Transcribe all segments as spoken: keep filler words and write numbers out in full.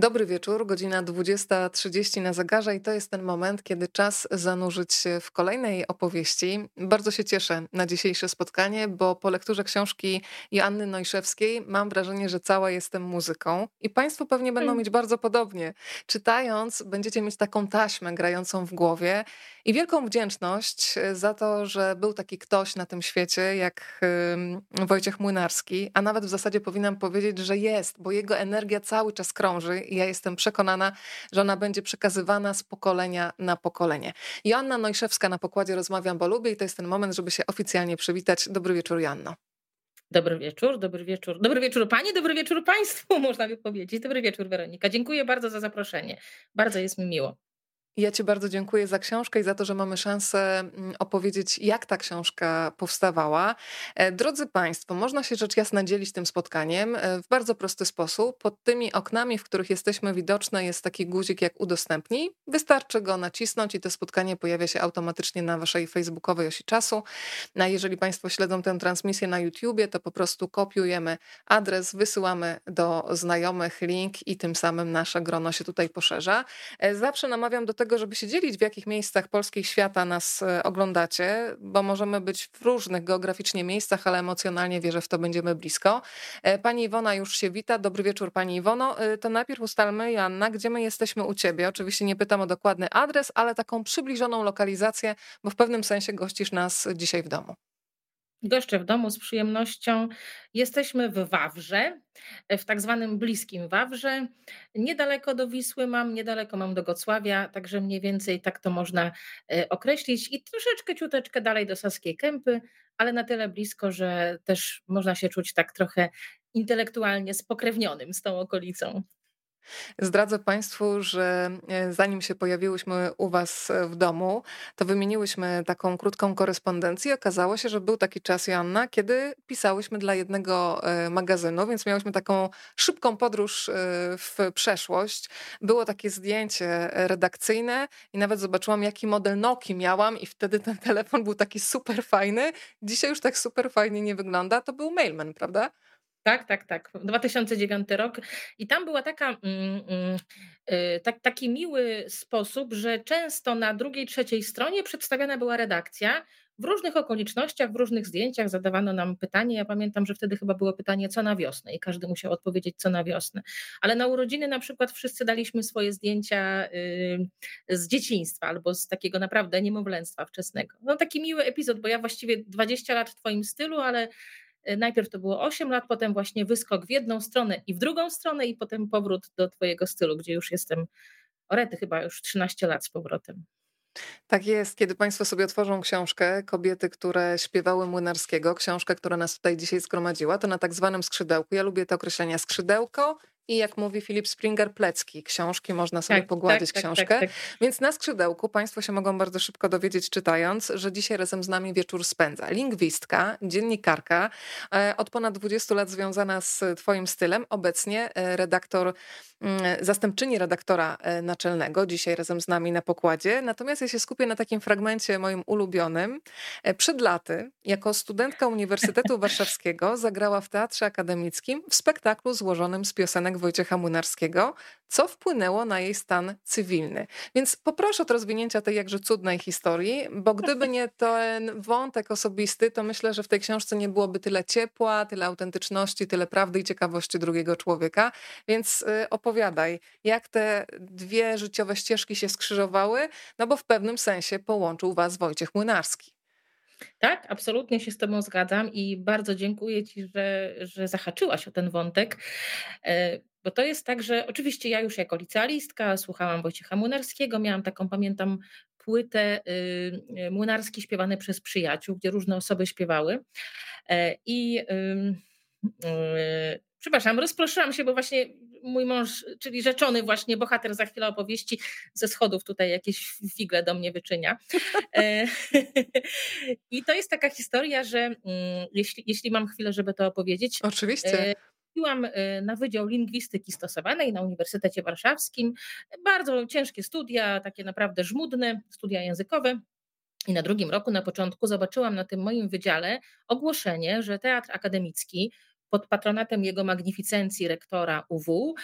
Dobry wieczór, godzina dwudziesta trzydzieści na zegarze i to jest ten moment, kiedy czas zanurzyć się w kolejnej opowieści. Bardzo się cieszę na dzisiejsze spotkanie, bo po lekturze książki Joanny Nojszewskiej mam wrażenie, że cała jestem muzyką i Państwo pewnie będą mieć bardzo podobnie. Czytając będziecie mieć taką taśmę grającą w głowie i wielką wdzięczność za to, że był taki ktoś na tym świecie jak Wojciech Młynarski, a nawet w zasadzie powinnam powiedzieć, że jest, bo jego energia cały czas krąży. Ja jestem przekonana, że ona będzie przekazywana z pokolenia na pokolenie. Joanna Nojszewska na pokładzie Rozmawiam, bo lubię i to jest ten moment, żeby się oficjalnie przywitać. Dobry wieczór, Joanno. Dobry wieczór, dobry wieczór. Dobry wieczór Pani, dobry wieczór Państwu, można by powiedzieć. Dobry wieczór, Weronika. Dziękuję bardzo za zaproszenie. Bardzo jest mi miło. Ja Ci bardzo dziękuję za książkę i za to, że mamy szansę opowiedzieć, jak ta książka powstawała. Drodzy Państwo, można się rzecz jasna dzielić tym spotkaniem w bardzo prosty sposób. Pod tymi oknami, w których jesteśmy widoczne, jest taki guzik jak udostępnij. Wystarczy go nacisnąć i to spotkanie pojawia się automatycznie na Waszej facebookowej osi czasu. A jeżeli Państwo śledzą tę transmisję na YouTubie, to po prostu kopiujemy adres, wysyłamy do znajomych link i tym samym nasze grono się tutaj poszerza. Zawsze namawiam do tego, żeby się dzielić, w jakich miejscach Polski i świata nas oglądacie, bo możemy być w różnych geograficznie miejscach, ale emocjonalnie wierzę w to, będziemy blisko. Pani Iwona już się wita. Dobry wieczór, Pani Iwono. To najpierw ustalmy, Joanna, gdzie my jesteśmy u Ciebie. Oczywiście nie pytam o dokładny adres, ale taką przybliżoną lokalizację, bo w pewnym sensie gościsz nas dzisiaj w domu. Goszczę w domu z przyjemnością. Jesteśmy w Wawrze, w tak zwanym bliskim Wawrze. Niedaleko do Wisły mam, niedaleko mam do Gocławia, także mniej więcej tak to można określić. I troszeczkę, ciuteczkę dalej do Saskiej Kępy, ale na tyle blisko, że też można się czuć tak trochę intelektualnie spokrewnionym z tą okolicą. Zdradzę Państwu, że zanim się pojawiłyśmy u Was w domu, to wymieniłyśmy taką krótką korespondencję. Okazało się, że był taki czas, Joanna, kiedy pisałyśmy dla jednego magazynu, więc miałyśmy taką szybką podróż w przeszłość. Było takie zdjęcie redakcyjne i nawet zobaczyłam, jaki model Nokii miałam i wtedy ten telefon był taki super fajny. Dzisiaj już tak super fajnie nie wygląda. To był Mailman, prawda? Tak, tak, tak. dwa tysiące dziewiąty rok i tam była taka, yy, tak, taki miły sposób, że często na drugiej, trzeciej stronie przedstawiana była redakcja. W różnych okolicznościach, w różnych zdjęciach zadawano nam pytanie. Ja pamiętam, że wtedy chyba było pytanie, co na wiosnę i każdy musiał odpowiedzieć, co na wiosnę. Ale na urodziny na przykład wszyscy daliśmy swoje zdjęcia yy, z dzieciństwa albo z takiego naprawdę niemowlęctwa wczesnego. No taki miły epizod, bo ja właściwie dwadzieścia lat w Twoim stylu, ale... Najpierw to było osiem lat, potem właśnie wyskok w jedną stronę i w drugą stronę i potem powrót do Twojego stylu, gdzie już jestem, orety chyba już trzynaście lat z powrotem. Tak jest, kiedy Państwo sobie otworzą książkę Kobiety, które śpiewały Młynarskiego, książkę, która nas tutaj dzisiaj zgromadziła, to na tak zwanym skrzydełku. Ja lubię te określenia skrzydełko i jak mówi Filip Springer, plecki książki, można sobie tak, pogładzić tak, książkę. Tak, tak, tak. Więc na skrzydełku Państwo się mogą bardzo szybko dowiedzieć czytając, że dzisiaj razem z nami wieczór spędza lingwistka, dziennikarka, od ponad dwudziestu lat związana z Twoim stylem, obecnie redaktor, zastępczyni redaktora naczelnego, dzisiaj razem z nami na pokładzie. Natomiast ja się skupię na takim fragmencie moim ulubionym. Przed laty jako studentka Uniwersytetu Warszawskiego zagrała w Teatrze Akademickim w spektaklu złożonym z piosenek Wojciecha Młynarskiego, co wpłynęło na jej stan cywilny. Więc poproszę od rozwinięcia tej jakże cudnej historii, bo gdyby nie ten wątek osobisty, to myślę, że w tej książce nie byłoby tyle ciepła, tyle autentyczności, tyle prawdy i ciekawości drugiego człowieka. Więc opowiadaj, jak te dwie życiowe ścieżki się skrzyżowały, no bo w pewnym sensie połączył Was Wojciech Młynarski. Tak, absolutnie się z Tobą zgadzam i bardzo dziękuję Ci, że, że zahaczyłaś o ten wątek, bo to jest tak, że oczywiście ja już jako licealistka słuchałam Wojciecha Młynarskiego, miałam taką, pamiętam, płytę Młynarski śpiewany przez przyjaciół, gdzie różne osoby śpiewały i przepraszam, rozproszyłam się, bo właśnie mój mąż, czyli rzeczony właśnie bohater za chwilę opowieści, ze schodów tutaj jakieś figle do mnie wyczynia. I to jest taka historia, że jeśli, jeśli mam chwilę, żeby to opowiedzieć. Oczywiście. Byłam na Wydział Lingwistyki Stosowanej na Uniwersytecie Warszawskim. Bardzo ciężkie studia, takie naprawdę żmudne, studia językowe. I na drugim roku, na początku, zobaczyłam na tym moim wydziale ogłoszenie, że Teatr Akademicki pod patronatem jego magnificencji rektora U W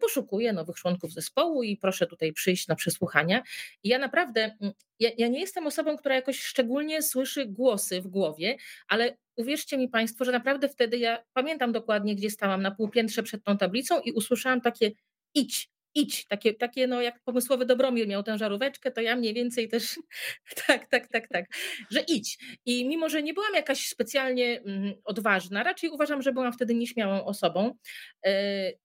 poszukuję nowych członków zespołu i proszę tutaj przyjść na przesłuchania. I ja naprawdę, ja, ja nie jestem osobą, która jakoś szczególnie słyszy głosy w głowie, ale uwierzcie mi Państwo, że naprawdę wtedy ja pamiętam dokładnie, gdzie stałam na półpiętrze przed tą tablicą i usłyszałam takie idź, idź, takie, takie no jak pomysłowy Dobromir miał tę żaróweczkę, to ja mniej więcej też tak, tak, tak, tak, że idź. I mimo, że nie byłam jakaś specjalnie odważna, raczej uważam, że byłam wtedy nieśmiałą osobą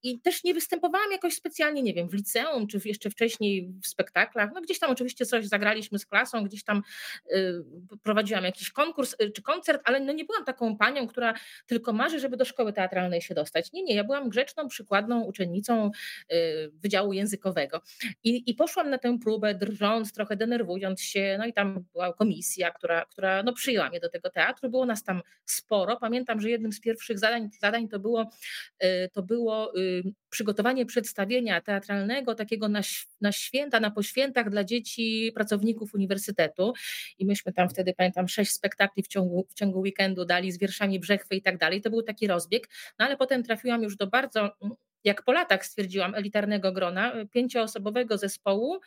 i też nie występowałam jakoś specjalnie, nie wiem, w liceum czy jeszcze wcześniej w spektaklach, no gdzieś tam oczywiście coś zagraliśmy z klasą, gdzieś tam prowadziłam jakiś konkurs czy koncert, ale no nie byłam taką panią, która tylko marzy, żeby do szkoły teatralnej się dostać. Nie, nie, ja byłam grzeczną, przykładną uczennicą wydziału językowego. I, I poszłam na tę próbę drżąc, trochę denerwując się, no i tam była komisja, która, która no przyjęła mnie do tego teatru, było nas tam sporo. Pamiętam, że jednym z pierwszych zadań, zadań to było, to było przygotowanie przedstawienia teatralnego, takiego na, na święta, na poświętach dla dzieci pracowników uniwersytetu. I myśmy tam wtedy, pamiętam, sześć spektakli w ciągu, w ciągu weekendu dali z wierszami Brzechwy i tak dalej. To był taki rozbieg. No ale potem trafiłam już do bardzo... jak po latach stwierdziłam, elitarnego grona, pięcioosobowego zespołu,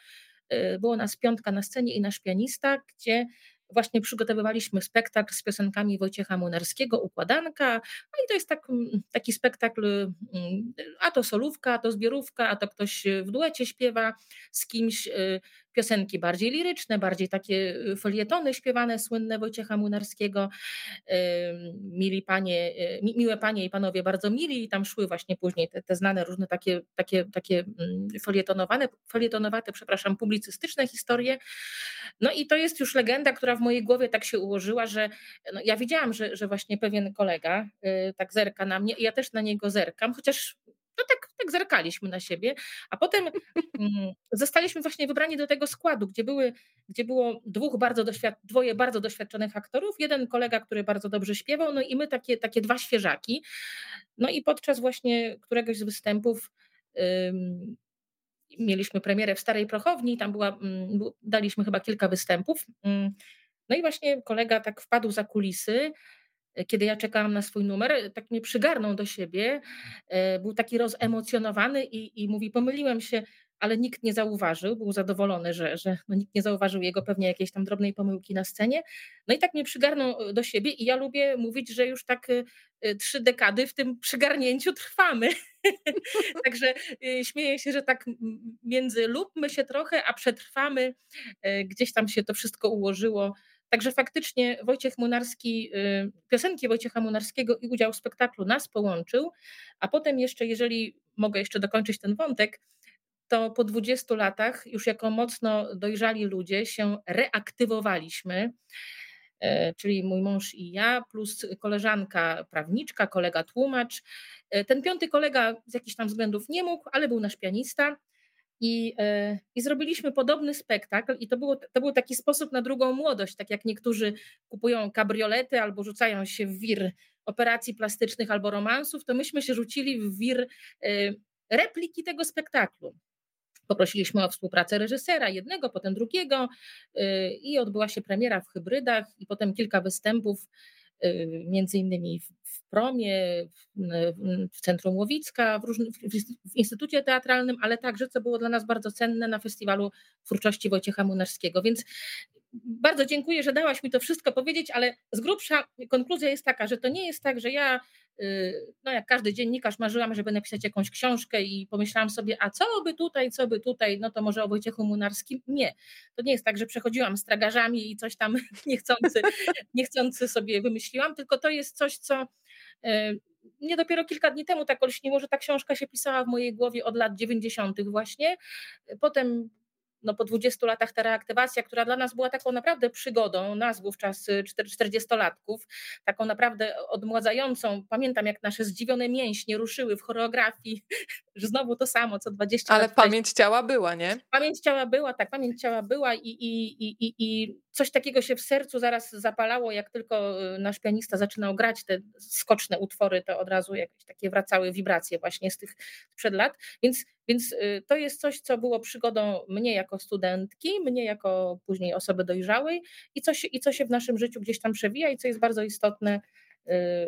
było nas piątka na scenie i nasz pianista, gdzie właśnie przygotowywaliśmy spektakl z piosenkami Wojciecha Młynarskiego, Układanka, no i to jest tak, taki spektakl, a to solówka, a to zbiorówka, a to ktoś w duecie śpiewa z kimś, piosenki bardziej liryczne, bardziej takie felietony śpiewane, słynne Wojciecha Młynarskiego. Mili panie, mi, miłe panie i panowie bardzo mili i tam szły właśnie później te, te znane różne takie, takie, takie felietonowane, felietonowate, przepraszam, publicystyczne historie. No i to jest już legenda, która w mojej głowie tak się ułożyła, że no, ja widziałam, że, że właśnie pewien kolega yy, tak zerka na mnie i ja też na niego zerkam, chociaż no tak, tak zerkaliśmy na siebie, a potem mm, zostaliśmy właśnie wybrani do tego składu, gdzie, były, gdzie było dwóch bardzo doświad- dwoje bardzo doświadczonych aktorów, jeden kolega, który bardzo dobrze śpiewał, no i my takie, takie dwa świeżaki. No i podczas właśnie któregoś z występów ym, mieliśmy premierę w Starej Prochowni, tam była, ym, daliśmy chyba kilka występów. Ym, no i właśnie kolega tak wpadł za kulisy, kiedy ja czekałam na swój numer, tak mnie przygarnął do siebie, był taki rozemocjonowany i, i mówi, pomyliłem się, ale nikt nie zauważył, był zadowolony, że, że no nikt nie zauważył jego pewnie jakiejś tam drobnej pomyłki na scenie. No i tak mnie przygarnął do siebie i ja lubię mówić, że już tak trzy dekady w tym przygarnięciu trwamy. Także śmieję się, że tak między lubmy się trochę, a przetrwamy, gdzieś tam się to wszystko ułożyło. Także faktycznie Wojciech Młynarski, piosenki Wojciecha Młynarskiego i udział w spektaklu nas połączył, a potem jeszcze, jeżeli mogę jeszcze dokończyć ten wątek, to po dwudziestu latach już jako mocno dojrzali ludzie się reaktywowaliśmy, czyli mój mąż i ja, plus koleżanka prawniczka, kolega tłumacz. Ten piąty kolega z jakichś tam względów nie mógł, ale był nasz pianista. I, i zrobiliśmy podobny spektakl i to, było, to był taki sposób na drugą młodość, tak jak niektórzy kupują kabriolety albo rzucają się w wir operacji plastycznych albo romansów, to myśmy się rzucili w wir repliki tego spektaklu. Poprosiliśmy o współpracę reżysera jednego, potem drugiego i odbyła się premiera w Hybrydach i potem kilka występów, między innymi w Promie, w Centrum Łowicka, w, różnym, w Instytucie Teatralnym, ale także, co było dla nas bardzo cenne, na Festiwalu Twórczości Wojciecha Młynarskiego. Więc bardzo dziękuję, że dałaś mi to wszystko powiedzieć, ale z grubsza konkluzja jest taka, że to nie jest tak, że ja, no jak każdy dziennikarz, marzyłam, że będę pisać jakąś książkę i pomyślałam sobie, a co by tutaj, co by tutaj, no to może o Wojciechu Młynarskim. Nie, to nie jest tak, że przechodziłam z tragarzami i coś tam niechcący, niechcący sobie wymyśliłam, tylko to jest coś, co mnie dopiero kilka dni temu tak olśniło, że ta książka się pisała w mojej głowie od lat dziewięćdziesiątych właśnie, potem... No po dwudziestu latach ta reaktywacja, która dla nas była taką naprawdę przygodą, nas wówczas czterdziestolatków, taką naprawdę odmładzającą. Pamiętam, jak nasze zdziwione mięśnie ruszyły w choreografii, że znowu to samo, co dwadzieścia Ale lat Ale pamięć ciała była, nie? Pamięć ciała była, tak, pamięć ciała była i, i, i, i coś takiego się w sercu zaraz zapalało, jak tylko nasz pianista zaczynał grać te skoczne utwory, to od razu jakieś takie wracały wibracje właśnie z tych sprzed lat, więc... Więc to jest coś, co było przygodą mnie jako studentki, mnie jako później osoby dojrzałej i co się, i co się w naszym życiu gdzieś tam przewija i co jest bardzo istotne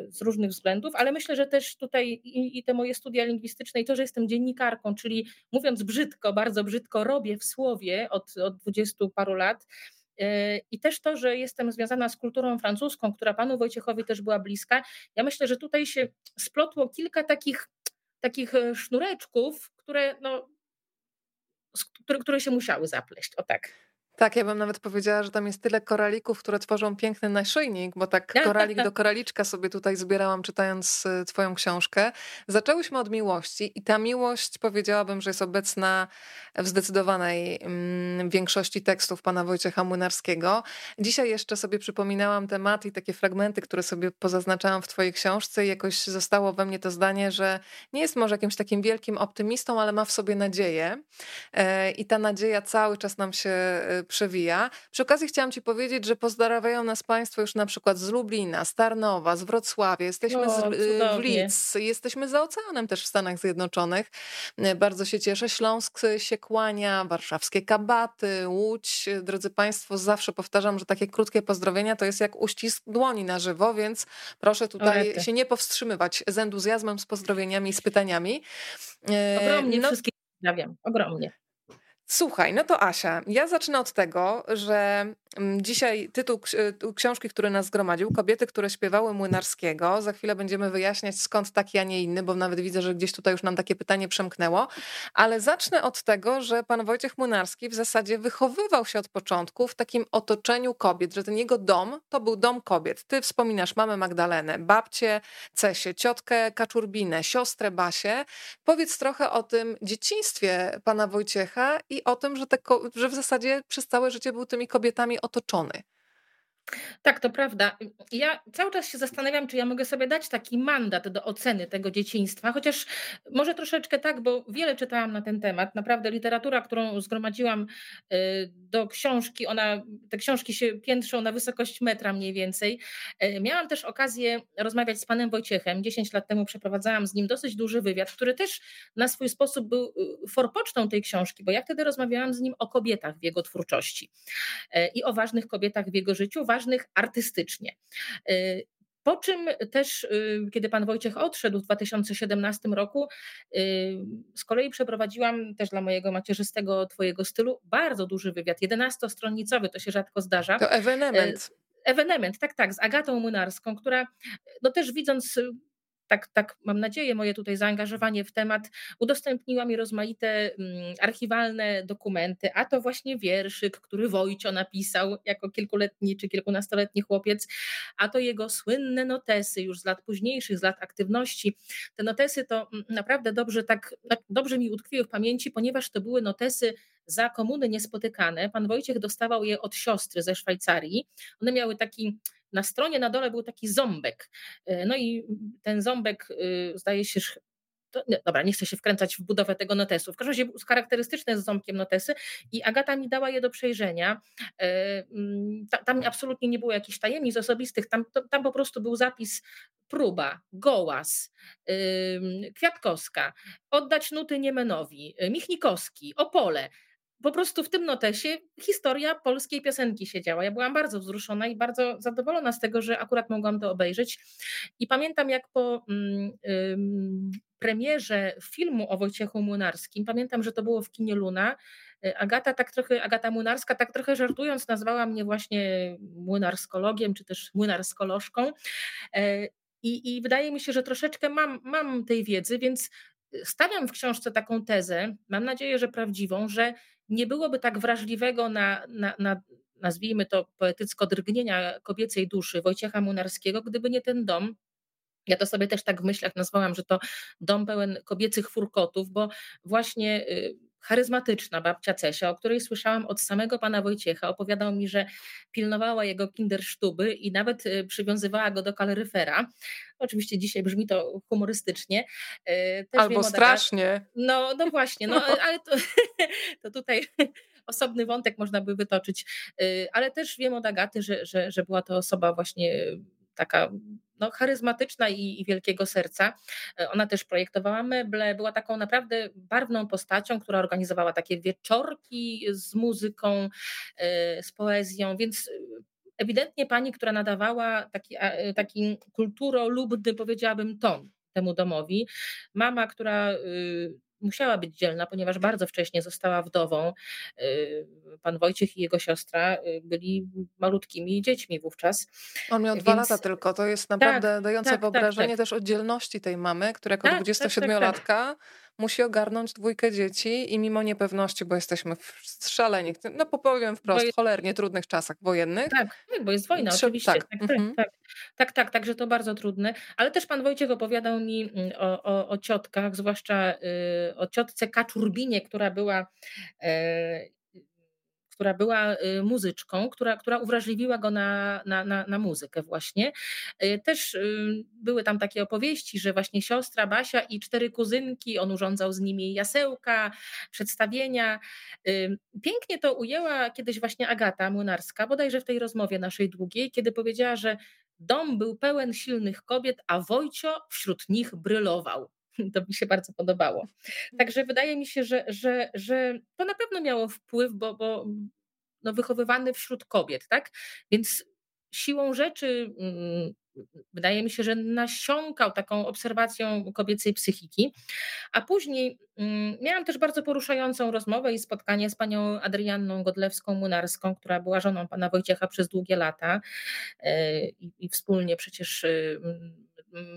z różnych względów, ale myślę, że też tutaj i, i te moje studia lingwistyczne i to, że jestem dziennikarką, czyli mówiąc brzydko, bardzo brzydko, robię w słowie od, od dwudziestu paru lat, i też to, że jestem związana z kulturą francuską, która panu Wojciechowi też była bliska. Ja myślę, że tutaj się splotło kilka takich, takich sznureczków, które, no, które, które się musiały zapleść. O tak. Tak, ja bym nawet powiedziała, że tam jest tyle koralików, które tworzą piękny naszyjnik, bo tak koralik do koraliczka sobie tutaj zbierałam, czytając twoją książkę. Zaczęłyśmy od miłości i ta miłość, powiedziałabym, że jest obecna w zdecydowanej większości tekstów pana Wojciecha Młynarskiego. Dzisiaj jeszcze sobie przypominałam temat i takie fragmenty, które sobie pozaznaczałam w twojej książce i jakoś zostało we mnie to zdanie, że nie jest może jakimś takim wielkim optymistą, ale ma w sobie nadzieję i ta nadzieja cały czas nam się przewija. Przy okazji chciałam ci powiedzieć, że pozdrawiają nas państwo już na przykład z Lublina, z Tarnowa, z Wrocławia, jesteśmy o, z, w Lidz, jesteśmy za oceanem też w Stanach Zjednoczonych. Bardzo się cieszę. Śląsk się kłania, warszawskie Kabaty, Łódź. Drodzy państwo, zawsze powtarzam, że takie krótkie pozdrowienia to jest jak uścisk dłoni na żywo, więc proszę tutaj się nie powstrzymywać z entuzjazmem, z pozdrowieniami i z pytaniami. Ogromnie no, wszystkich pozdrawiam, ogromnie. Słuchaj, no to Asia, ja zacznę od tego, że dzisiaj tytuł książki, który nas zgromadził, Kobiety, które śpiewały Młynarskiego. Za chwilę będziemy wyjaśniać, skąd taki, a nie inny, bo nawet widzę, że gdzieś tutaj już nam takie pytanie przemknęło. Ale zacznę od tego, że pan Wojciech Młynarski w zasadzie wychowywał się od początku w takim otoczeniu kobiet, że ten jego dom to był dom kobiet. Ty wspominasz mamę Magdalenę, babcię Cesię, ciotkę Kaczurbinę, siostrę Basię. Powiedz trochę o tym dzieciństwie pana Wojciecha i o tym, że, te, że w zasadzie przez całe życie był tymi kobietami otoczony. Tak, to prawda. Ja cały czas się zastanawiam, czy ja mogę sobie dać taki mandat do oceny tego dzieciństwa, chociaż może troszeczkę tak, bo wiele czytałam na ten temat. Naprawdę literatura, którą zgromadziłam do książki, ona, te książki się piętrzą na wysokość metra mniej więcej. Miałam też okazję rozmawiać z panem Wojciechem. dziesięć lat temu przeprowadzałam z nim dosyć duży wywiad, który też na swój sposób był forpocztą tej książki, bo ja wtedy rozmawiałam z nim o kobietach w jego twórczości i o ważnych kobietach w jego życiu, ważnych artystycznie. Po czym też, kiedy pan Wojciech odszedł w dwa tysiące siedemnastym roku, z kolei przeprowadziłam też dla mojego macierzystego Twojego stylu bardzo duży wywiad, jedenastostronicowy, to się rzadko zdarza. To ewenement. Ewenement, tak, tak, z Agatą Młynarską, która no też widząc... Tak, tak mam nadzieję, moje tutaj zaangażowanie w temat, udostępniła mi rozmaite archiwalne dokumenty, a to właśnie wierszyk, który Wojcio napisał jako kilkuletni czy kilkunastoletni chłopiec, a to jego słynne notesy już z lat późniejszych, z lat aktywności. Te notesy to naprawdę dobrze, tak, dobrze mi utkwiły w pamięci, ponieważ to były notesy za komuny niespotykane. Pan Wojciech dostawał je od siostry ze Szwajcarii. One miały taki... Na stronie na dole był taki ząbek. No i ten ząbek, zdaje się, że... To, nie, dobra, nie chcę się wkręcać w budowę tego notesu. W każdym razie charakterystyczne z ząbkiem notesy i Agata mi dała je do przejrzenia. Tam absolutnie nie było jakichś tajemnic osobistych. Tam, tam po prostu był zapis próba, Gołas, Kwiatkowska, oddać nuty Niemenowi, Michnikowski, Opole. Po prostu w tym notesie historia polskiej piosenki się działa. Ja byłam bardzo wzruszona i bardzo zadowolona z tego, że akurat mogłam to obejrzeć. I pamiętam, jak po mm, ym, premierze filmu o Wojciechu Młynarskim, pamiętam, że to było w kinie Luna, Agata tak trochę, Agata Młynarska tak trochę żartując nazwała mnie właśnie młynarskologiem, czy też młynarskologką. I, i wydaje mi się, że troszeczkę mam, mam tej wiedzy, więc stawiam w książce taką tezę, mam nadzieję, że prawdziwą, że nie byłoby tak wrażliwego na, na, na nazwijmy to poetycko drgnienia kobiecej duszy Wojciecha Młynarskiego, gdyby nie ten dom. Ja to sobie też tak w myślach nazwałam, że to dom pełen kobiecych furkotów, bo właśnie y, charyzmatyczna babcia Cesia, o której słyszałam od samego pana Wojciecha, opowiadał mi, że pilnowała jego kindersztuby i nawet y, przywiązywała go do kaloryfera. Oczywiście dzisiaj brzmi to humorystycznie. Też albo wiem, strasznie. No, no właśnie, no, ale to, to tutaj osobny wątek można by wytoczyć. Ale też wiem od Agaty, że, że, że była to osoba właśnie taka no, charyzmatyczna i, i wielkiego serca. Ona też projektowała meble, była taką naprawdę barwną postacią, która organizowała takie wieczorki z muzyką, z poezją, więc... ewidentnie pani, która nadawała taki, taki kulturolubny, powiedziałabym, ton temu domowi. Mama, która y, musiała być dzielna, ponieważ bardzo wcześnie została wdową. Y, pan Wojciech i jego siostra y, byli malutkimi dziećmi wówczas. On miał Więc... dwa lata tylko. To jest naprawdę tak, dające tak, wyobrażenie tak, tak. też o dzielności tej mamy, która jako tak, dwudziestosiedmiolatka tak, tak, tak. musi ogarnąć dwójkę dzieci i mimo niepewności, bo jesteśmy w szaleńych, no powiem wprost, jest... cholernie trudnych czasach wojennych. Tak, tak bo jest wojna Trze... oczywiście. Tak. Tak, mhm. tak, tak, tak, tak, także to bardzo trudne. Ale też pan Wojciech opowiadał mi o, o, o ciotkach, zwłaszcza y, o ciotce Kaczurbinie, która była... Y, która była muzyczką, która, która uwrażliwiła go na, na, na, na muzykę właśnie. Też były tam takie opowieści, że właśnie siostra Basia i cztery kuzynki, on urządzał z nimi jasełka, przedstawienia. Pięknie to ujęła kiedyś właśnie Agata Młynarska, bodajże w tej rozmowie naszej długiej, kiedy powiedziała, że dom był pełen silnych kobiet, a Wojcio wśród nich brylował. To mi się bardzo podobało. Także wydaje mi się, że, że, że to na pewno miało wpływ, bo, bo no wychowywany wśród kobiet, tak? Więc siłą rzeczy wydaje mi się, że nasiąkał taką obserwacją kobiecej psychiki. A później miałam też bardzo poruszającą rozmowę i spotkanie z panią Adrianną Godlewską-Munarską, która była żoną pana Wojciecha przez długie lata i, i wspólnie przecież...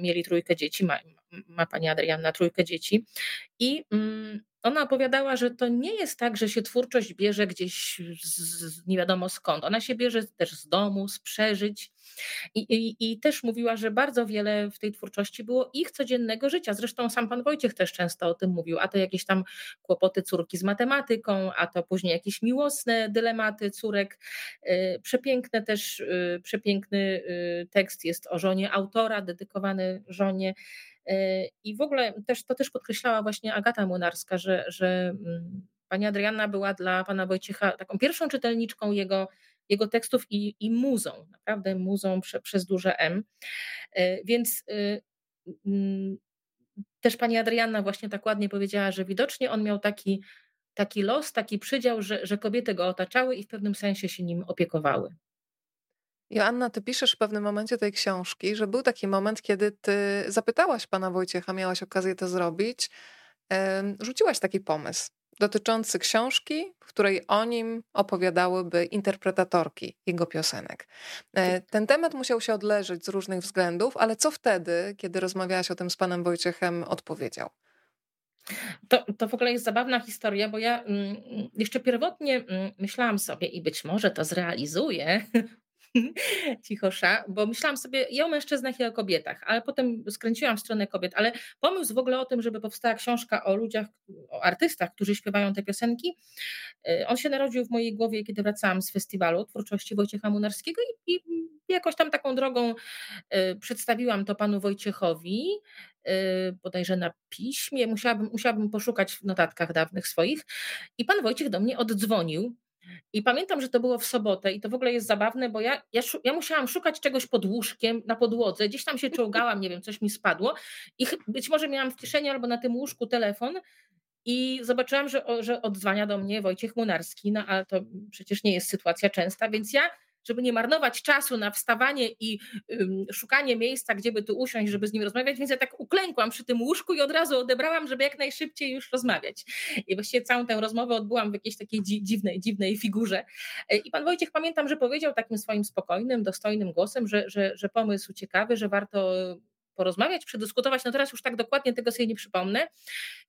mieli trójkę dzieci, ma, ma pani Adrianna trójkę dzieci i ona opowiadała, że to nie jest tak, że się twórczość bierze gdzieś z, nie wiadomo skąd, ona się bierze też z domu, z przeżyć i, i, i też mówiła, że bardzo wiele w tej twórczości było ich codziennego życia, zresztą sam pan Wojciech też często o tym mówił, a to jakieś tam kłopoty córki z matematyką, a to później jakieś miłosne dylematy córek, przepiękne też, przepiękny tekst jest o żonie autora, dedykowany żonie. I w ogóle też to też podkreślała właśnie Agata Młynarska, że, że pani Adrianna była dla pana Wojciecha taką pierwszą czytelniczką jego, jego tekstów i, i muzą, naprawdę muzą prze, przez duże M. Więc y, y, też pani Adrianna właśnie tak ładnie powiedziała, że widocznie on miał taki, taki los, taki przydział, że, że kobiety go otaczały i w pewnym sensie się nim opiekowały. Joanna, ty piszesz w pewnym momencie tej książki, że był taki moment, kiedy ty zapytałaś pana Wojciecha, miałaś okazję to zrobić, rzuciłaś taki pomysł dotyczący książki, w której o nim opowiadałyby interpretatorki jego piosenek. Ten temat musiał się odleżeć z różnych względów, ale co wtedy, kiedy rozmawiałaś o tym z panem Wojciechem, odpowiedział? To, to w ogóle jest zabawna historia, bo ja jeszcze pierwotnie myślałam sobie i być może to zrealizuję, Cichosza, bo myślałam sobie ja o mężczyznach i o kobietach, ale potem skręciłam w stronę kobiet, ale pomysł w ogóle o tym, żeby powstała książka o ludziach, o artystach, którzy śpiewają te piosenki, on się narodził w mojej głowie, kiedy wracałam z Festiwalu Twórczości Wojciecha Młynarskiego i, i jakoś tam taką drogą przedstawiłam to panu Wojciechowi, bodajże na piśmie, musiałabym, musiałabym poszukać w notatkach dawnych swoich i pan Wojciech do mnie oddzwonił. I pamiętam, że to było w sobotę i to w ogóle jest zabawne, bo ja, ja, ja musiałam szukać czegoś pod łóżkiem, na podłodze, gdzieś tam się czołgałam, nie wiem, coś mi spadło i być może miałam w kieszeni albo na tym łóżku telefon i zobaczyłam, że, że odzwania do mnie Wojciech Młynarski, no ale to przecież nie jest sytuacja częsta, więc ja, żeby nie marnować czasu na wstawanie i ym, szukanie miejsca, gdzie by tu usiąść, żeby z nim rozmawiać, więc ja tak uklękłam przy tym łóżku i od razu odebrałam, żeby jak najszybciej już rozmawiać. I właściwie całą tę rozmowę odbyłam w jakiejś takiej dzi- dziwnej, dziwnej figurze. I pan Wojciech, pamiętam, że powiedział takim swoim spokojnym, dostojnym głosem, że, że, że pomysł ciekawy, że warto porozmawiać, przedyskutować, no teraz już tak dokładnie tego sobie nie przypomnę.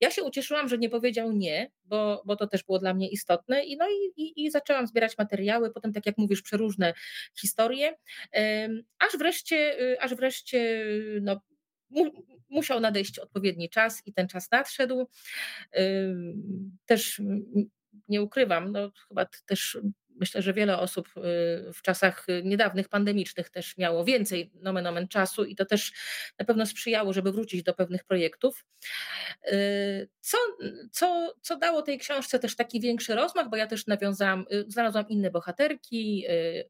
Ja się ucieszyłam, że nie powiedział nie, bo, bo to też było dla mnie istotne i, no i, i, i zaczęłam zbierać materiały, potem tak jak mówisz, przeróżne historie, aż wreszcie, aż wreszcie no, musiał nadejść odpowiedni czas i ten czas nadszedł. Też nie ukrywam, no chyba też... Myślę, że wiele osób w czasach niedawnych, pandemicznych też miało więcej nomen omen czasu i to też na pewno sprzyjało, żeby wrócić do pewnych projektów. Co, co, co dało tej książce też taki większy rozmach, bo ja też nawiązałam, znalazłam inne bohaterki,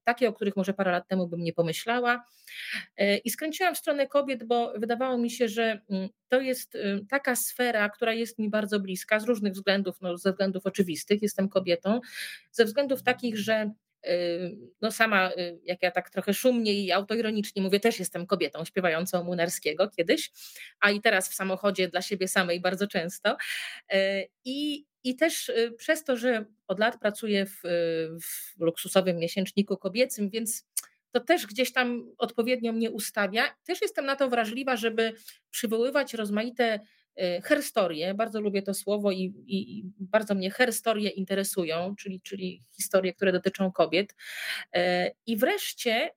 takie, o których może parę lat temu bym nie pomyślała i skręciłam w stronę kobiet, bo wydawało mi się, że to jest taka sfera, która jest mi bardzo bliska z różnych względów, no ze względów oczywistych, jestem kobietą, ze względów takich, że no sama, jak ja tak trochę szumnie i autoironicznie mówię, też jestem kobietą śpiewającą Młynarskiego kiedyś, a i teraz w samochodzie dla siebie samej bardzo często. I I też przez to, że od lat pracuję w, w luksusowym miesięczniku kobiecym, więc to też gdzieś tam odpowiednio mnie ustawia. Też jestem na to wrażliwa, żeby przywoływać rozmaite herstorie. Bardzo lubię to słowo i, i, i bardzo mnie herstorie interesują, czyli, czyli historie, które dotyczą kobiet. I wreszcie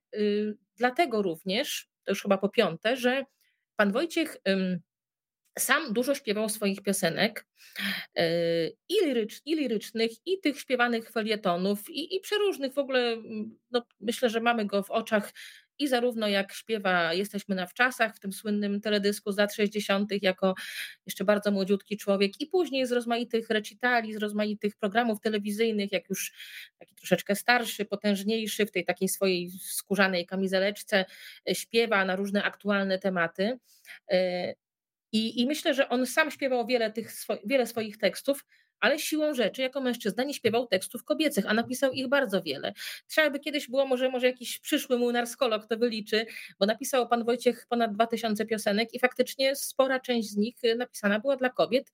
dlatego również, to już chyba po piąte, że pan Wojciech sam dużo śpiewał swoich piosenek, i, lirycz, i lirycznych, i tych śpiewanych felietonów, i, i przeróżnych w ogóle, no myślę, że mamy go w oczach i zarówno jak śpiewa Jesteśmy na wczasach w tym słynnym teledysku z lat sześćdziesiątych jako jeszcze bardzo młodziutki człowiek i później z rozmaitych recitali, z rozmaitych programów telewizyjnych, jak już taki troszeczkę starszy, potężniejszy, w tej takiej swojej skórzanej kamizeleczce śpiewa na różne aktualne tematy. I, I myślę, że on sam śpiewał wiele, tych swo, wiele swoich tekstów, ale siłą rzeczy jako mężczyzna nie śpiewał tekstów kobiecych, a napisał ich bardzo wiele. Trzeba by kiedyś było, może, może jakiś przyszły młynarkolog to wyliczy, bo napisał pan Wojciech ponad dwa tysiące piosenek i faktycznie spora część z nich napisana była dla kobiet.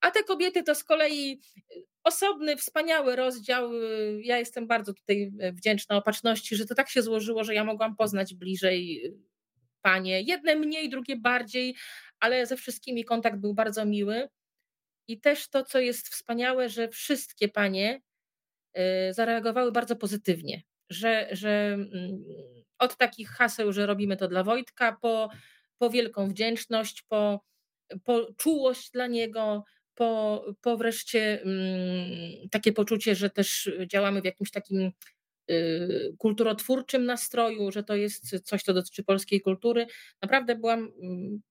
A te kobiety to z kolei osobny, wspaniały rozdział. Ja jestem bardzo tutaj wdzięczna Opatrzności, że to tak się złożyło, że ja mogłam poznać bliżej panie. Jedne mniej, drugie bardziej, ale ze wszystkimi kontakt był bardzo miły. I też to, co jest wspaniałe, że wszystkie panie zareagowały bardzo pozytywnie, że, że od takich haseł, że robimy to dla Wojtka, po, po wielką wdzięczność, po, po czułość dla niego, po, po wreszcie takie poczucie, że też działamy w jakimś takim kulturotwórczym nastroju, że to jest coś, co dotyczy polskiej kultury. Naprawdę byłam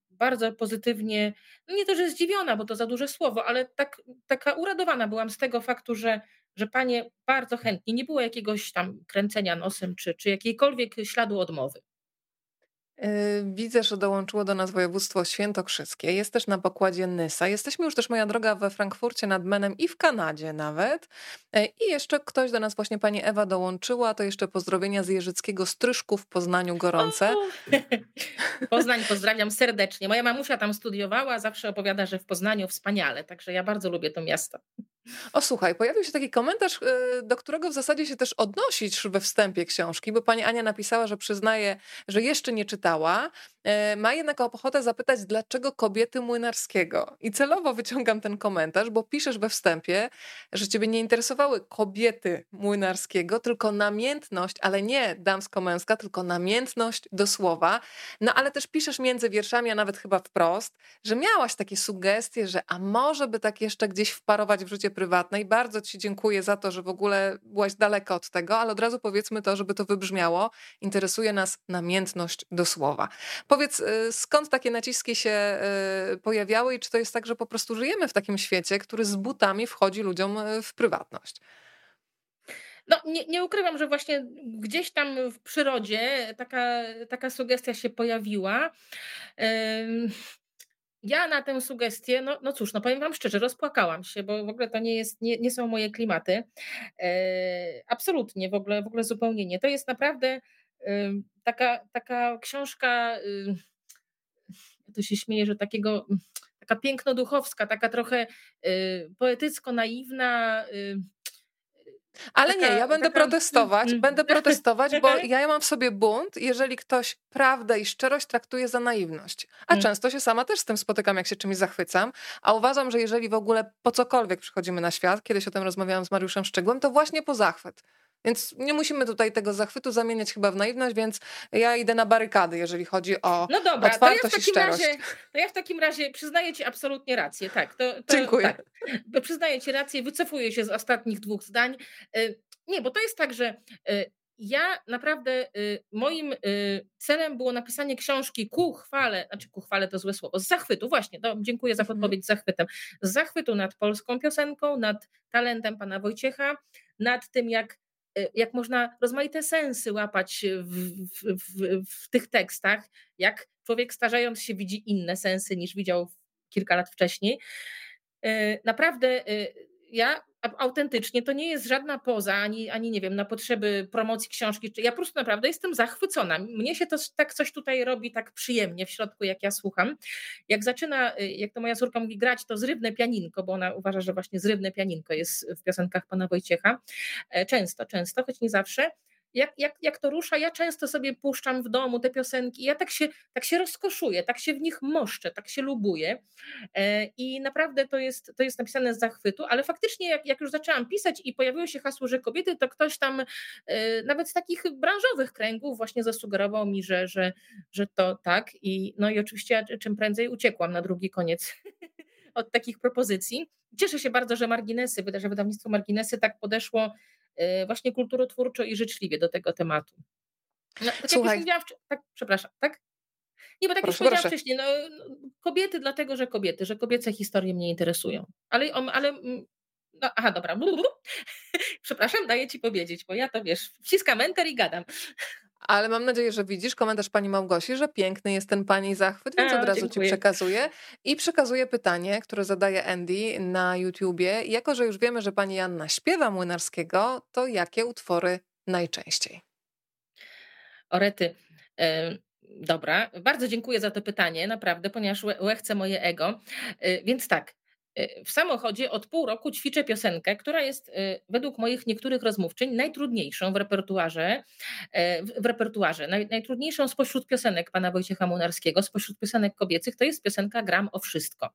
bardzo pozytywnie, no nie to, że zdziwiona, bo to za duże słowo, ale tak, taka uradowana byłam z tego faktu, że, że panie bardzo chętnie, nie było jakiegoś tam kręcenia nosem czy, czy jakiejkolwiek śladu odmowy. Widzę, że dołączyło do nas województwo świętokrzyskie, jest też na pokładzie Nysa, jesteśmy już też, moja droga, we Frankfurcie nad Menem i w Kanadzie nawet. I jeszcze ktoś do nas, właśnie pani Ewa dołączyła, to jeszcze pozdrowienia z Jerzyckiego Stryszku w Poznaniu gorące. O! Poznań pozdrawiam serdecznie, moja mamusia tam studiowała, zawsze opowiada, że w Poznaniu wspaniale, także ja bardzo lubię to miasto. O, słuchaj, pojawił się taki komentarz, do którego w zasadzie się też odnosisz we wstępie książki, bo pani Ania napisała, że przyznaje, że jeszcze nie czytała, ma jednak ochotę zapytać, dlaczego kobiety Młynarskiego. I celowo wyciągam ten komentarz, bo piszesz we wstępie, że ciebie nie interesowały kobiety Młynarskiego, tylko namiętność, ale nie damsko-męska, tylko namiętność do słowa. No ale też piszesz między wierszami, a nawet chyba wprost, że miałaś takie sugestie, że a może by tak jeszcze gdzieś wparować w życie prywatnej. Bardzo ci dziękuję za to, że w ogóle byłaś daleka od tego, ale od razu powiedzmy to, żeby to wybrzmiało. Interesuje nas namiętność do słowa. Powiedz, skąd takie naciski się pojawiały i czy to jest tak, że po prostu żyjemy w takim świecie, który z butami wchodzi ludziom w prywatność? No, nie, nie ukrywam, że właśnie gdzieś tam w przyrodzie taka, taka sugestia się pojawiła. Ym... Ja na tę sugestię, no, no cóż, no powiem wam szczerze, rozpłakałam się, bo w ogóle to nie jest, nie, nie są moje klimaty. E, absolutnie, w ogóle, w ogóle zupełnie nie. To jest naprawdę e, taka, taka książka, e, to się śmieję, że takiego, taka pięknoduchowska, taka trochę e, poetycko-naiwna, e, ale taka, nie, ja będę taka... protestować, będę protestować, bo ja mam w sobie bunt, jeżeli ktoś prawdę i szczerość traktuje za naiwność. A hmm. często się sama też z tym spotykam, jak się czymś zachwycam, a uważam, że jeżeli w ogóle po cokolwiek przychodzimy na świat, kiedyś o tym rozmawiałam z Mariuszem Szczegłem, to właśnie po zachwyt. Więc nie musimy tutaj tego zachwytu zamieniać chyba w naiwność, więc ja idę na barykady, jeżeli chodzi o no dobra, otwartość to ja w takim i szczerość. Razie, to ja w takim razie przyznaję ci absolutnie rację. Tak, to, to, dziękuję. Tak, to przyznaję ci rację, wycofuję się z ostatnich dwóch zdań. Nie, bo to jest tak, że ja naprawdę, moim celem było napisanie książki ku chwale, znaczy ku chwale to złe słowo, z zachwytu, właśnie, to dziękuję za podpowiedź z zachwytem, z zachwytu nad polską piosenką, nad talentem pana Wojciecha, nad tym jak jak można rozmaite sensy łapać w, w, w, w tych tekstach, jak człowiek starzejąc się widzi inne sensy niż widział kilka lat wcześniej. Naprawdę ja autentycznie to nie jest żadna poza, ani, ani nie wiem, na potrzeby promocji książki. Ja po prostu naprawdę jestem zachwycona. Mnie się to tak coś tutaj robi tak przyjemnie w środku, jak ja słucham. Jak zaczyna, jak to moja córka mówi, grać to zrywne pianinko, bo ona uważa, że właśnie zrywne pianinko jest w piosenkach pana Wojciecha. Często, często, choć nie zawsze. Jak, jak, jak to rusza, ja często sobie puszczam w domu te piosenki, ja tak się, tak się rozkoszuję, tak się w nich moszczę, tak się lubuję i naprawdę to jest, to jest napisane z zachwytu, ale faktycznie jak, jak już zaczęłam pisać i pojawiło się hasło, że kobiety, to ktoś tam nawet z takich branżowych kręgów właśnie zasugerował mi, że, że, że to tak i no i oczywiście ja czym prędzej uciekłam na drugi koniec od takich propozycji. Cieszę się bardzo, że Marginesy, że wydawnictwo Marginesy tak podeszło właśnie kulturotwórczo i życzliwie do tego tematu. No, tak Słuchaj. Jak już tak, przepraszam, tak? Nie, bo tak proszę, już powiedziałam proszę. wcześniej, no, kobiety dlatego, że kobiety, że kobiece historie mnie interesują. Ale, ale no, aha, dobra, blu, blu. Przepraszam, daję ci powiedzieć, bo ja to wiesz, wciskam enter i gadam. Ale mam nadzieję, że widzisz komentarz pani Małgosi, że piękny jest ten pani zachwyt, więc od razu dziękuję. Ci przekazuję. I przekazuję pytanie, które zadaje Andy na YouTubie. Jako, że już wiemy, że pani Joanna śpiewa Młynarskiego, to jakie utwory najczęściej? Orety, y- dobra. Bardzo dziękuję za to pytanie, naprawdę, ponieważ łechce moje ego. Y- więc tak. W samochodzie od pół roku ćwiczę piosenkę, która jest według moich niektórych rozmówczyń najtrudniejszą w repertuarze, w repertuarze naj, najtrudniejszą spośród piosenek pana Wojciecha Młynarskiego, spośród piosenek kobiecych, to jest piosenka Gram o wszystko.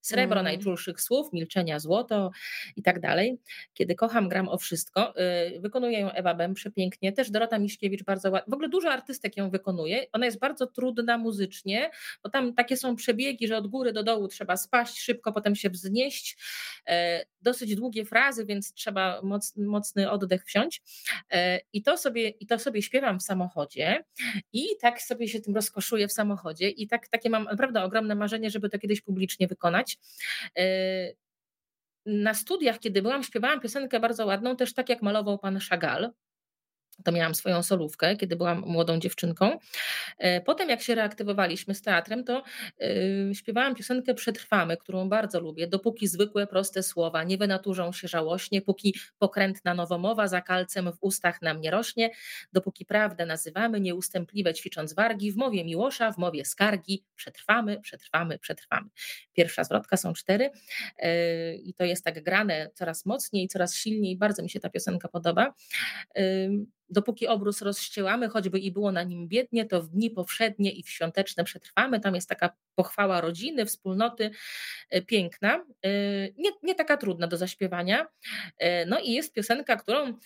Srebro mm. najczulszych słów, milczenia złoto i tak dalej. Kiedy kocham, gram o wszystko. Wykonuje ją Ewa Bem przepięknie, też Dorota Miśkiewicz bardzo ładnie. W ogóle dużo artystek ją wykonuje. Ona jest bardzo trudna muzycznie, bo tam takie są przebiegi, że od góry do dołu trzeba spaść szybko, potem się wz- znieść, dosyć długie frazy, więc trzeba mocny, mocny oddech wziąć i to, sobie, i to sobie śpiewam w samochodzie i tak sobie się tym rozkoszuję w samochodzie i tak, takie mam naprawdę ogromne marzenie, żeby to kiedyś publicznie wykonać. Na studiach, kiedy byłam, śpiewałam piosenkę bardzo ładną, też tak jak malował pan Chagall. To miałam swoją solówkę, kiedy byłam młodą dziewczynką. Potem jak się reaktywowaliśmy z teatrem, to yy, śpiewałam piosenkę Przetrwamy, którą bardzo lubię. Dopóki zwykłe, proste słowa nie wynaturzą się żałośnie, póki pokrętna nowomowa za kalcem w ustach nam nie rośnie, dopóki prawdę nazywamy, nieustępliwe ćwicząc wargi, w mowie Miłosza, w mowie skargi, przetrwamy, przetrwamy, przetrwamy. Pierwsza zwrotka, są cztery yy, i to jest tak grane coraz mocniej, coraz silniej. Bardzo mi się ta piosenka podoba. Yy, Dopóki obrus rozściełamy, choćby i było na nim biednie, to w dni powszednie i w świąteczne przetrwamy. Tam jest taka pochwała rodziny, wspólnoty, piękna, nie, nie taka trudna do zaśpiewania. No i jest piosenka, którą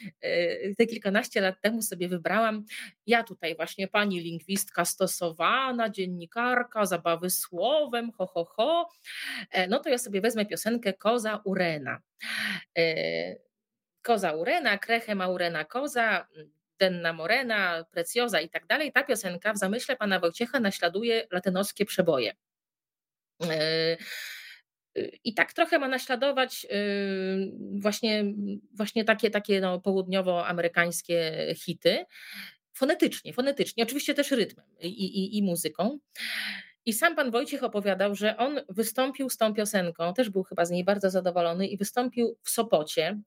te kilkanaście lat temu sobie wybrałam. Ja tutaj właśnie pani lingwistka stosowana, dziennikarka, zabawy słowem, ho, ho, ho. No to ja sobie wezmę piosenkę Koza Urena. Koza Urena, krechę ma Urena koza, denna morena, precjoza i tak dalej. Ta piosenka w zamyśle pana Wojciecha naśladuje latynoskie przeboje. I tak trochę ma naśladować właśnie, właśnie takie, takie no, południowoamerykańskie hity. Fonetycznie, fonetycznie, oczywiście też rytmem i, i, i muzyką. I sam pan Wojciech opowiadał, że on wystąpił z tą piosenką, też był chyba z niej bardzo zadowolony i wystąpił w Sopocie.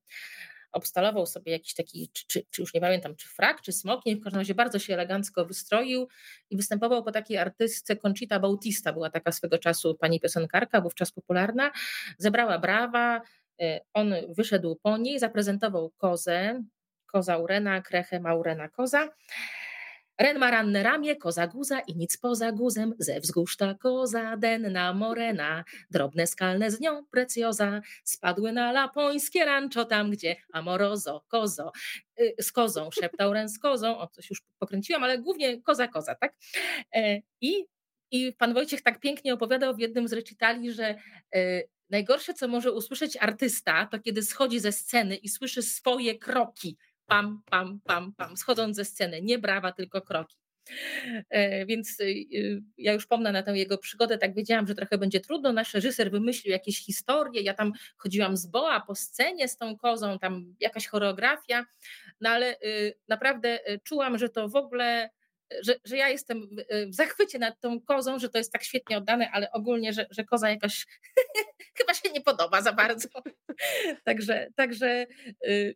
Obstalował sobie jakiś taki, czy, czy, czy już nie pamiętam, czy frak, czy smoknik, w każdym razie bardzo się elegancko wystroił i występował po takiej artystce Conchita Bautista, była taka swego czasu pani piosenkarka, wówczas popularna, zebrała brawa, on wyszedł po niej, zaprezentował kozę, koza Urena, krechę ma Urena koza. Ren ma ranne ramię, koza guza i nic poza guzem, ze wzgórz ta koza, denna morena, drobne skalne z nią precjoza, spadły na lapońskie rancho tam, gdzie amorozo, kozo, yy, z kozą, szeptał Ren z kozą, o coś już pokręciłam, ale głównie koza, koza, tak? Yy, i, I pan Wojciech tak pięknie opowiadał w jednym z recitali, że... Yy, najgorsze, co może usłyszeć artysta, to kiedy schodzi ze sceny i słyszy swoje kroki. Pam, pam, pam, pam. Schodząc ze sceny. Nie brawa, tylko kroki. Więc ja już pomnę na tę jego przygodę, tak wiedziałam, że trochę będzie trudno, nasz reżyser wymyślił jakieś historie, ja tam chodziłam z boa po scenie z tą kozą, tam jakaś choreografia, no ale naprawdę czułam, że to w ogóle że, że ja jestem w zachwycie nad tą kozą, że to jest tak świetnie oddane, ale ogólnie, że, że koza jakoś chyba się nie podoba za bardzo. Także, także y,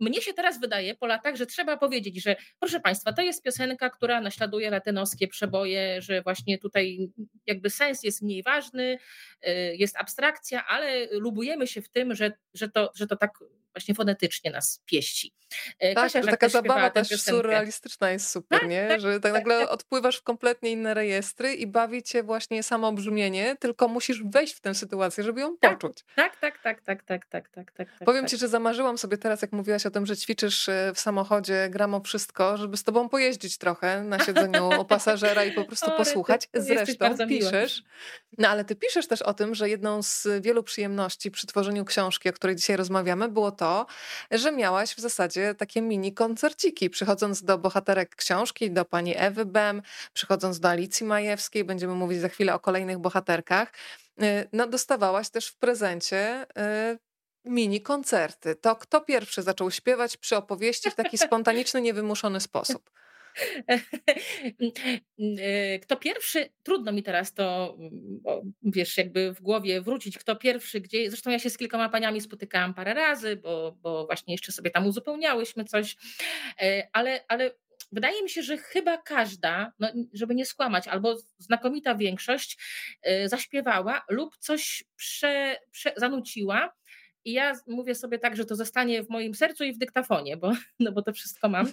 mnie się teraz wydaje po latach, że trzeba powiedzieć, że proszę Państwa, to jest piosenka, która naśladuje latenowskie przeboje, że właśnie tutaj jakby sens jest mniej ważny, y, jest abstrakcja, ale lubujemy się w tym, że, że, to, że to tak właśnie fonetycznie nas pieści. Tak, Kasia, że taka zabawa też surrealistyczna jest super, tak, nie? Tak, że tak nagle tak, odpływasz w kompletnie inne rejestry i bawi cię właśnie samo brzmienie, tylko musisz wejść w tę sytuację, żeby ją tak, poczuć. Tak, tak, tak, tak, tak, tak, tak, tak. Powiem tak. ci, że zamarzyłam sobie teraz, jak mówiłaś o tym, że ćwiczysz w samochodzie Gramo Wszystko, żeby z tobą pojeździć trochę na siedzeniu u pasażera i po prostu o, posłuchać. Ty, Zresztą piszesz. Miła. No ale ty piszesz też o tym, że jedną z wielu przyjemności przy tworzeniu książki, o której dzisiaj rozmawiamy, było to, To, że miałaś w zasadzie takie mini koncerciki, przychodząc do bohaterek książki, do pani Ewy Bem, przychodząc do Alicji Majewskiej, będziemy mówić za chwilę o kolejnych bohaterkach, no dostawałaś też w prezencie mini koncerty. To kto pierwszy zaczął śpiewać przy opowieści w taki spontaniczny, niewymuszony sposób? Kto pierwszy, trudno mi teraz to, wiesz, jakby w głowie wrócić, kto pierwszy, gdzie, zresztą ja się z kilkoma paniami spotykałam parę razy, bo, bo właśnie jeszcze sobie tam uzupełniałyśmy coś, ale, ale wydaje mi się, że chyba każda, no, żeby nie skłamać, albo znakomita większość zaśpiewała lub coś prze, prze, zanuciła. I ja mówię sobie tak, że to zostanie w moim sercu i w dyktafonie, bo, no bo to wszystko mam.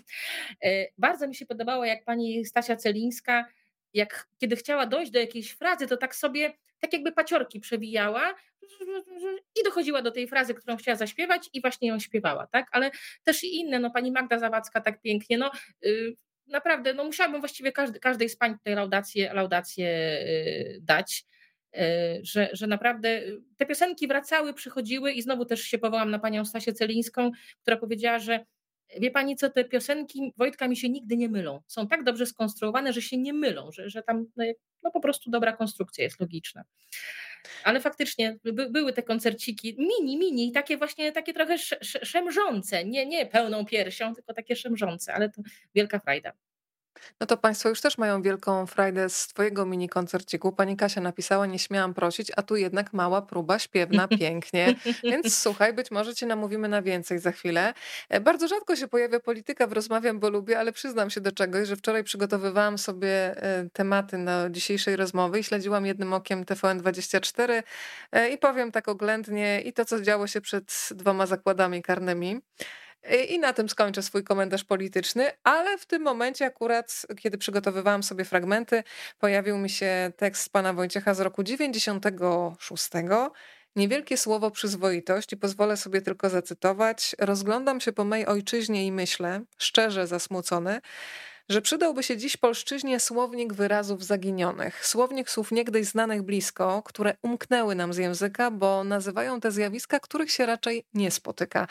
Bardzo mi się podobało, jak pani Stasia Celińska, jak kiedy chciała dojść do jakiejś frazy, to tak sobie, tak jakby paciorki przewijała i dochodziła do tej frazy, którą chciała zaśpiewać i właśnie ją śpiewała, tak? Ale też i inne, no pani Magda Zawadzka tak pięknie, no y- naprawdę, no musiałabym właściwie każdy, każdej z pań tutaj laudację, laudację y- dać. Że, że naprawdę te piosenki wracały, przychodziły i znowu też się powołam na panią Stasię Celińską, która powiedziała, że wie pani co, te piosenki Wojtka mi się nigdy nie mylą. Są tak dobrze skonstruowane, że się nie mylą, że, że tam no, po prostu dobra konstrukcja jest logiczna. Ale faktycznie by, były te koncerciki mini, mini, takie właśnie takie trochę sz, sz, szemrzące, nie, nie pełną piersią, tylko takie szemrzące, ale to wielka frajda. No to Państwo już też mają wielką frajdę z twojego mini koncerciku. Pani Kasia napisała, nie śmiałam prosić, a tu jednak mała próba śpiewna, pięknie. Więc słuchaj, być może cię namówimy na więcej za chwilę. Bardzo rzadko się pojawia polityka w Rozmawiam, bo lubię, ale przyznam się do czegoś, że wczoraj przygotowywałam sobie tematy na dzisiejszej rozmowy i śledziłam jednym okiem T V N dwadzieścia cztery i powiem tak oględnie i to, co działo się przed dwoma zakładami karnymi. I na tym skończę swój komentarz polityczny, ale w tym momencie akurat, kiedy przygotowywałam sobie fragmenty, pojawił mi się tekst pana Wojciecha z roku dziewięćdziesiątego szóstego. Niewielkie słowo przyzwoitość i pozwolę sobie tylko zacytować. Rozglądam się po mej ojczyźnie i myślę, szczerze zasmucony, że przydałby się dziś polszczyźnie słownik wyrazów zaginionych, słownik słów niegdyś znanych blisko, które umknęły nam z języka, bo nazywają te zjawiska, których się raczej nie spotyka.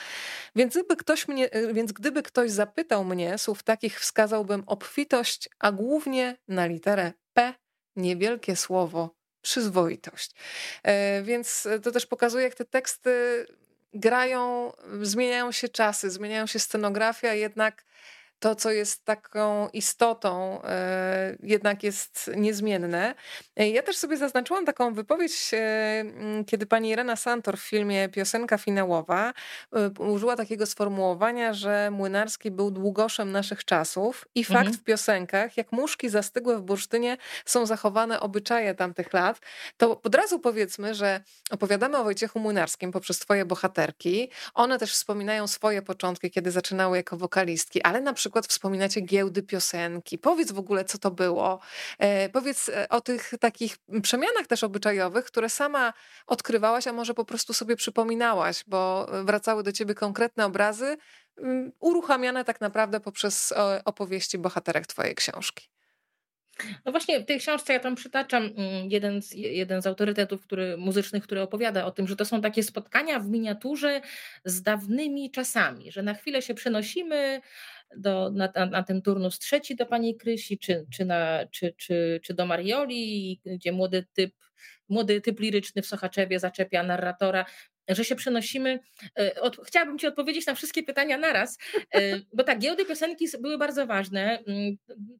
Więc gdyby ktoś mnie, więc gdyby ktoś zapytał mnie, słów takich wskazałbym obfitość, a głównie na literę P, niewielkie słowo przyzwoitość. Więc to też pokazuje, jak te teksty grają, zmieniają się czasy, zmieniają się scenografia, jednak to, co jest taką istotą, jednak jest niezmienne. Ja też sobie zaznaczyłam taką wypowiedź, kiedy pani Irena Santor w filmie Piosenka finałowa użyła takiego sformułowania, że Młynarski był długoszem naszych czasów i fakt mhm. w piosenkach, jak muszki zastygłe w bursztynie są zachowane obyczaje tamtych lat, to od razu powiedzmy, że opowiadamy o Wojciechu Młynarskim poprzez twoje bohaterki. One też wspominają swoje początki, kiedy zaczynały jako wokalistki, ale na przykład wspominacie giełdy piosenki. Powiedz w ogóle, co to było. Powiedz o tych takich przemianach też obyczajowych, które sama odkrywałaś, a może po prostu sobie przypominałaś, bo wracały do ciebie konkretne obrazy, uruchamiane tak naprawdę poprzez opowieści bohaterek twojej książki. No właśnie w tej książce ja tam przytaczam jeden z, jeden z autorytetów który, muzycznych, który opowiada o tym, że to są takie spotkania w miniaturze z dawnymi czasami, że na chwilę się przenosimy do, na, na, na ten turnus trzeci do pani Krysi, czy, czy, na, czy, czy, czy do Marioli, gdzie młody typ, młody typ liryczny w Sochaczewie zaczepia narratora. że się przenosimy. Od, chciałabym Ci odpowiedzieć na wszystkie pytania naraz, bo tak, giełdy piosenki były bardzo ważne.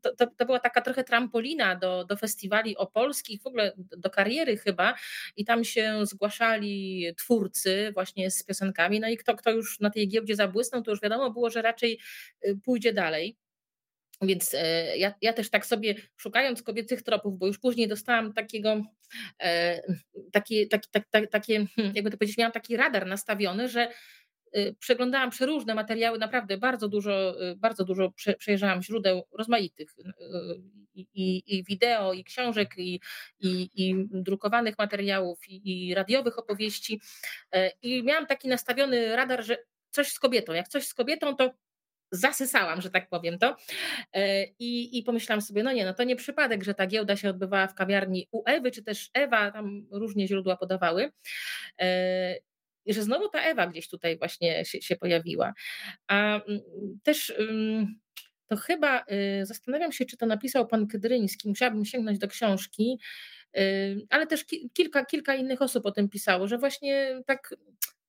To, to, to była taka trochę trampolina do, do festiwali opolskich, w ogóle do kariery chyba, i tam się zgłaszali twórcy właśnie z piosenkami, no i kto, kto już na tej giełdzie zabłysnął, to już wiadomo było, że raczej pójdzie dalej. Więc ja, ja też tak sobie, szukając kobiecych tropów, bo już później dostałam takiego, e, taki, taki, tak, tak, takie, jakby to powiedzieć, miałam taki radar nastawiony, że e, przeglądałam przeróżne materiały, naprawdę bardzo dużo, bardzo dużo prze, przejrzałam źródeł rozmaitych e, i, i wideo, i książek, i, i, i drukowanych materiałów, i, i radiowych opowieści, e, i miałam taki nastawiony radar, że coś z kobietą, jak coś z kobietą, to zasysałam, że tak powiem to, i, i pomyślałam sobie, no nie, no to nie przypadek, że ta giełda się odbywała w kawiarni u Ewy, czy też Ewa, tam różnie źródła podawały, i że znowu ta Ewa gdzieś tutaj właśnie się, się pojawiła. A też to chyba, zastanawiam się, czy to napisał pan Kydryński, musiałabym sięgnąć do książki, ale też kilka, kilka innych osób o tym pisało, że właśnie tak,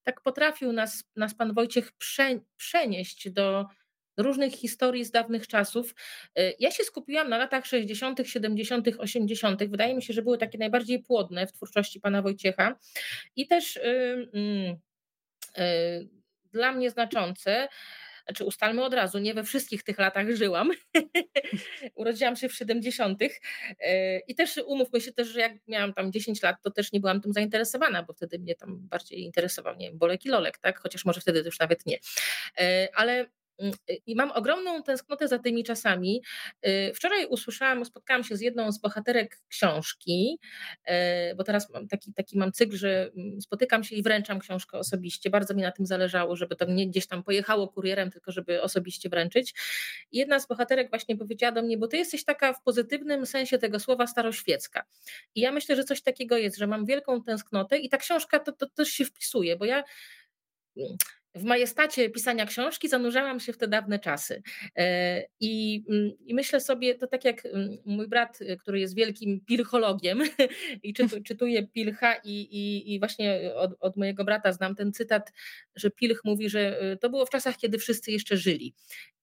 tak potrafił nas, nas pan Wojciech prze, przenieść do różnych historii z dawnych czasów. Ja się skupiłam na latach sześćdziesiątych, siedemdziesiątych, osiemdziesiątych. Wydaje mi się, że były takie najbardziej płodne w twórczości pana Wojciecha i też yy, yy, dla mnie znaczące. Znaczy, ustalmy od razu, nie we wszystkich tych latach żyłam. Urodziłam się w siedemdziesiątych i też umówmy się też, że jak miałam tam dziesięć lat, to też nie byłam tym zainteresowana, bo wtedy mnie tam bardziej interesował, nie wiem, Bolek i Lolek, tak? Chociaż może wtedy już nawet nie. Ale i mam ogromną tęsknotę za tymi czasami. Wczoraj usłyszałam, spotkałam się z jedną z bohaterek książki, bo teraz mam taki, taki mam cykl, że spotykam się i wręczam książkę osobiście. Bardzo mi na tym zależało, żeby to nie gdzieś tam pojechało kurierem, tylko żeby osobiście wręczyć. I jedna z bohaterek właśnie powiedziała do mnie, bo ty jesteś taka w pozytywnym sensie tego słowa staroświecka. I ja myślę, że coś takiego jest, że mam wielką tęsknotę i ta książka to, to też się wpisuje, bo ja w majestacie pisania książki zanurzałam się w te dawne czasy. I, i myślę sobie, to tak jak mój brat, który jest wielkim pilchologiem i czytu, czytuje Pilcha i, i, i właśnie od, od mojego brata znam ten cytat, że Pilch mówi, że to było w czasach, kiedy wszyscy jeszcze żyli.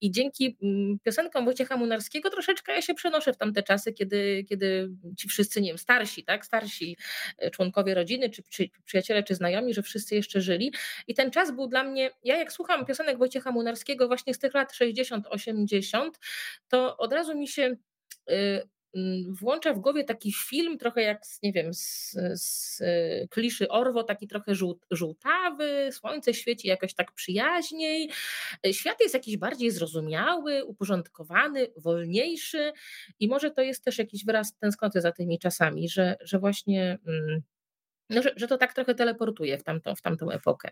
I dzięki piosenkom Wojciecha Młynarskiego troszeczkę ja się przenoszę w tamte czasy, kiedy, kiedy ci wszyscy, nie wiem, starsi, tak, starsi członkowie rodziny, czy, czy przyjaciele, czy znajomi, że wszyscy jeszcze żyli. I ten czas był dla mnie, ja jak słucham piosenek Wojciecha Młynarskiego właśnie z tych lat sześćdziesiątych osiemdziesiątych, to od razu mi się włącza w głowie taki film, trochę jak, nie wiem, z, z kliszy Orwo, taki trochę żółtawy, słońce świeci jakoś tak przyjaźniej, świat jest jakiś bardziej zrozumiały, uporządkowany, wolniejszy i może to jest też jakiś wyraz tęsknoty za tymi czasami, że, że właśnie, no, że, że to tak trochę teleportuje w tamtą, w tamtą epokę.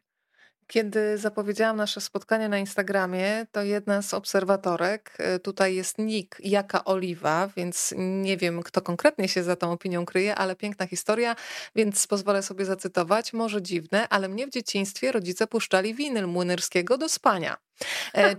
Kiedy zapowiedziałam nasze spotkanie na Instagramie, to jedna z obserwatorek, tutaj jest nick Jaka Oliwa, więc nie wiem, kto konkretnie się za tą opinią kryje, ale piękna historia, więc pozwolę sobie zacytować. Może dziwne, ale mnie w dzieciństwie rodzice puszczali winyl Młynarskiego do spania.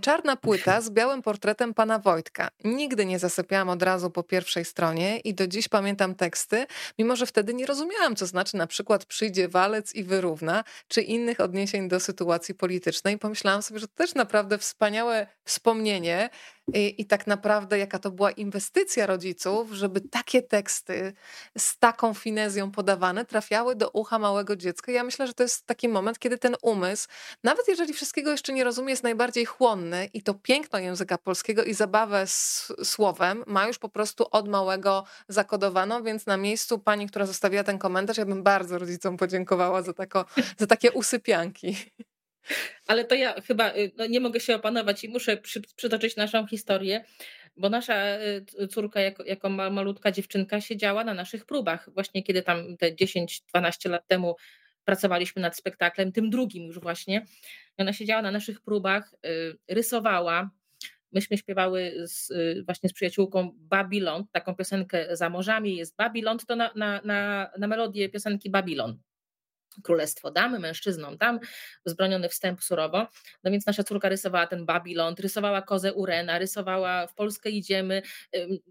Czarna płyta z białym portretem pana Wojtka. Nigdy nie zasypiałam od razu po pierwszej stronie i do dziś pamiętam teksty, mimo że wtedy nie rozumiałam, co znaczy na przykład przyjdzie walec i wyrówna, czy innych odniesień do sytuacji politycznej. Pomyślałam sobie, że to też naprawdę wspaniałe wspomnienie i, i tak naprawdę jaka to była inwestycja rodziców, żeby takie teksty z taką finezją podawane trafiały do ucha małego dziecka. Ja myślę, że to jest taki moment, kiedy ten umysł, nawet jeżeli wszystkiego jeszcze nie rozumie, jest najbardziej chłonny i to piękno języka polskiego i zabawę z słowem ma już po prostu od małego zakodowaną, więc na miejscu pani, która zostawiła ten komentarz, ja bym bardzo rodzicom podziękowała za, tako, za takie usypianki. Ale to ja chyba no nie mogę się opanować i muszę przy, przytoczyć naszą historię, bo nasza córka jako, jako malutka dziewczynka siedziała na naszych próbach, właśnie kiedy tam te dziesięć dwanaście lat temu pracowaliśmy nad spektaklem, tym drugim już właśnie. Ona siedziała na naszych próbach, rysowała. Myśmy śpiewały z, właśnie z przyjaciółką Babilon, taką piosenkę Za morzami jest Babilon, to na, na, na, na melodię piosenki Babilon. Królestwo damy, mężczyznom dam, wzbroniony wstęp surowo. No więc nasza córka rysowała ten Babilon, rysowała kozę Urena, rysowała W Polskę idziemy,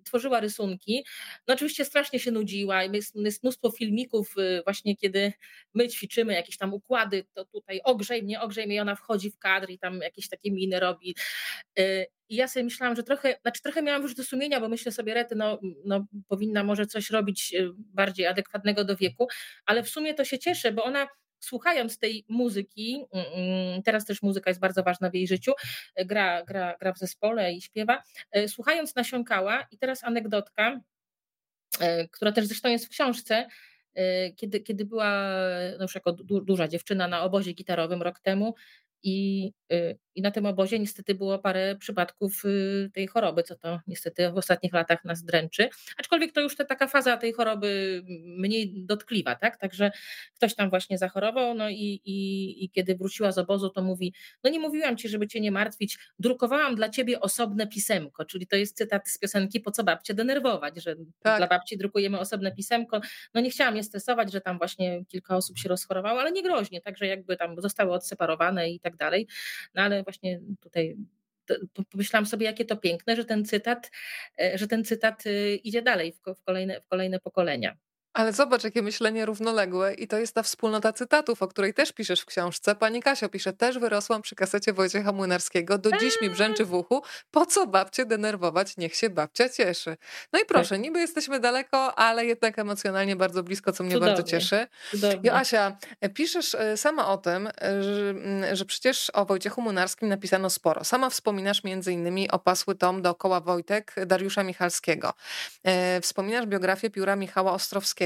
tworzyła rysunki. No oczywiście strasznie się nudziła. Jest, jest mnóstwo filmików właśnie, kiedy my ćwiczymy jakieś tam układy, to tutaj ogrzej mnie, ogrzej mnie, ona wchodzi w kadr i tam jakieś takie miny robi. I ja sobie myślałam, że trochę, znaczy trochę miałam wyrzuty sumienia, bo myślę sobie, rety, no, no powinna może coś robić bardziej adekwatnego do wieku, ale w sumie to się cieszę, bo ona słuchając tej muzyki, teraz też muzyka jest bardzo ważna w jej życiu, gra, gra, gra w zespole i śpiewa, słuchając nasiąkała i teraz anegdotka, która też zresztą jest w książce, kiedy, kiedy była no już jako du, duża dziewczyna na obozie gitarowym rok temu, I, I na tym obozie niestety było parę przypadków tej choroby, co to niestety w ostatnich latach nas dręczy. Aczkolwiek to już ta taka faza tej choroby mniej dotkliwa, tak? Także ktoś tam właśnie zachorował, no i, i, i kiedy wróciła z obozu, to mówi: no nie mówiłam ci, żeby cię nie martwić, drukowałam dla ciebie osobne pisemko, czyli to jest cytat z piosenki Po co babcię denerwować, że tak. Dla babci drukujemy osobne pisemko. No nie chciałam je stresować, że tam właśnie kilka osób się rozchorowało, ale nie groźnie, także jakby tam zostały odseparowane i tak dalej. No ale właśnie tutaj pomyślałam sobie, jakie to piękne, że ten cytat, że ten cytat idzie dalej w kolejne, w kolejne pokolenia. Ale zobacz, jakie myślenie równoległe i to jest ta wspólnota cytatów, o której też piszesz w książce. Pani Kasia pisze: też wyrosłam przy kasecie Wojciecha Młynarskiego, do dziś mi brzęczy w uchu, po co babcię denerwować, niech się babcia cieszy. No i proszę, niby jesteśmy daleko, ale jednak emocjonalnie bardzo blisko, co mnie Cudownie. Bardzo cieszy. Cudownie. Joasia, piszesz sama o tym, że, że przecież o Wojciechu Młynarskim napisano sporo. Sama wspominasz między innymi opasły tom Dookoła Wojtek Dariusza Michalskiego. Wspominasz biografię pióra Michała Ostrowskiego.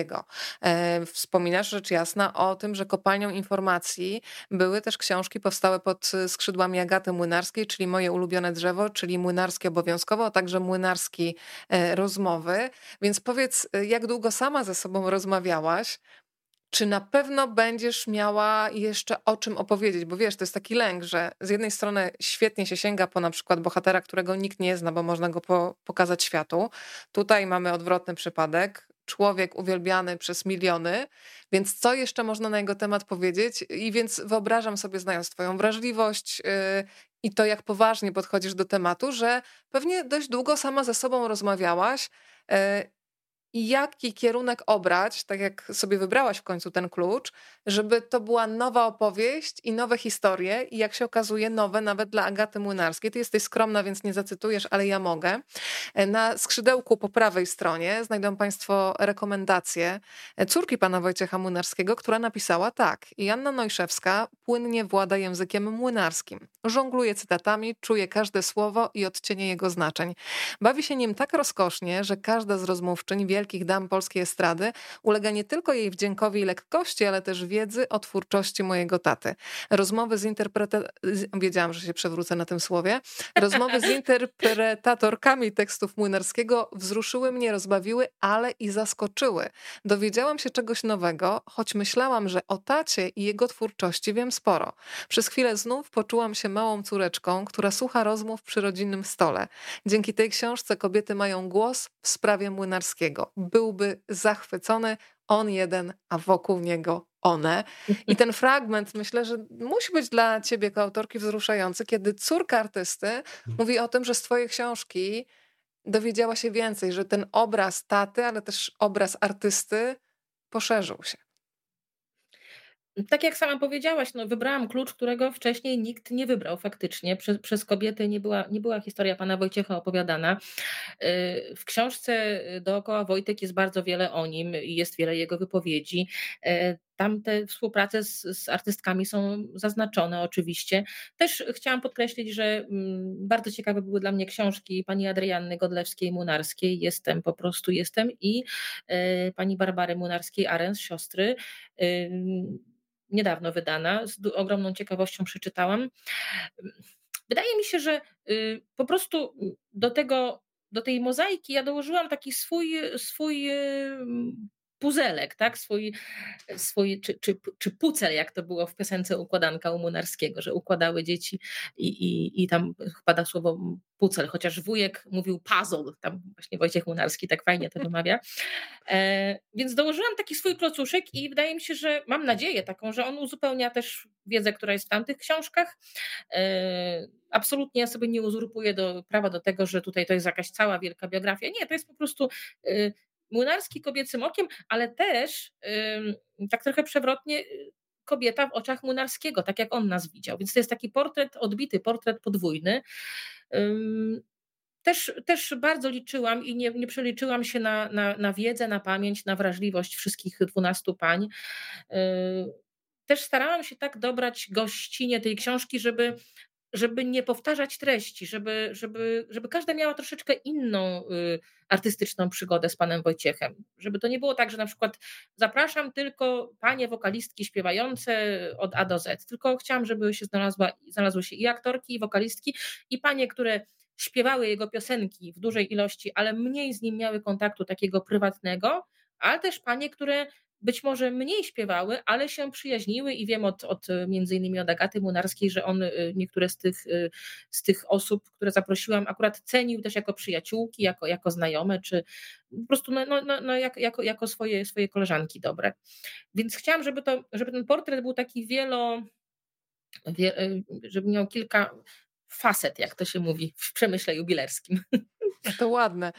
Wspominasz rzecz jasna o tym, że kopalnią informacji były też książki powstałe pod skrzydłami Agaty Młynarskiej, czyli Moje ulubione drzewo, czyli Młynarskie obowiązkowo, a także Młynarskie rozmowy. Więc powiedz, jak długo sama ze sobą rozmawiałaś? Czy na pewno będziesz miała jeszcze o czym opowiedzieć? Bo wiesz, to jest taki lęk, że z jednej strony świetnie się sięga po na przykład bohatera, którego nikt nie zna, bo można go po- pokazać światu. Tutaj mamy odwrotny przypadek. Człowiek uwielbiany przez miliony, więc co jeszcze można na jego temat powiedzieć? I więc wyobrażam sobie, znając twoją wrażliwość yy, i to, jak poważnie podchodzisz do tematu, że pewnie dość długo sama ze sobą rozmawiałaś yy, i jaki kierunek obrać, tak jak sobie wybrałaś w końcu ten klucz, żeby to była nowa opowieść i nowe historie i jak się okazuje nowe nawet dla Agaty Młynarskiej. Ty jesteś skromna, więc nie zacytujesz, ale ja mogę. Na skrzydełku po prawej stronie znajdą państwo rekomendacje córki pana Wojciecha Młynarskiego, która napisała tak. Joanna Nojszewska płynnie włada językiem młynarskim. Żongluje cytatami, czuje każde słowo i odcienie jego znaczeń. Bawi się nim tak rozkosznie, że każda z rozmówczyń wielki wielkich dam polskiej estrady ulega nie tylko jej wdziękowi i lekkości, ale też wiedzy o twórczości mojego taty. Rozmowy z interpreta... Wiedziałam, że się przewrócę na tym słowie. Rozmowy z interpretatorkami tekstów Młynarskiego wzruszyły mnie, rozbawiły, ale i zaskoczyły. Dowiedziałam się czegoś nowego, choć myślałam, że o tacie i jego twórczości wiem sporo. Przez chwilę znów poczułam się małą córeczką, która słucha rozmów przy rodzinnym stole. Dzięki tej książce kobiety mają głos w sprawie Młynarskiego. Byłby zachwycony, on jeden, a wokół niego one. I ten fragment, myślę, że musi być dla ciebie, jako autorki, wzruszający, kiedy córka artysty mówi o tym, że z twojej książki dowiedziała się więcej, że ten obraz taty, ale też obraz artysty poszerzył się. Tak jak sama powiedziałaś, no wybrałam klucz, którego wcześniej nikt nie wybrał faktycznie. Przez, przez kobiety nie była, nie była historia pana Wojciecha opowiadana. W książce Dookoła Wojtek jest bardzo wiele o nim i jest wiele jego wypowiedzi. Tam te współprace z, z artystkami są zaznaczone oczywiście. Też chciałam podkreślić, że bardzo ciekawe były dla mnie książki pani Adrianny Godlewskiej-Munarskiej, Jestem, po prostu jestem, i y, pani Barbary Młynarskiej-Arens, siostry, y, niedawno wydana, z ogromną ciekawością przeczytałam. Wydaje mi się, że y, po prostu do tego, do tej mozaiki ja dołożyłam taki swój, swój y, puzelek, tak? Swój, swój, czy, czy, czy pucel, jak to było w piosence Układanka u Młynarskiego, że układały dzieci i, i, i tam pada słowo pucel, chociaż wujek mówił puzzle, tam właśnie Wojciech Młynarski tak fajnie to wymawia. E, więc dołożyłam taki swój klocuszek i wydaje mi się, że mam nadzieję taką, że on uzupełnia też wiedzę, która jest w tamtych książkach. E, absolutnie ja sobie nie uzurpuję do, prawa do tego, że tutaj to jest jakaś cała wielka biografia. Nie, to jest po prostu... E, Młynarski kobiecym okiem, ale też yy, tak trochę przewrotnie yy, kobieta w oczach Młynarskiego, tak jak on nas widział. Więc to jest taki portret odbity, portret podwójny. Yy, też, też bardzo liczyłam i nie, nie przeliczyłam się na, na, na wiedzę, na pamięć, na wrażliwość wszystkich dwunastu pań. Yy, też starałam się tak dobrać gościnie tej książki, żeby... żeby nie powtarzać treści, żeby, żeby, żeby każda miała troszeczkę inną y, artystyczną przygodę z panem Wojciechem. Żeby to nie było tak, że na przykład zapraszam tylko panie wokalistki śpiewające od A do Z, tylko chciałam, żeby się znalazła, znalazły się i aktorki, i wokalistki, i panie, które śpiewały jego piosenki w dużej ilości, ale mniej z nim miały kontaktu takiego prywatnego, ale też panie, które... być może mniej śpiewały, ale się przyjaźniły i wiem od, od między innymi od Agaty Młynarskiej, że on niektóre z tych, z tych osób, które zaprosiłam, akurat cenił też jako przyjaciółki, jako, jako znajome, czy po prostu no, no, no, jako, jako swoje, swoje koleżanki dobre. Więc chciałam, żeby, to, żeby ten portret był taki wielo, żeby miał kilka facet, jak to się mówi w przemyśle jubilerskim. To ładne.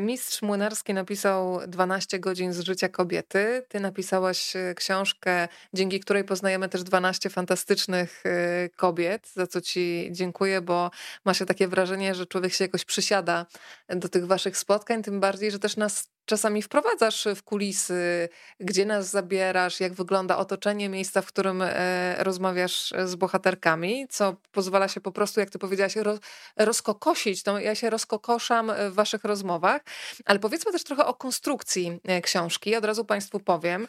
Mistrz Młynarski napisał dwanaście godzin z życia kobiety. Ty napisałaś książkę, dzięki której poznajemy też dwanaście fantastycznych kobiet, za co ci dziękuję, bo ma się takie wrażenie, że człowiek się jakoś przysiada do tych waszych spotkań, tym bardziej, że też nas czasami wprowadzasz w kulisy, gdzie nas zabierasz, jak wygląda otoczenie miejsca, w którym rozmawiasz z bohaterkami, co pozwala się po prostu, jak ty powiedziałaś, rozkokosić. No, ja się rozkokoszam w waszych rozmowach, ale powiedzmy też trochę o konstrukcji książki. Od razu państwu powiem,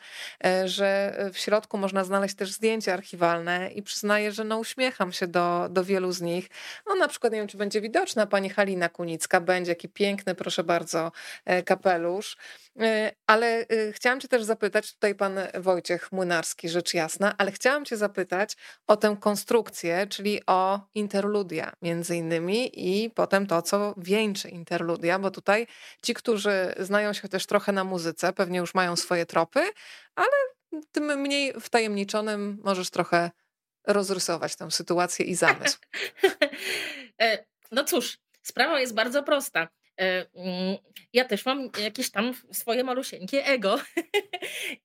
że w środku można znaleźć też zdjęcia archiwalne i przyznaję, że no uśmiecham się do, do wielu z nich. No na przykład, nie wiem, czy będzie widoczna pani Halina Kunicka, będzie, jaki piękny, proszę bardzo, kapelusz. Ale chciałam cię też zapytać, tutaj pan Wojciech Młynarski, rzecz jasna, ale chciałam cię zapytać o tę konstrukcję, czyli o interludia między innymi i potem to, co wieńczy interludia, bo tutaj ci, którzy znają się chociaż trochę na muzyce, pewnie już mają swoje tropy, ale tym mniej wtajemniczonym możesz trochę rozrysować tę sytuację i zamysł. No cóż, sprawa jest bardzo prosta. Ja też mam jakieś tam swoje malusieńkie ego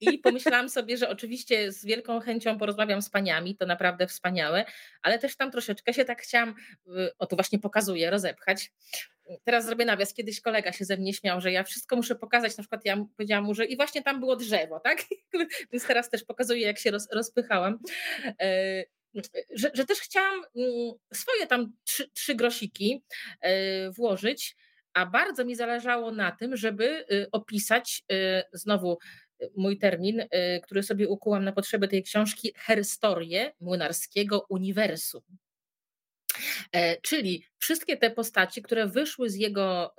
i pomyślałam sobie, że oczywiście z wielką chęcią porozmawiam z paniami, to naprawdę wspaniałe, ale też tam troszeczkę się tak chciałam, o tu właśnie pokazuję, rozepchać. Teraz zrobię nawias, kiedyś kolega się ze mnie śmiał, że ja wszystko muszę pokazać, na przykład ja powiedziałam mu, że i właśnie tam było drzewo, tak? Więc teraz też pokazuję, jak się roz, rozpychałam. Że, że też chciałam swoje tam trzy, trzy grosiki włożyć, a bardzo mi zależało na tym, żeby opisać, znowu mój termin, który sobie ukułam na potrzeby tej książki, herstorię młynarskiego uniwersum. Czyli wszystkie te postaci, które wyszły z jego,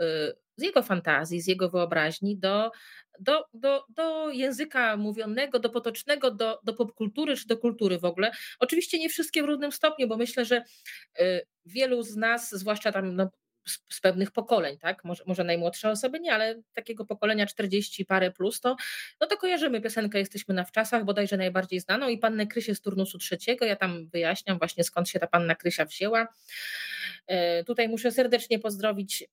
z jego fantazji, z jego wyobraźni do, do, do, do języka mówionego, do potocznego, do, do popkultury czy do kultury w ogóle. Oczywiście nie wszystkie w równym stopniu, bo myślę, że wielu z nas, zwłaszcza tam... No, z pewnych pokoleń, tak? Może, może najmłodsze osoby nie, ale takiego pokolenia czterdzieści parę plus, to, no to kojarzymy piosenkę Jesteśmy na wczasach, bodajże najbardziej znaną i Pannę Krysię z Turnusu trzeciego. Ja tam wyjaśniam właśnie, skąd się ta Panna Krysia wzięła. Tutaj muszę serdecznie pozdrowić,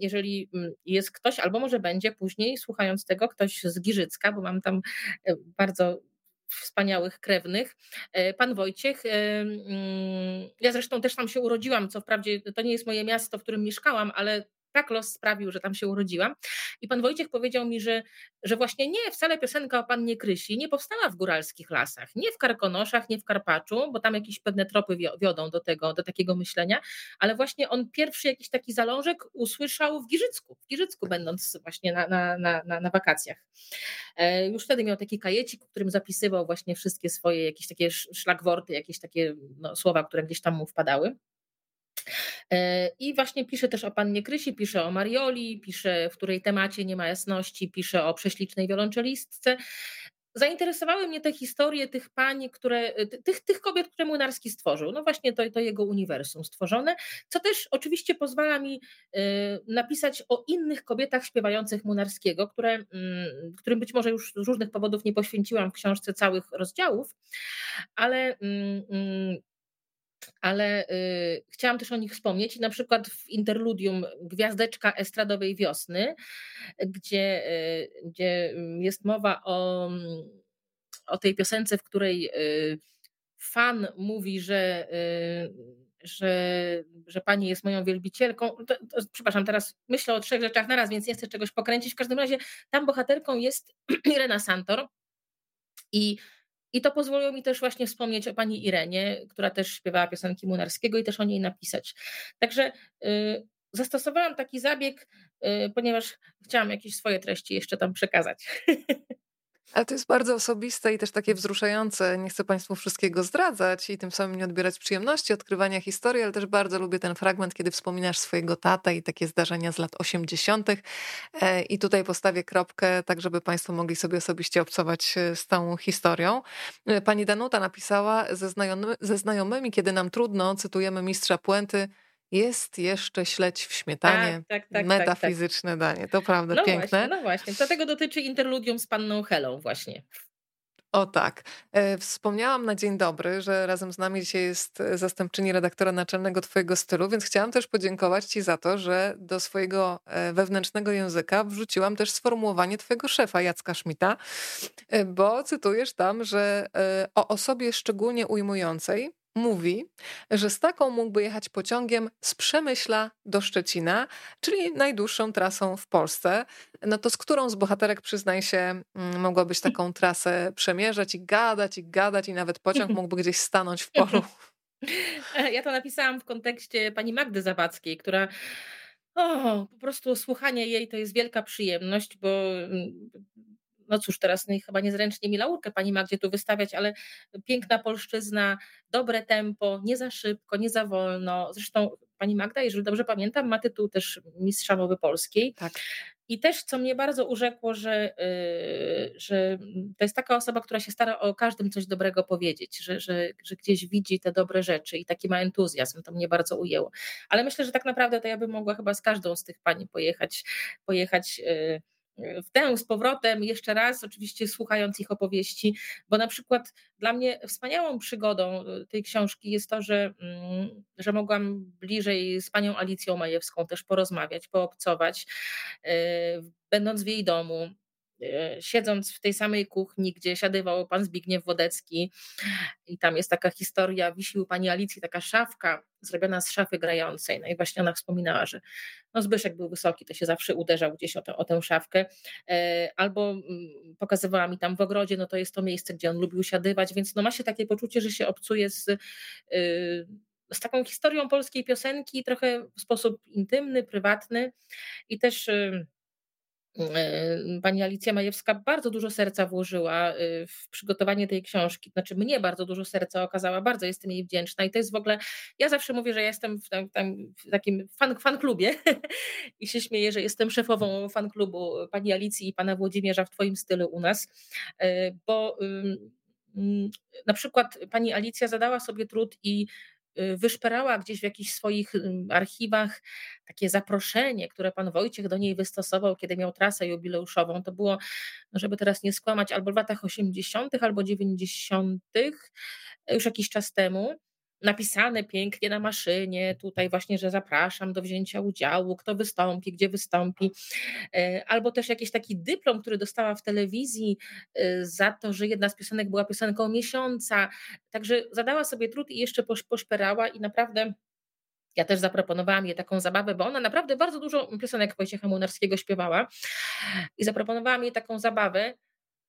jeżeli jest ktoś, albo może będzie później, słuchając tego, ktoś z Giżycka, bo mam tam bardzo wspaniałych krewnych. Pan Wojciech, ja zresztą też tam się urodziłam, co wprawdzie to nie jest moje miasto, w którym mieszkałam, ale tak los sprawił, że tam się urodziłam. I pan Wojciech powiedział mi, że, że właśnie nie, wcale piosenka o Pannie Krysi nie powstała w góralskich lasach, nie w Karkonoszach, nie w Karpaczu, bo tam jakieś pewne tropy wiodą do tego, do takiego myślenia, ale właśnie on pierwszy jakiś taki zalążek usłyszał w Giżycku, w Giżycku będąc właśnie na, na, na, na wakacjach. Już wtedy miał taki kajecik, w którym zapisywał właśnie wszystkie swoje jakieś takie szlagworty, jakieś takie no, słowa, które gdzieś tam mu wpadały. I właśnie pisze też o Pannie Krysi, pisze o Marioli, pisze, w której temacie nie ma jasności, pisze o prześlicznej wiolonczelistce. Zainteresowały mnie te historie tych pań, które, tych, tych kobiet, które Młynarski stworzył. No właśnie to, to jego uniwersum stworzone, co też oczywiście pozwala mi y, napisać o innych kobietach śpiewających Młynarskiego, które, y, którym być może już z różnych powodów nie poświęciłam w książce całych rozdziałów, ale... Y, y, ale y, chciałam też o nich wspomnieć. Na przykład w interludium Gwiazdeczka estradowej wiosny, gdzie, y, gdzie jest mowa o, o tej piosence, w której y, fan mówi, że, y, że, że pani jest moją wielbicielką. To, to, przepraszam, teraz myślę o trzech rzeczach naraz, więc nie chcę czegoś pokręcić. W każdym razie tam bohaterką jest Irena Santor i I to pozwoliło mi też właśnie wspomnieć o pani Irenie, która też śpiewała piosenki Młynarskiego i też o niej napisać. Także y, zastosowałam taki zabieg, y, ponieważ chciałam jakieś swoje treści jeszcze tam przekazać. Ale to jest bardzo osobiste i też takie wzruszające. Nie chcę Państwu wszystkiego zdradzać i tym samym nie odbierać przyjemności odkrywania historii, ale też bardzo lubię ten fragment, kiedy wspominasz swojego tatę i takie zdarzenia z lat osiemdziesiątych. I tutaj postawię kropkę, tak żeby Państwo mogli sobie osobiście obcować z tą historią. Pani Danuta napisała: ze, znajomy, ze znajomymi, kiedy nam trudno, cytujemy mistrza puenty, jest jeszcze śledź w śmietanie, tak, tak, tak, metafizyczne tak, tak. danie, to prawda, no piękne. Właśnie, no właśnie, dlatego dotyczy interludium z Panną Helą właśnie. O tak. Wspomniałam na dzień dobry, że razem z nami dzisiaj jest zastępczyni redaktora naczelnego Twojego stylu, więc chciałam też podziękować Ci za to, że do swojego wewnętrznego języka wrzuciłam też sformułowanie Twojego szefa, Jacka Szmita, bo cytujesz tam, że o osobie szczególnie ujmującej mówi, że z taką mógłby jechać pociągiem z Przemyśla do Szczecina, czyli najdłuższą trasą w Polsce. No to z którą z bohaterek, przyznaj się, mogłabyś taką trasę przemierzać i gadać, i gadać, i nawet pociąg mógłby gdzieś stanąć w polu? Ja to napisałam w kontekście pani Magdy Zawadzkiej, która... O, po prostu słuchanie jej to jest wielka przyjemność, bo... No cóż, teraz chyba niezręcznie mi laurkę pani Magdzie tu wystawiać, ale piękna polszczyzna, dobre tempo, nie za szybko, nie za wolno. Zresztą pani Magda, jeżeli dobrze pamiętam, ma tytuł też Mistrza Mowy Polskiej. Tak. I też, co mnie bardzo urzekło, że, yy, że to jest taka osoba, która się stara o każdym coś dobrego powiedzieć, że, że, że gdzieś widzi te dobre rzeczy i taki ma entuzjazm, to mnie bardzo ujęło. Ale myślę, że tak naprawdę to ja bym mogła chyba z każdą z tych pani pojechać, pojechać yy, w tę z powrotem jeszcze raz, oczywiście słuchając ich opowieści, bo na przykład dla mnie wspaniałą przygodą tej książki jest to, że, że mogłam bliżej z panią Alicją Majewską też porozmawiać, poobcować, będąc w jej domu, siedząc w tej samej kuchni, gdzie siadywał pan Zbigniew Wodecki i tam jest taka historia, wisi u pani Alicji taka szafka zrobiona z szafy grającej. No i właśnie ona wspominała, że no Zbyszek był wysoki, to się zawsze uderzał gdzieś o, to, o tę szafkę. Albo pokazywała mi tam w ogrodzie, no to jest to miejsce, gdzie on lubił siadywać, więc no ma się takie poczucie, że się obcuje z, z taką historią polskiej piosenki, trochę w sposób intymny, prywatny i też... Pani Alicja Majewska bardzo dużo serca włożyła w przygotowanie tej książki, znaczy mnie bardzo dużo serca okazała, bardzo jestem jej wdzięczna i to jest w ogóle, ja zawsze mówię, że ja jestem w, tam, tam, w takim fan, fan klubie i się śmieję, że jestem szefową fan klubu pani Alicji i pana Włodzimierza w Twoim stylu u nas, bo na przykład pani Alicja zadała sobie trud i wyszperała gdzieś w jakichś swoich archiwach takie zaproszenie, które pan Wojciech do niej wystosował, kiedy miał trasę jubileuszową. To było, żeby teraz nie skłamać, albo w latach osiemdziesiątych, albo dziewięćdziesiątych, już jakiś czas temu. Napisane pięknie na maszynie, tutaj właśnie, że zapraszam do wzięcia udziału, kto wystąpi, gdzie wystąpi, albo też jakiś taki dyplom, który dostała w telewizji za to, że jedna z piosenek była piosenką miesiąca, także zadała sobie trud i jeszcze poszperała i naprawdę... Ja też zaproponowałam jej taką zabawę, bo ona naprawdę bardzo dużo piosenek Wojciecha Młynarskiego śpiewała i zaproponowałam jej taką zabawę.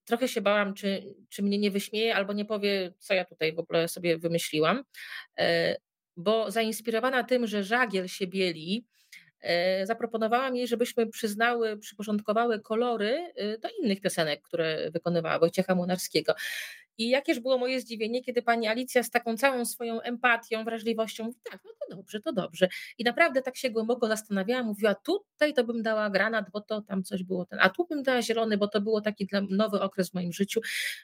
Trochę się bałam, czy, czy mnie nie wyśmieje albo nie powie, co ja tutaj w ogóle sobie wymyśliłam, bo zainspirowana tym, że żagiel się bieli, zaproponowałam jej, żebyśmy przyznały, przyporządkowały kolory do innych piosenek, które wykonywała Wojciecha Młynarskiego. I jakież było moje zdziwienie, kiedy pani Alicja z taką całą swoją empatią, wrażliwością mówi, tak, no to dobrze, to dobrze. I naprawdę tak się głęboko zastanawiała, mówiła, tutaj to bym dała granat, bo to tam coś było, ten, a tu bym dała zielony, bo to było taki dla, nowy okres w moim życiu.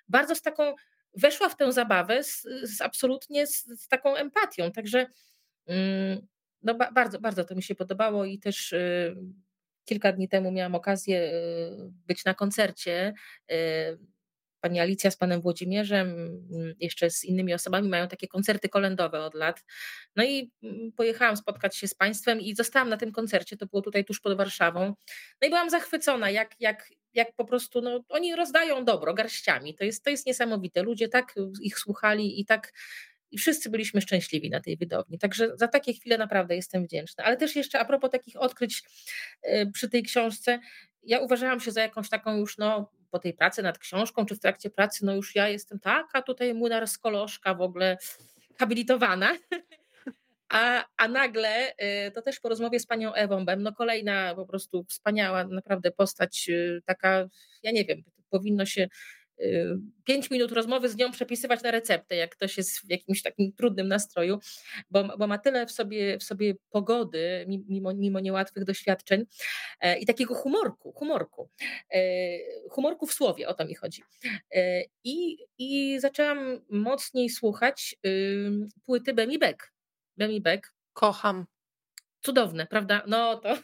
Bardzo z taką, weszła w tę zabawę z, z absolutnie z, z taką empatią, także mm, no ba, bardzo, bardzo to mi się podobało i też y, kilka dni temu miałam okazję y, być na koncercie, y, pani Alicja z panem Włodzimierzem, jeszcze z innymi osobami, mają takie koncerty kolędowe od lat. No i pojechałam spotkać się z państwem i zostałam na tym koncercie, to było tutaj tuż pod Warszawą. No i byłam zachwycona, jak, jak, jak po prostu, no, oni rozdają dobro garściami. To jest, to jest niesamowite. Ludzie tak ich słuchali i tak i wszyscy byliśmy szczęśliwi na tej widowni. Także za takie chwile naprawdę jestem wdzięczna. Ale też jeszcze a propos takich odkryć przy tej książce, ja uważałam się za jakąś taką już, no, po tej pracy nad książką, czy w trakcie pracy, no już ja jestem taka tutaj młynarskolożka w ogóle habilitowana, a, a nagle, to też po rozmowie z panią Ewą Bem, no kolejna po prostu wspaniała naprawdę postać, taka, ja nie wiem, powinno się pięć minut rozmowy z nią przepisywać na receptę, jak ktoś jest w jakimś takim trudnym nastroju, bo, bo ma tyle w sobie, w sobie pogody, mimo, mimo niełatwych doświadczeń i takiego humorku, humorku, humorku w słowie, o to mi chodzi. I, i zaczęłam mocniej słuchać płyty Bem i Beck. Bem i Beck. Kocham. Cudowne, prawda? No to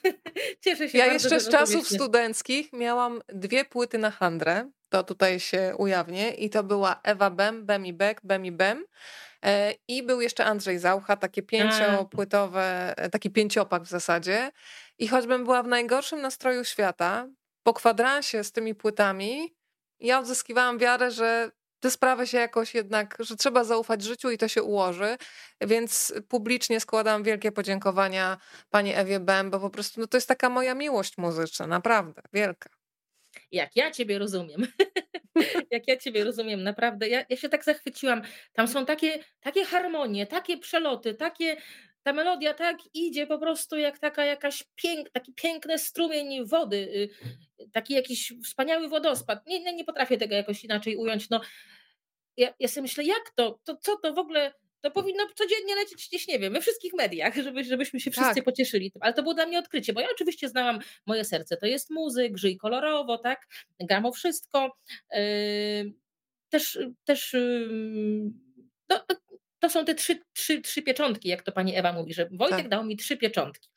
cieszę się. Ja bardzo, jeszcze z czasów studenckich miałam dwie płyty na handrę. To tutaj się ujawnię. I to była Ewa Bem, Bem i Beck, Bem i Bem. I był jeszcze Andrzej Zaucha, takie pięciopłytowe, taki pięciopak w zasadzie. I choćbym była w najgorszym nastroju świata, po kwadransie z tymi płytami, ja odzyskiwałam wiarę, że te sprawy się jakoś jednak, że trzeba zaufać życiu i to się ułoży, więc publicznie składam wielkie podziękowania pani Ewie Bem, bo po prostu no to jest taka moja miłość muzyczna, naprawdę wielka. Jak ja ciebie rozumiem, jak ja ciebie rozumiem, naprawdę, ja, ja się tak zachwyciłam, tam są takie, takie harmonie, takie przeloty, takie, ta melodia tak idzie po prostu jak taka jakaś, pięk, taki piękny strumień wody, taki jakiś wspaniały wodospad, nie, nie, nie potrafię tego jakoś inaczej ująć, no, ja, ja sobie myślę, jak to, to, co to w ogóle... To powinno codziennie lecieć gdzieś, nie wiem, we wszystkich mediach, żeby, żebyśmy się wszyscy tak pocieszyli. Ale to było dla mnie odkrycie, bo ja oczywiście znałam Moje serce to jest muzyk, Żyj kolorowo, tak? Gram o wszystko. Też, też to, to są te trzy, trzy, trzy pieczątki, jak to pani Ewa mówi, że Wojtek tak dał mi trzy pieczątki.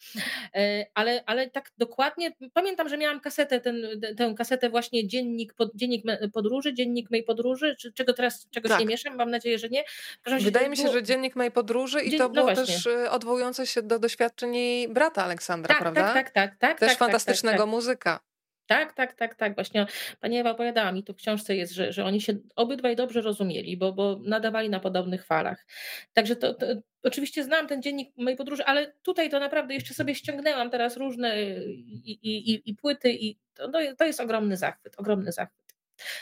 Ale, ale tak dokładnie, pamiętam, że miałam kasetę, ten, tę kasetę właśnie dziennik, pod, dziennik podróży, dziennik mej podróży, czy, czego teraz czegoś tak nie mieszam, mam nadzieję, że nie. Proszę, wydaje mi się, było... że dziennik mej podróży i Dzien... to było no też odwołujące się do doświadczeń jej brata Aleksandra, tak, prawda? Tak, tak, tak, tak. Też tak, fantastycznego tak, tak, muzyka. Tak, tak, tak, tak. Właśnie pani Ewa opowiadała mi tu w książce jest, że, że oni się obydwaj dobrze rozumieli, bo, bo nadawali na podobnych falach. Także to, to oczywiście znam ten dziennik mojej podróży, ale tutaj to naprawdę jeszcze sobie ściągnęłam teraz różne i, i, i, i płyty i to, to jest ogromny zachwyt, ogromny zachwyt.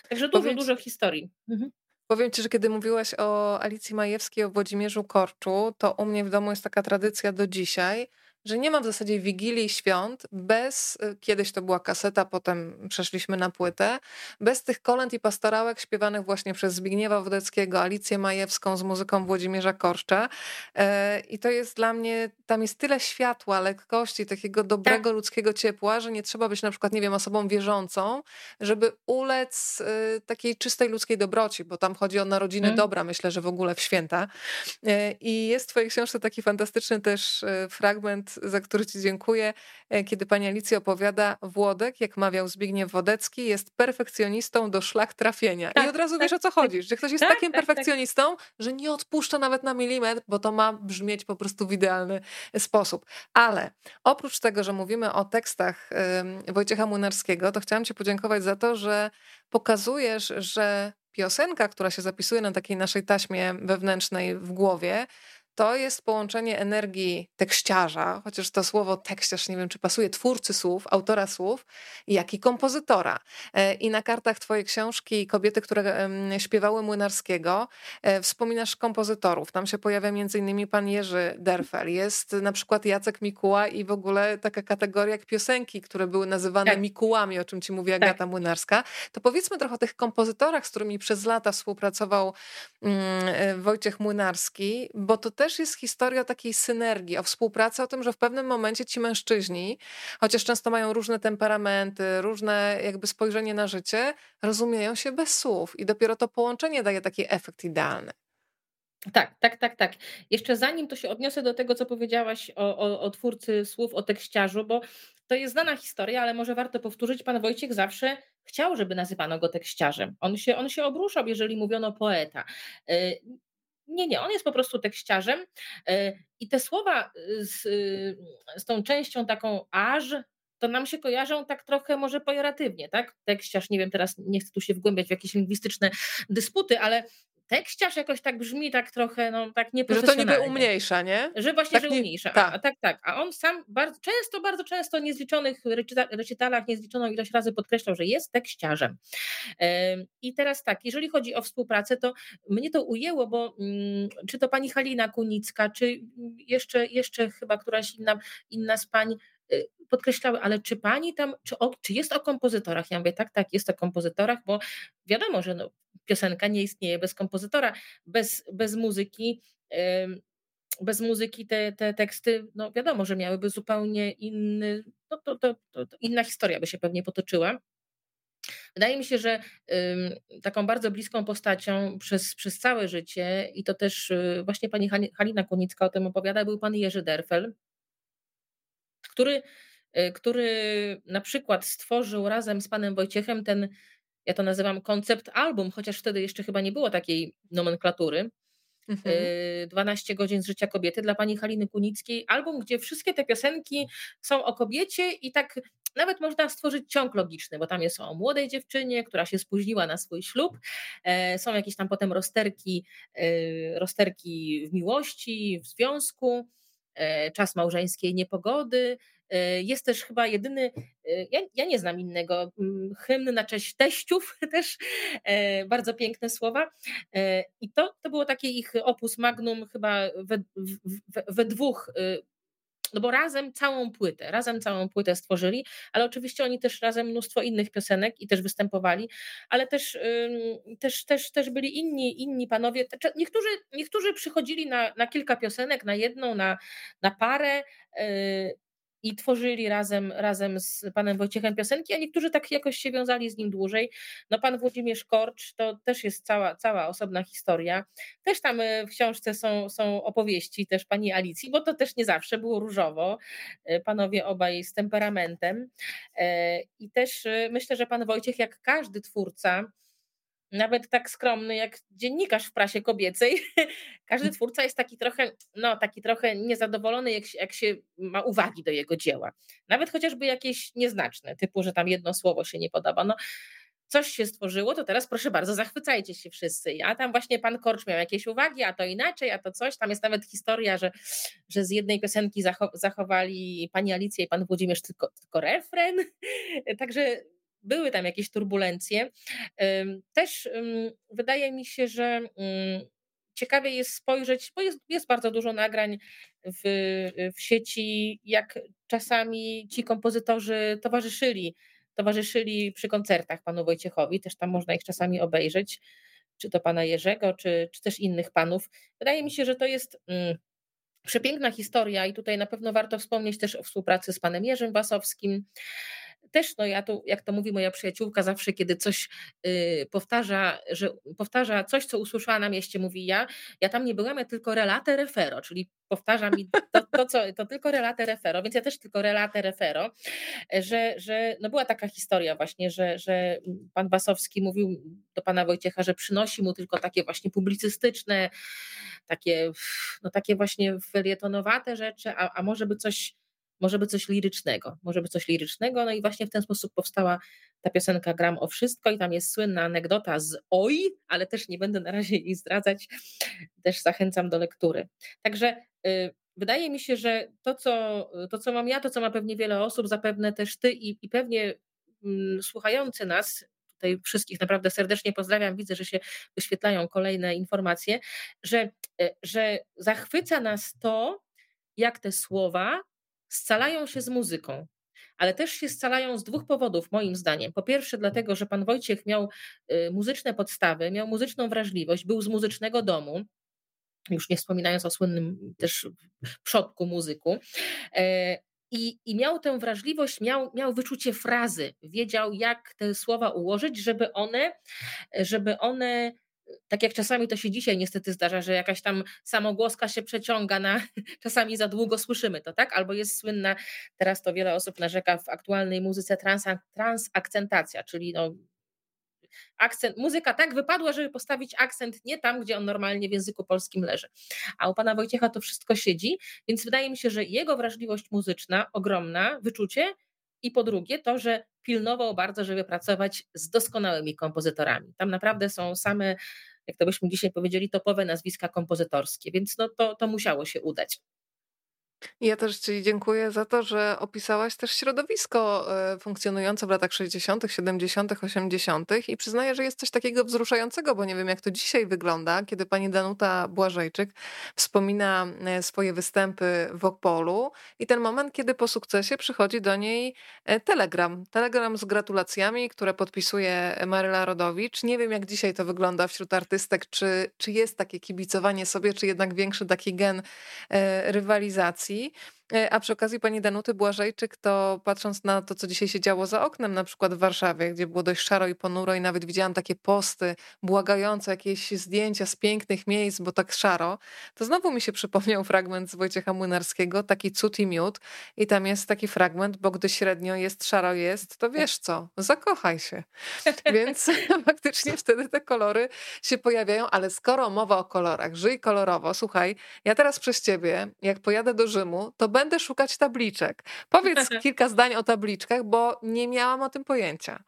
Także dużo, Powiedz... dużo historii. Mhm. Powiem ci, że kiedy mówiłaś o Alicji Majewskiej, o Włodzimierzu Korczu, to u mnie w domu jest taka tradycja do dzisiaj, że nie ma w zasadzie Wigilii Świąt bez, kiedyś to była kaseta, potem przeszliśmy na płytę, bez tych kolęd i pastorałek śpiewanych właśnie przez Zbigniewa Wodeckiego, Alicję Majewską z muzyką Włodzimierza Korcza. I to jest dla mnie, tam jest tyle światła, lekkości, takiego dobrego ludzkiego ciepła, że nie trzeba być na przykład, nie wiem, osobą wierzącą, żeby ulec takiej czystej ludzkiej dobroci, bo tam chodzi o narodziny hmm. dobra, myślę, że w ogóle w święta. I jest w twojej książce taki fantastyczny też fragment, za który ci dziękuję, kiedy pani Alicja opowiada, Włodek, jak mawiał Zbigniew Wodecki, jest perfekcjonistą do szlak trafienia. Tak, I od razu tak, wiesz, o co chodzi, że ktoś jest tak, takim tak, perfekcjonistą, tak. że nie odpuszcza nawet na milimetr, bo to ma brzmieć po prostu w idealny sposób. Ale oprócz tego, że mówimy o tekstach Wojciecha Młynarskiego, to chciałam ci podziękować za to, że pokazujesz, że piosenka, która się zapisuje na takiej naszej taśmie wewnętrznej w głowie, to jest połączenie energii tekściarza, chociaż to słowo tekściarz, nie wiem czy pasuje, twórcy słów, autora słów, jak i kompozytora. I na kartach twojej książki Kobiety, które śpiewały Młynarskiego, wspominasz kompozytorów. Tam się pojawia m.in. pan Jerzy Derfel, jest na przykład Jacek Mikuła i w ogóle taka kategoria jak piosenki, które były nazywane tak. Mikułami, o czym ci mówi Agata tak. Młynarska. To powiedzmy trochę o tych kompozytorach, z którymi przez lata współpracował Wojciech Młynarski, bo to też też jest historia o takiej synergii, o współpracy, o tym, że w pewnym momencie ci mężczyźni, chociaż często mają różne temperamenty, różne jakby spojrzenie na życie, rozumieją się bez słów i dopiero to połączenie daje taki efekt idealny. Tak, tak, tak, tak. Jeszcze zanim to się odniosę do tego, co powiedziałaś o, o, o twórcy słów, o tekściarzu, bo to jest znana historia, ale może warto powtórzyć. Pan Wojciech zawsze chciał, żeby nazywano go tekściarzem. On się, on się obruszał, jeżeli mówiono poeta. Nie, nie, on jest po prostu tekściarzem i te słowa z, z tą częścią taką aż, to nam się kojarzą tak trochę może pejoratywnie, tak? Tekściarz, nie wiem, teraz nie chcę tu się wgłębiać w jakieś lingwistyczne dysputy, ale tekściarz jakoś tak brzmi tak trochę, no tak nieprofesjonalnie. Że to niby umniejsza, nie? Że właśnie, tak, że umniejsza. Nie, tak. A, tak, tak. A on sam bardzo często, bardzo często w niezliczonych recitalach, niezliczoną ilość razy podkreślał, że jest tekściarzem. I teraz tak, jeżeli chodzi o współpracę, to mnie to ujęło, bo czy to pani Halina Kunicka, czy jeszcze, jeszcze chyba któraś inna, inna z pań podkreślały, ale czy pani tam, czy, o, czy jest o kompozytorach? Ja mówię, tak, tak, jest o kompozytorach, bo wiadomo, że no, piosenka nie istnieje bez kompozytora, bez, bez muzyki, yy, bez muzyki te, te teksty, no wiadomo, że miałyby zupełnie inny, no, to, to, to, to inna historia by się pewnie potoczyła. Wydaje mi się, że y, taką bardzo bliską postacią przez, przez całe życie i to też y, właśnie pani Halina Kunicka o tym opowiada, był pan Jerzy Derfel, który, który na przykład stworzył razem z panem Wojciechem ten, ja to nazywam koncept album, chociaż wtedy jeszcze chyba nie było takiej nomenklatury, mhm. dwanaście godzin z życia kobiety dla pani Haliny Kunickiej, album, gdzie wszystkie te piosenki są o kobiecie i tak nawet można stworzyć ciąg logiczny, bo tam jest o młodej dziewczynie, która się spóźniła na swój ślub, są jakieś tam potem rozterki, rozterki w miłości, w związku, czas małżeńskiej niepogody. Jest też chyba jedyny, ja, ja nie znam innego, hymn na cześć teściów, też bardzo piękne słowa. I to, to było takie ich opus magnum chyba we, we, we dwóch, no bo razem całą płytę, razem całą płytę stworzyli, ale oczywiście oni też razem mnóstwo innych piosenek i też występowali, ale też, też, też, też byli inni, inni panowie. Niektórzy, niektórzy przychodzili na, na kilka piosenek, na jedną, na, na parę i tworzyli razem, razem z panem Wojciechem piosenki, a niektórzy tak jakoś się wiązali z nim dłużej. No pan Włodzimierz Korcz to też jest cała, cała osobna historia. Też tam w książce są, są opowieści też pani Alicji, bo to też nie zawsze było różowo. Panowie obaj z temperamentem. I też myślę, że pan Wojciech, jak każdy twórca, nawet tak skromny jak dziennikarz w prasie kobiecej, każdy twórca jest taki trochę, no, taki trochę niezadowolony, jak się, jak się ma uwagi do jego dzieła. Nawet chociażby jakieś nieznaczne, typu, że tam jedno słowo się nie podoba. No, coś się stworzyło, to teraz proszę bardzo, zachwycajcie się wszyscy. A tam właśnie pan Korcz miał jakieś uwagi, a to inaczej, a to coś. Tam jest nawet historia, że, że z jednej piosenki zacho- zachowali pani Alicja i pan Włodzimierz tylko, tylko refren. Także były tam jakieś turbulencje. Też wydaje mi się, że ciekawie jest spojrzeć, bo jest, jest bardzo dużo nagrań w, w sieci, jak czasami ci kompozytorzy towarzyszyli, towarzyszyli przy koncertach panu Wojciechowi, też tam można ich czasami obejrzeć, czy to pana Jerzego, czy, czy też innych panów. Wydaje mi się, że to jest przepiękna historia i tutaj na pewno warto wspomnieć też o współpracy z panem Jerzym Basowskim. Też, no ja tu, jak to mówi moja przyjaciółka, zawsze kiedy coś y, powtarza, że powtarza coś, co usłyszała na mieście, mówi ja, ja tam nie byłam, ja tylko relatę refero, czyli powtarza mi to, to, co, to tylko relatę refero, więc ja też tylko relatę refero, że, że no była taka historia właśnie, że, że pan Basowski mówił do pana Wojciecha, że przynosi mu tylko takie właśnie publicystyczne, takie, no takie właśnie felietonowate rzeczy, a, a może by coś Może by coś lirycznego, może by coś lirycznego. No i właśnie w ten sposób powstała ta piosenka Gram o wszystko i tam jest słynna anegdota z Oj, ale też nie będę na razie jej zdradzać, też zachęcam do lektury. Także y, wydaje mi się, że to co, to, co mam ja, to co ma pewnie wiele osób, zapewne też ty i, i pewnie mm, słuchający nas, tutaj wszystkich naprawdę serdecznie pozdrawiam, widzę, że się wyświetlają kolejne informacje, że, y, że zachwyca nas to, jak te słowa scalają się z muzyką, ale też się scalają z dwóch powodów moim zdaniem. Po pierwsze dlatego, że pan Wojciech miał muzyczne podstawy, miał muzyczną wrażliwość, był z muzycznego domu, już nie wspominając o słynnym też przodku muzyku. I, i miał tę wrażliwość, miał, miał wyczucie frazy, wiedział, jak te słowa ułożyć, żeby one, żeby one, tak jak czasami to się dzisiaj niestety zdarza, że jakaś tam samogłoska się przeciąga na, czasami za długo słyszymy to, tak? Albo jest słynna, teraz to wiele osób narzeka w aktualnej muzyce, transak, transakcentacja, czyli no, akcent, muzyka tak wypadła, żeby postawić akcent nie tam, gdzie on normalnie w języku polskim leży. A u pana Wojciecha to wszystko siedzi, więc wydaje mi się, że jego wrażliwość muzyczna ogromna, wyczucie, i po drugie to, że pilnował bardzo, żeby pracować z doskonałymi kompozytorami. Tam naprawdę są same, jak to byśmy dzisiaj powiedzieli, topowe nazwiska kompozytorskie, więc no to, to musiało się udać. Ja też ci dziękuję za to, że opisałaś też środowisko funkcjonujące w latach sześćdziesiątych, siedemdziesiątych, osiemdziesiątych i przyznaję, że jest coś takiego wzruszającego, bo nie wiem, jak to dzisiaj wygląda, kiedy pani Danuta Błażejczyk wspomina swoje występy w Opolu i ten moment, kiedy po sukcesie przychodzi do niej telegram. Telegram z gratulacjami, które podpisuje Maryla Rodowicz. Nie wiem, jak dzisiaj to wygląda wśród artystek, czy, czy jest takie kibicowanie sobie, czy jednak większy taki gen rywalizacji. A przy okazji pani Danuty Błażejczyk, to patrząc na to, co dzisiaj się działo za oknem, na przykład w Warszawie, gdzie było dość szaro i ponuro i nawet widziałam takie posty błagające jakieś zdjęcia z pięknych miejsc, bo tak szaro, to znowu mi się przypomniał fragment z Wojciecha Młynarskiego, taki cud i miód, i tam jest taki fragment, bo gdy średnio jest, szaro jest, to wiesz co, zakochaj się. Więc faktycznie wtedy te kolory się pojawiają, ale skoro mowa o kolorach, żyj kolorowo, słuchaj, ja teraz przez ciebie, jak pojadę do Rzymu, to będę szukać tabliczek. Powiedz kilka zdań o tabliczkach, bo nie miałam o tym pojęcia.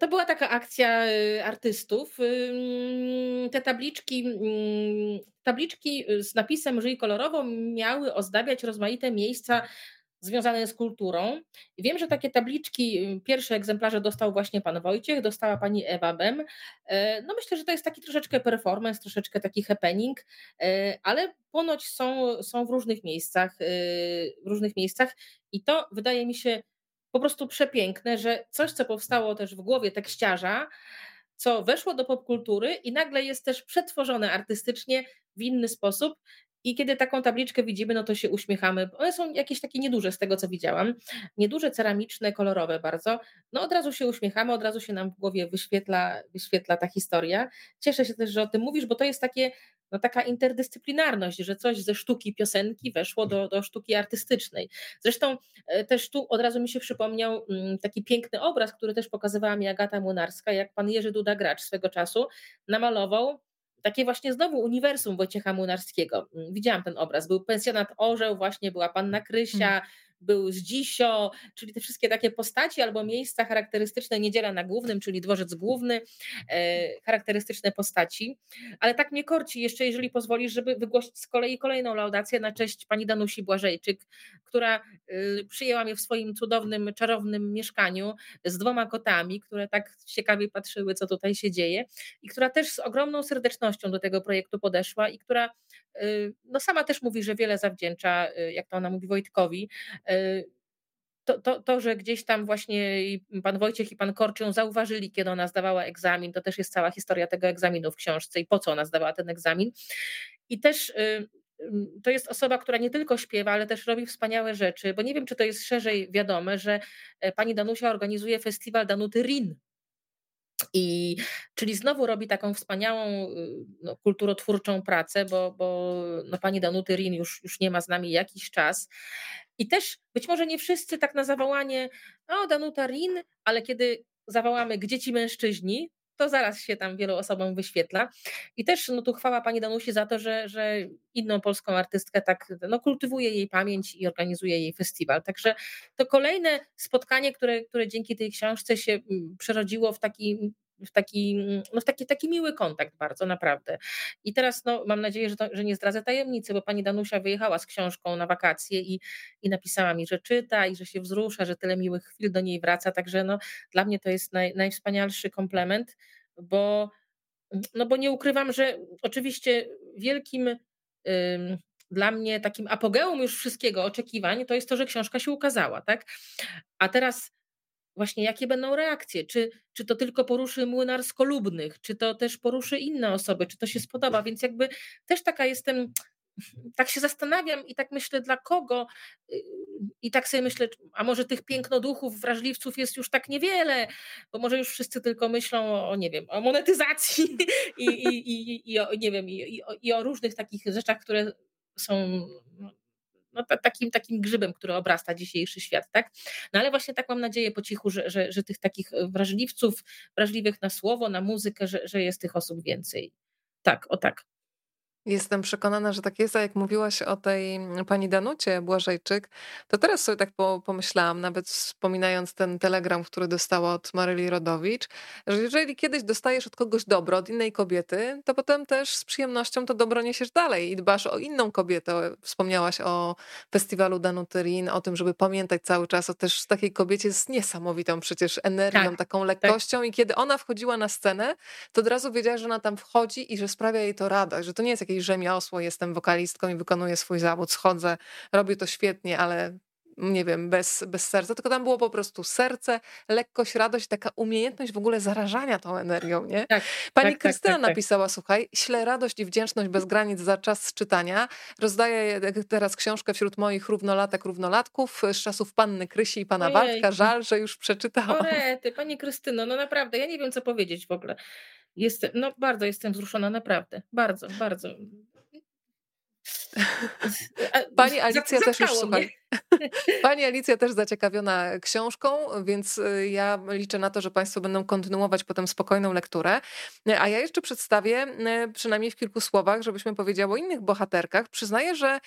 To była taka akcja artystów. Te tabliczki, tabliczki z napisem Żyj kolorowo miały ozdabiać rozmaite miejsca związane z kulturą. Wiem, że takie tabliczki, pierwsze egzemplarze dostał właśnie pan Wojciech, dostała pani Ewa Bem. No myślę, że to jest taki troszeczkę performance, troszeczkę taki happening, ale ponoć są, są w różnych miejscach, w różnych miejscach i to wydaje mi się po prostu przepiękne, że coś, co powstało też w głowie tekściarza, co weszło do popkultury i nagle jest też przetworzone artystycznie w inny sposób. I kiedy taką tabliczkę widzimy, no to się uśmiechamy. One są jakieś takie nieduże z tego, co widziałam. Nieduże, ceramiczne, kolorowe bardzo. No od razu się uśmiechamy, od razu się nam w głowie wyświetla, wyświetla ta historia. Cieszę się też, że o tym mówisz, bo to jest takie, no taka interdyscyplinarność, że coś ze sztuki piosenki weszło do, do sztuki artystycznej. Zresztą też tu od razu mi się przypomniał taki piękny obraz, który też pokazywała mi Agata Młynarska, jak pan Jerzy Duda-Gracz swego czasu namalował takie właśnie znowu uniwersum Wojciecha Młynarskiego. Widziałam ten obraz. Był pensjonat Orzeł, właśnie była panna Krysia, hmm. był Zdzisio, czyli te wszystkie takie postaci albo miejsca charakterystyczne, Niedziela na Głównym, czyli dworzec główny, e, charakterystyczne postaci. Ale tak mnie korci jeszcze, jeżeli pozwolisz, żeby wygłosić z kolei kolejną laudację na cześć pani Danusi Błażejczyk, która y, przyjęła mnie w swoim cudownym, czarownym mieszkaniu z dwoma kotami, które tak ciekawie patrzyły, co tutaj się dzieje i która też z ogromną serdecznością do tego projektu podeszła i która y, no sama też mówi, że wiele zawdzięcza, y, jak to ona mówi, Wojtkowi, To, to, to, że gdzieś tam właśnie pan Wojciech i pan Korcz ją zauważyli, kiedy ona zdawała egzamin, to też jest cała historia tego egzaminu w książce i po co ona zdawała ten egzamin. I też y, to jest osoba, która nie tylko śpiewa, ale też robi wspaniałe rzeczy, bo nie wiem, czy to jest szerzej wiadome, że pani Danusia organizuje festiwal Danuty Rin. I, czyli znowu robi taką wspaniałą no, kulturotwórczą pracę, bo, bo no, pani Danuty Rin już, już nie ma z nami jakiś czas. I też być może nie wszyscy tak na zawołanie, o Danuta Rin, ale kiedy zawołamy, gdzie ci mężczyźni, to zaraz się tam wielu osobom wyświetla. I też no, tu chwała pani Danusi za to, że, że inną polską artystkę tak no, kultywuje jej pamięć i organizuje jej festiwal. Także to kolejne spotkanie, które, które dzięki tej książce się przerodziło w taki, w taki, no, w taki, taki miły kontakt bardzo, naprawdę. I teraz no, mam nadzieję, że, to, że nie zdradzę tajemnicy, bo pani Danusia wyjechała z książką na wakacje i, i napisała mi, że czyta i że się wzrusza, że tyle miłych chwil do niej wraca. Także no, dla mnie to jest naj, najwspanialszy komplement, bo, no, bo nie ukrywam, że oczywiście wielkim ym, dla mnie takim apogeum już wszystkiego oczekiwań to jest to, że książka się ukazała, tak? A teraz właśnie jakie będą reakcje, czy, czy to tylko poruszy młynarsko-lubnych, czy to też poruszy inne osoby, czy to się spodoba, więc jakby też taka jestem, tak się zastanawiam i tak myślę dla kogo i tak sobie myślę, a może tych pięknoduchów, wrażliwców jest już tak niewiele, bo może już wszyscy tylko myślą o, o nie wiem, o monetyzacji i, i, i, i o, nie wiem, i, i, o, i o różnych takich rzeczach, które są... No, t- takim, takim grzybem, który obrasta dzisiejszy świat, tak? No ale właśnie tak mam nadzieję po cichu, że, że, że tych takich wrażliwców, wrażliwych na słowo, na muzykę, że, że jest tych osób więcej. Tak, o tak. Jestem przekonana, że tak jest, a jak mówiłaś o tej pani Danucie Błażejczyk, to teraz sobie tak pomyślałam, nawet wspominając ten telegram, który dostała od Maryli Rodowicz, że jeżeli kiedyś dostajesz od kogoś dobro, od innej kobiety, to potem też z przyjemnością to dobro niesiesz dalej i dbasz o inną kobietę. Wspomniałaś o festiwalu Danuty Rin, o tym, żeby pamiętać cały czas o też takiej kobiecie z niesamowitą przecież energią, tak, taką lekkością, tak. I kiedy ona wchodziła na scenę, to od razu wiedziała, że ona tam wchodzi i że sprawia jej to radość, że to nie jest jakiś rzemiosło, jestem wokalistką i wykonuję swój zawód, schodzę, robię to świetnie, ale nie wiem, bez, bez serca, tylko tam było po prostu serce, lekkość, radość, taka umiejętność w ogóle zarażania tą energią, nie? Tak, Pani tak, Krystyna tak, tak, napisała, tak. Słuchaj, ślę radość i wdzięczność bez granic za czas czytania, rozdaję teraz książkę wśród moich równolatek, równolatków z czasów Panny Krysi i Pana Bartka, żal, że już przeczytałam. Orety, Pani Krystyno, no naprawdę, ja nie wiem, co powiedzieć w ogóle. Jestem, no bardzo jestem wzruszona, naprawdę. Bardzo, bardzo. Pani Alicja też już, słuchaj. Pani Alicja też zaciekawiona książką, więc ja liczę na to, że Państwo będą kontynuować potem spokojną lekturę. A ja jeszcze przedstawię, przynajmniej w kilku słowach, żebyśmy powiedziały o innych bohaterkach. Przyznaję, że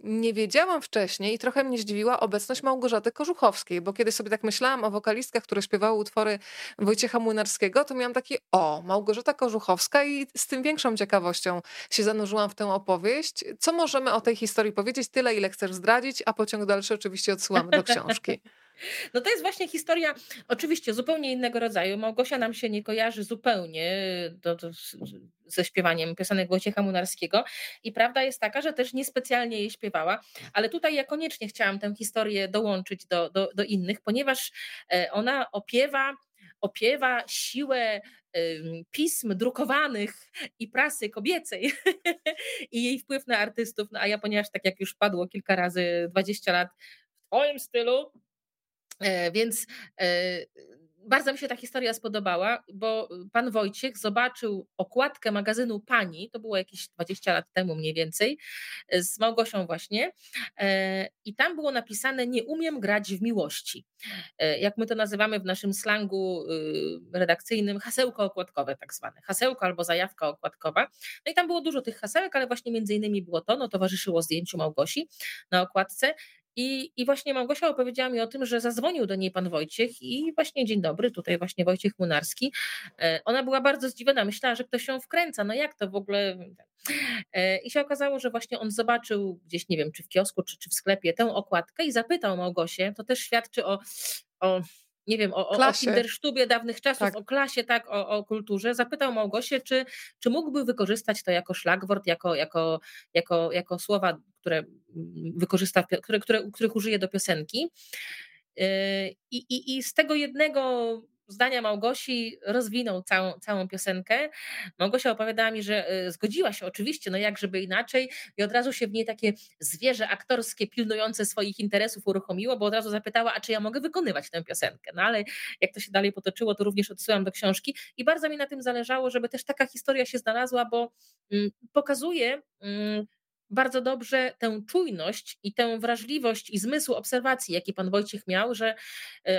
nie wiedziałam wcześniej i trochę mnie zdziwiła obecność Małgorzaty Kożuchowskiej, bo kiedy sobie tak myślałam o wokalistkach, które śpiewały utwory Wojciecha Młynarskiego, to miałam taki o, Małgorzata Kożuchowska i z tym większą ciekawością się zanurzyłam w tę opowieść. Co możemy o tej historii powiedzieć? Tyle, ile chcesz zdradzić, a pociąg dalszy oczywiście odsyłamy do książki. No to jest właśnie historia oczywiście zupełnie innego rodzaju. Małgosia nam się nie kojarzy zupełnie do, do, ze śpiewaniem piosenek Wojciecha Młynarskiego i prawda jest taka, że też niespecjalnie jej śpiewała, ale tutaj ja koniecznie chciałam tę historię dołączyć do, do, do innych, ponieważ ona opiewa opiewa siłę pism drukowanych i prasy kobiecej i jej wpływ na artystów. No a ja, ponieważ tak jak już padło kilka razy, dwadzieścia lat w twoim stylu, więc bardzo mi się ta historia spodobała, bo pan Wojciech zobaczył okładkę magazynu Pani, to było jakieś dwadzieścia lat temu mniej więcej, z Małgosią właśnie, i tam było napisane: nie umiem grać w miłości. Jak my to nazywamy w naszym slangu redakcyjnym, hasełko okładkowe tak zwane, hasełko albo zajawka okładkowa. No i tam było dużo tych hasełek, ale właśnie między innymi było to, no towarzyszyło zdjęciu Małgosi na okładce. I, I właśnie Małgosia opowiedziała mi o tym, że zadzwonił do niej pan Wojciech i właśnie dzień dobry, tutaj właśnie Wojciech Młynarski. Ona była bardzo zdziwiona, myślała, że ktoś się wkręca, no jak to w ogóle... I się okazało, że właśnie on zobaczył gdzieś, nie wiem, czy w kiosku, czy, czy w sklepie tę okładkę i zapytał Małgosię, to też świadczy o... o nie wiem, o, o kindersztubie dawnych czasów, tak. O klasie, tak, o, o kulturze, zapytał Małgosię, czy, czy mógłby wykorzystać to jako szlagwort, jako, jako, jako, jako słowa, które wykorzysta, które, które, których użyje do piosenki. I, i, i z tego jednego zdania Małgosi rozwinął całą, całą piosenkę. Małgosia opowiadała mi, że zgodziła się oczywiście, no jak żeby inaczej, i od razu się w niej takie zwierzę aktorskie pilnujące swoich interesów uruchomiło, bo od razu zapytała, a czy ja mogę wykonywać tę piosenkę. No ale jak to się dalej potoczyło, to również odsyłam do książki i bardzo mi na tym zależało, żeby też taka historia się znalazła, bo mm, pokazuje... Mm, bardzo dobrze tę czujność i tę wrażliwość i zmysł obserwacji, jaki pan Wojciech miał, że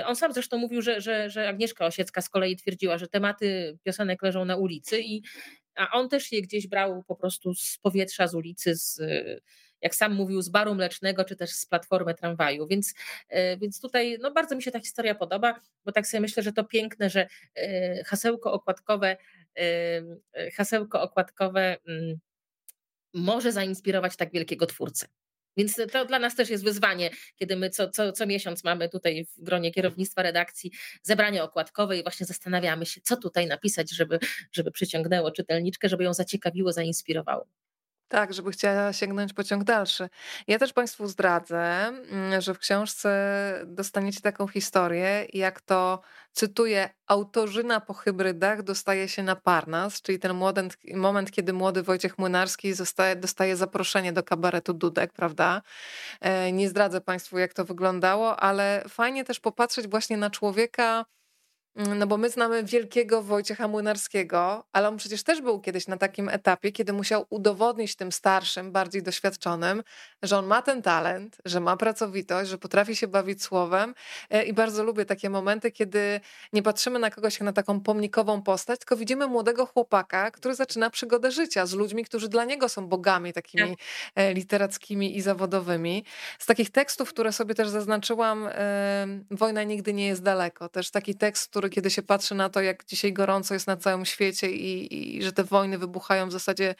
on sam zresztą mówił, że, że, że Agnieszka Osiecka z kolei twierdziła, że tematy piosenek leżą na ulicy, i, a on też je gdzieś brał po prostu z powietrza, z ulicy, z, jak sam mówił, z baru mlecznego, czy też z platformy tramwaju, więc, więc tutaj no, bardzo mi się ta historia podoba, bo tak sobie myślę, że to piękne, że hasełko okładkowe, hasełko okładkowe może zainspirować tak wielkiego twórcę. Więc to dla nas też jest wyzwanie, kiedy my co, co, co miesiąc mamy tutaj w gronie kierownictwa redakcji zebranie okładkowe i właśnie zastanawiamy się, co tutaj napisać, żeby, żeby przyciągnęło czytelniczkę, żeby ją zaciekawiło, zainspirowało. Tak, żeby chciała sięgnąć po ciąg dalszy. Ja też Państwu zdradzę, że w książce dostaniecie taką historię, jak to, cytuję, autorzyna po Hybrydach dostaje się na Parnas, czyli ten młody, moment, kiedy młody Wojciech Młynarski zostaje, dostaje zaproszenie do kabaretu Dudek, prawda? Nie zdradzę Państwu, jak to wyglądało, ale fajnie też popatrzeć właśnie na człowieka, no bo my znamy wielkiego Wojciecha Młynarskiego, ale on przecież też był kiedyś na takim etapie, kiedy musiał udowodnić tym starszym, bardziej doświadczonym, że on ma ten talent, że ma pracowitość, że potrafi się bawić słowem i bardzo lubię takie momenty, kiedy nie patrzymy na kogoś jak na taką pomnikową postać, tylko widzimy młodego chłopaka, który zaczyna przygodę życia z ludźmi, którzy dla niego są bogami takimi literackimi i zawodowymi. Z takich tekstów, które sobie też zaznaczyłam, Wojna nigdy nie jest daleko. Też taki tekst, który kiedy się patrzy na to, jak dzisiaj gorąco jest na całym świecie i, i że te wojny wybuchają w zasadzie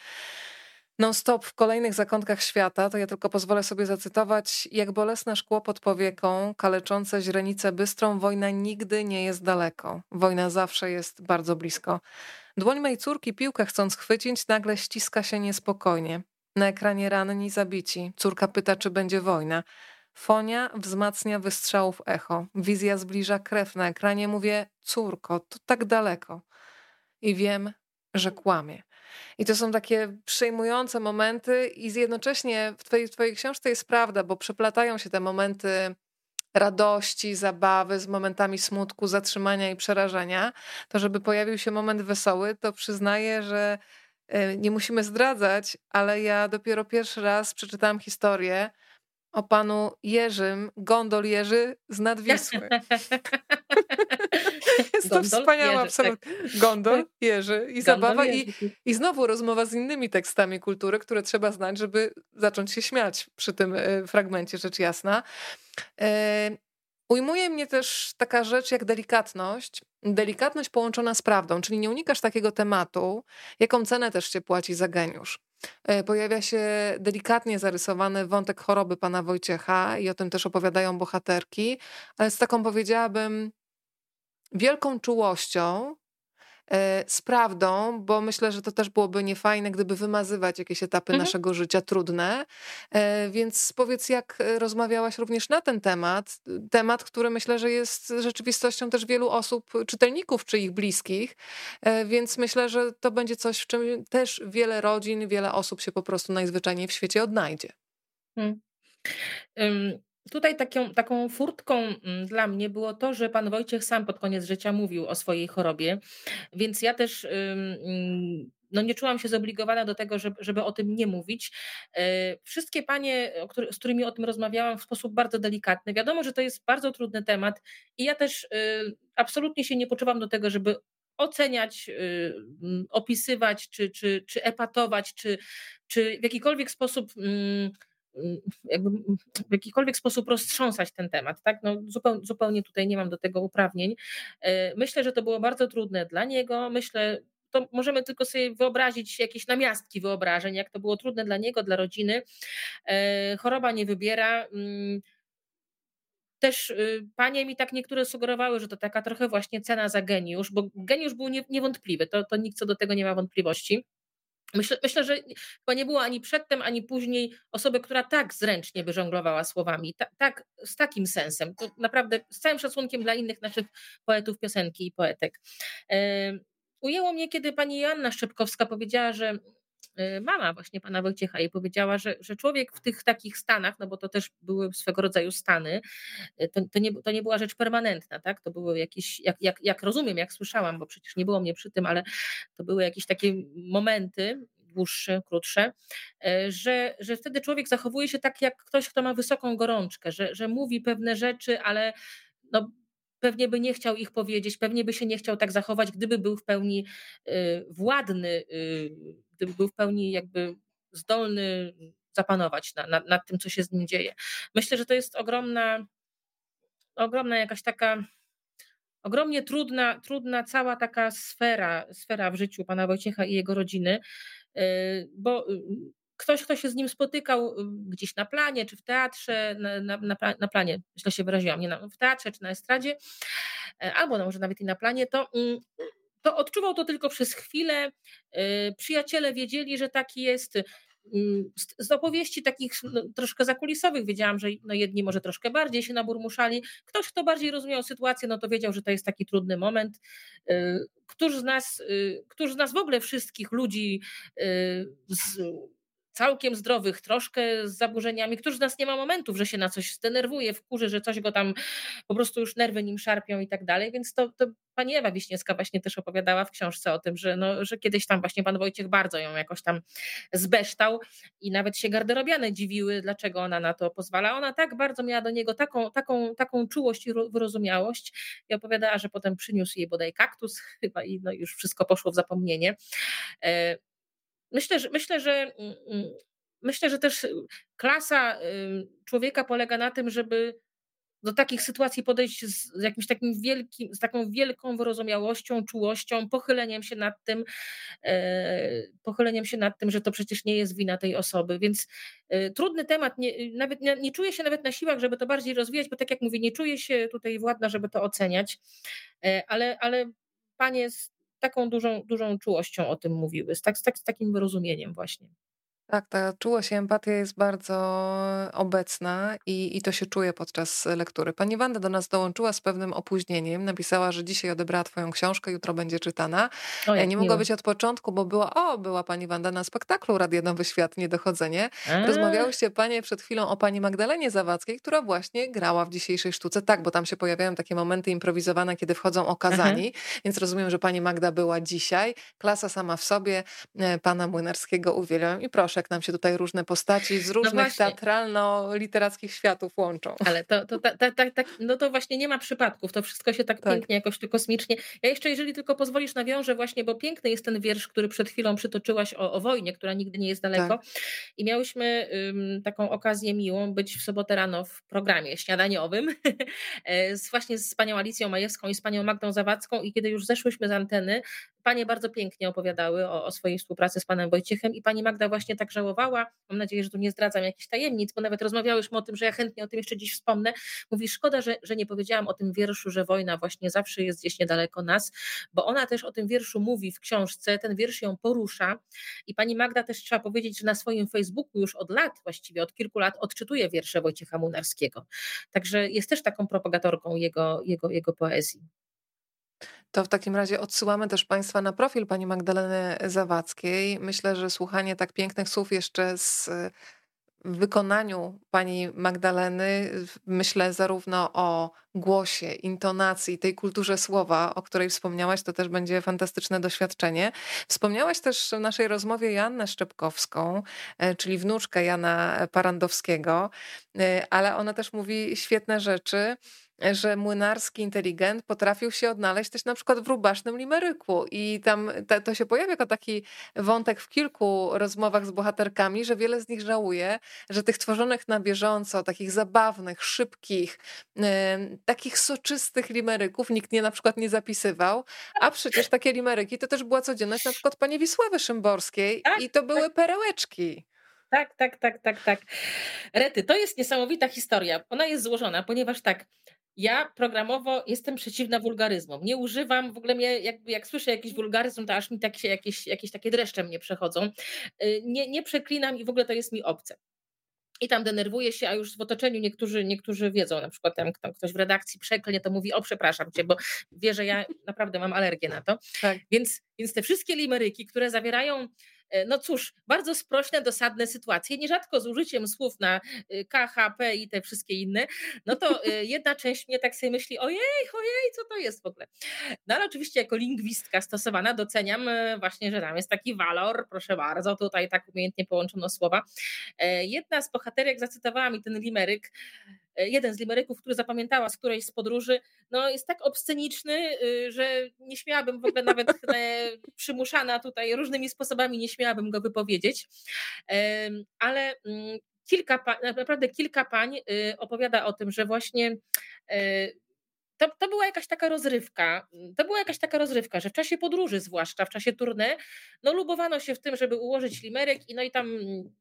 non-stop w kolejnych zakątkach świata, to ja tylko pozwolę sobie zacytować: jak bolesne szkło pod powieką, kaleczące źrenicę bystrą, wojna nigdy nie jest daleko. Wojna zawsze jest bardzo blisko. Dłoń mej córki piłkę chcąc chwycić, nagle ściska się niespokojnie. Na ekranie ranni zabici. Córka pyta, czy będzie wojna. Fonia wzmacnia wystrzałów echo. Wizja zbliża krew na ekranie. Mówię, córko, to tak daleko. I wiem, że kłamie. I to są takie przejmujące momenty i jednocześnie w twojej, w twojej książce jest prawda, bo przeplatają się te momenty radości, zabawy z momentami smutku, zatrzymania i przerażenia. To, żeby pojawił się moment wesoły, to przyznaję, że nie musimy zdradzać, ale ja dopiero pierwszy raz przeczytałam historię o panu Jerzym, gondol Jerzy z Nadwisły. Jest to wspaniała absolutnie. Gondol Jerzy i gondol zabawa Jerzy. I, i znowu rozmowa z innymi tekstami kultury, które trzeba znać, żeby zacząć się śmiać przy tym fragmencie, rzecz jasna. Ujmuje mnie też taka rzecz jak delikatność. Delikatność połączona z prawdą, czyli nie unikasz takiego tematu, jaką cenę też się płaci za geniusz. Pojawia się delikatnie zarysowany wątek choroby pana Wojciecha i o tym też opowiadają bohaterki, ale z taką, powiedziałabym, wielką czułością, z prawdą, bo myślę, że to też byłoby niefajne, gdyby wymazywać jakieś etapy mhm. naszego życia trudne. Więc powiedz, jak rozmawiałaś również na ten temat, temat, który myślę, że jest rzeczywistością też wielu osób, czytelników czy ich bliskich, więc myślę, że to będzie coś, w czym też wiele rodzin, wiele osób się po prostu najzwyczajniej w świecie odnajdzie. Hmm. Um. Tutaj taką, taką furtką dla mnie było to, że pan Wojciech sam pod koniec życia mówił o swojej chorobie, więc ja też no, nie czułam się zobligowana do tego, żeby, żeby o tym nie mówić. Wszystkie panie, z którymi o tym rozmawiałam w sposób bardzo delikatny, wiadomo, że to jest bardzo trudny temat i ja też absolutnie się nie poczuwam do tego, żeby oceniać, opisywać, czy, czy, czy epatować, czy, czy w jakikolwiek sposób... jakby w jakikolwiek sposób roztrząsać ten temat, tak? No, zupeł, zupełnie tutaj nie mam do tego uprawnień. Myślę, że to było bardzo trudne dla niego. Myślę, to możemy tylko sobie wyobrazić jakieś namiastki wyobrażeń, jak to było trudne dla niego, dla rodziny. Choroba nie wybiera. Też panie mi tak niektóre sugerowały, że to taka trochę właśnie cena za geniusz, bo geniusz był niewątpliwy, to, to nikt co do tego nie ma wątpliwości. Myślę, myślę, że chyba nie było ani przedtem, ani później osoby, która tak zręcznie by żonglowała słowami, tak, tak z takim sensem, to naprawdę z całym szacunkiem dla innych naszych poetów piosenki i poetek. Ujęło mnie, kiedy pani Joanna Szczepkowska powiedziała, że mama właśnie pana Wojciecha jej powiedziała, że, że człowiek w tych takich stanach, no bo to też były swego rodzaju stany, to, to, nie, to nie była rzecz permanentna, tak? To były jakieś, jak, jak, jak rozumiem, jak słyszałam, bo przecież nie było mnie przy tym, ale to były jakieś takie momenty dłuższe, krótsze, że, że wtedy człowiek zachowuje się tak jak ktoś, kto ma wysoką gorączkę, że, że mówi pewne rzeczy, ale no pewnie by nie chciał ich powiedzieć, pewnie by się nie chciał tak zachować, gdyby był w pełni y, władny, y, gdyby był w pełni jakby zdolny zapanować na, na, nad tym, co się z nim dzieje. Myślę, że to jest ogromna, ogromna jakaś taka, ogromnie trudna, trudna cała taka sfera, sfera w życiu pana Wojciecha i jego rodziny, y, bo... Y, Ktoś, kto się z nim spotykał gdzieś na planie, czy w teatrze, na, na, na planie, źle się wyraziłam, nie na, w teatrze, czy na estradzie, albo no, może nawet i na planie, to, to odczuwał to tylko przez chwilę. Przyjaciele wiedzieli, że taki jest. z opowieści takich no, troszkę zakulisowych wiedziałam, że no, jedni może troszkę bardziej się naburmuszali. Ktoś, kto bardziej rozumiał sytuację, no to wiedział, że to jest taki trudny moment. Któż z nas, któż z nas w ogóle wszystkich ludzi z całkiem zdrowych, troszkę z zaburzeniami, któż z nas nie ma momentów, że się na coś zdenerwuje, wkurzy, że coś go tam po prostu już nerwy nim szarpią i tak dalej, więc to, to pani Ewa Wiśniewska właśnie też opowiadała w książce o tym, że, no, że kiedyś tam właśnie pan Wojciech bardzo ją jakoś tam zbeształ i nawet się garderobiane dziwiły, dlaczego ona na to pozwala. Ona tak bardzo miała do niego taką, taką, taką czułość i wyrozumiałość i opowiadała, że potem przyniósł jej bodaj kaktus chyba i no, już wszystko poszło w zapomnienie. Myślę, że, myślę, że, myślę, że też klasa człowieka polega na tym, żeby do takich sytuacji podejść z jakimś takim wielkim, z taką wielką wyrozumiałością, czułością, pochyleniem się nad tym, pochyleniem się nad tym, że to przecież nie jest wina tej osoby, więc trudny temat, nie, nawet, nie czuję się nawet na siłach, żeby to bardziej rozwijać, bo tak jak mówię, nie czuję się tutaj władna, żeby to oceniać, ale, ale panie z taką dużą, dużą czułością o tym mówiły, z, tak, z, tak, z takim wyrozumieniem właśnie. Tak, ta czułość i empatia jest bardzo obecna i, i to się czuje podczas lektury. Pani Wanda do nas dołączyła z pewnym opóźnieniem. Napisała, że dzisiaj odebrała twoją książkę, jutro będzie czytana. O, nie miło. Mogła być od początku, bo była, o, była pani Wanda na spektaklu Radio Nowy Świat, Niedochodzenie. A. Rozmawiałyście panie przed chwilą o pani Magdalenie Zawadzkiej, która właśnie grała w dzisiejszej sztuce. Tak, bo tam się pojawiają takie momenty improwizowane, kiedy wchodzą okazani, aha, więc rozumiem, że pani Magda była dzisiaj. Klasa sama w sobie, pana Młynarskiego uwielbiam i proszę, jak nam się tutaj różne postaci z różnych no teatralno-literackich światów łączą. Ale to, to, ta, ta, ta, ta, no to właśnie nie ma przypadków, to wszystko się tak, tak pięknie, jakoś tu kosmicznie. Ja jeszcze, jeżeli tylko pozwolisz, nawiążę właśnie, bo piękny jest ten wiersz, który przed chwilą przytoczyłaś o, o wojnie, która nigdy nie jest daleko. Tak. I miałyśmy um, taką okazję miłą być w sobotę rano w programie śniadaniowym z, właśnie z panią Alicją Majewską i z panią Magdą Zawadzką i kiedy już zeszłyśmy z anteny, panie bardzo pięknie opowiadały o, o swojej współpracy z panem Wojciechem i pani Magda właśnie tak żałowała, mam nadzieję, że tu nie zdradzam jakichś tajemnic, bo nawet rozmawiałyśmy o tym, że ja chętnie o tym jeszcze dziś wspomnę. Mówi, szkoda, że, że nie powiedziałam o tym wierszu, że wojna właśnie zawsze jest gdzieś niedaleko nas, bo ona też o tym wierszu mówi w książce, ten wiersz ją porusza i pani Magda też trzeba powiedzieć, że na swoim Facebooku już od lat, właściwie od kilku lat odczytuje wiersze Wojciecha Młynarskiego. Także jest też taką propagatorką jego, jego, jego poezji. To w takim razie odsyłamy też państwa na profil pani Magdaleny Zawadzkiej. Myślę, że słuchanie tak pięknych słów jeszcze z w wykonaniu pani Magdaleny, myślę zarówno o głosie, intonacji, tej kulturze słowa, o której wspomniałaś, to też będzie fantastyczne doświadczenie. Wspomniałaś też w naszej rozmowie Joannę Szczepkowską, czyli wnuczkę Jana Parandowskiego, ale ona też mówi świetne rzeczy, że młynarski inteligent potrafił się odnaleźć też na przykład w Rubasznym Limeryku i tam te, to się pojawia jako taki wątek w kilku rozmowach z bohaterkami, że wiele z nich żałuje, że tych tworzonych na bieżąco, takich zabawnych, szybkich, yy, takich soczystych limeryków nikt nie na przykład nie zapisywał, a przecież takie limeryki to też była codzienność na przykład pani Wisławy Szymborskiej i to były perełeczki. Tak, tak, tak, tak, tak. Rety, to jest niesamowita historia. Ona jest złożona, ponieważ tak, ja programowo jestem przeciwna wulgaryzmom. Nie używam, w ogóle mnie, jak, jak słyszę jakiś wulgaryzm, to aż mi tak się jakieś, jakieś takie dreszcze mnie przechodzą. Nie, nie przeklinam i w ogóle to jest mi obce. I tam denerwuję się, a już w otoczeniu niektórzy, niektórzy wiedzą, na przykład tam ktoś w redakcji przeklnie, to mówi, o przepraszam cię, bo wie, że ja naprawdę mam alergię na to. Tak. Więc, więc te wszystkie limeryki, które zawierają, no cóż, bardzo sprośne, dosadne sytuacje, nierzadko z użyciem słów na K H P i te wszystkie inne, no to jedna część mnie tak sobie myśli, ojej, ojej, co to jest w ogóle. No ale oczywiście jako lingwistka stosowana doceniam właśnie, że tam jest taki walor, proszę bardzo, tutaj tak umiejętnie połączono słowa. Jedna z bohaterek zacytowała mi ten limeryk, jeden z limeryków, który zapamiętała z którejś z podróży, no jest tak obsceniczny, że nie śmiałabym w ogóle nawet przymuszana tutaj różnymi sposobami, nie śmiałabym go wypowiedzieć, ale kilka pań, naprawdę kilka pań opowiada o tym, że właśnie To, to była jakaś taka rozrywka, to była jakaś taka rozrywka, że w czasie podróży, zwłaszcza w czasie tournée, no lubowano się w tym, żeby ułożyć limerek i no i tam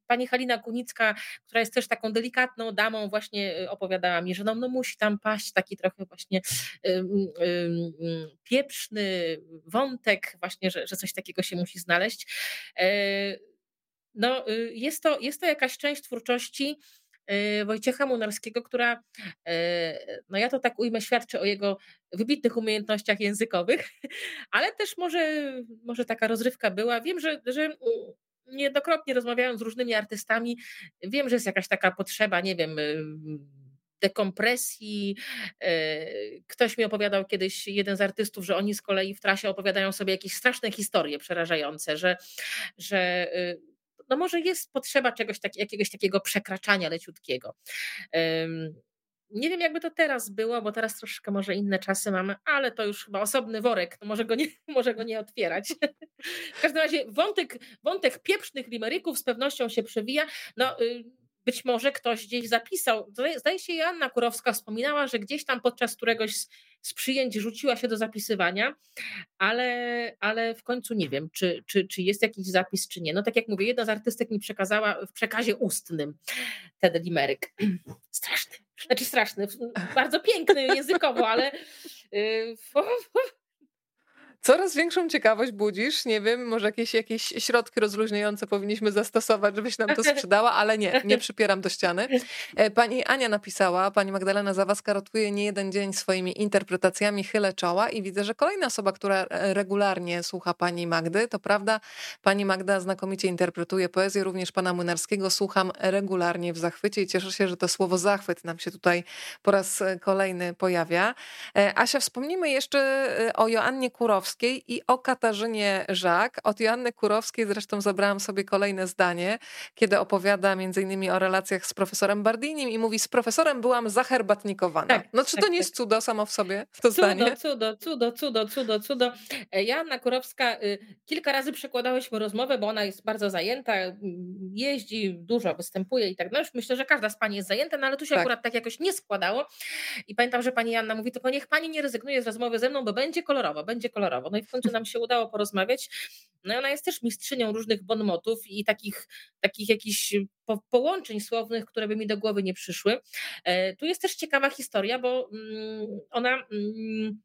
pani Halina Kunicka, która jest też taką delikatną damą, właśnie opowiadała mi, że no, no musi tam paść taki trochę właśnie um, um, pieprzny wątek właśnie, że, że coś takiego się musi znaleźć. E, no, jest to, jest to jakaś część twórczości Wojciecha Młynarskiego, która, no ja to tak ujmę, świadczy o jego wybitnych umiejętnościach językowych, ale też może, może taka rozrywka była. Wiem, że, że niejednokrotnie rozmawiając z różnymi artystami, wiem, że jest jakaś taka potrzeba, nie wiem, dekompresji. Ktoś mi opowiadał kiedyś, jeden z artystów, że oni z kolei w trasie opowiadają sobie jakieś straszne historie przerażające, że, że no może jest potrzeba czegoś tak, jakiegoś takiego przekraczania leciutkiego. Nie wiem, jakby to teraz było, bo teraz troszkę może inne czasy mamy, ale to już chyba osobny worek, no może, go nie, może go nie otwierać. W każdym razie wątek, wątek pieprznych limeryków z pewnością się przewija. No, być może ktoś gdzieś zapisał, zdaje się Joanna Kurowska wspominała, że gdzieś tam podczas któregoś z, z przyjęć rzuciła się do zapisywania, ale, ale w końcu nie wiem, czy, czy, czy jest jakiś zapis, czy nie. No tak jak mówię, jedna z artystek mi przekazała w przekazie ustnym ten limeryk. Straszny, znaczy straszny, bardzo piękny językowo, ale... Coraz większą ciekawość budzisz, nie wiem, może jakieś, jakieś środki rozluźniające powinniśmy zastosować, żebyś nam to sprzedała, ale nie, nie przypieram do ściany. Pani Ania napisała, pani Magdalena Zawadzka rotuje nie jeden dzień swoimi interpretacjami, chylę czoła i widzę, że kolejna osoba, która regularnie słucha pani Magdy, to prawda, pani Magda znakomicie interpretuje poezję, również pana Młynarskiego słucham regularnie w zachwycie i cieszę się, że to słowo zachwyt nam się tutaj po raz kolejny pojawia. Asia, wspomnijmy jeszcze o Joannie Kurowskiej i o Katarzynie Żak. Od Joanny Kurowskiej zresztą zabrałam sobie kolejne zdanie, kiedy opowiada między innymi o relacjach z profesorem Bardinim i mówi, z profesorem byłam zaherbatnikowana. Tak, no czy tak, to nie tak. Jest cudo samo w sobie to cudo, zdanie? Cudo, cudo, cudo, cudo, cudo. Joanna Kurowska, kilka razy przekładałyśmy rozmowę, bo ona jest bardzo zajęta, jeździ, dużo występuje i tak dalej. No myślę, że każda z pani jest zajęta, no ale tu się tak. Akurat tak jakoś nie składało. I pamiętam, że pani Joanna mówi, tylko niech pani nie rezygnuje z rozmowy ze mną, bo będzie kolorowo, będzie kolorowo. No i w końcu nam się udało porozmawiać. No i ona jest też mistrzynią różnych bon motów i takich, takich jakichś po, połączeń słownych, które by mi do głowy nie przyszły. E, tu jest też ciekawa historia, bo mm, ona mm,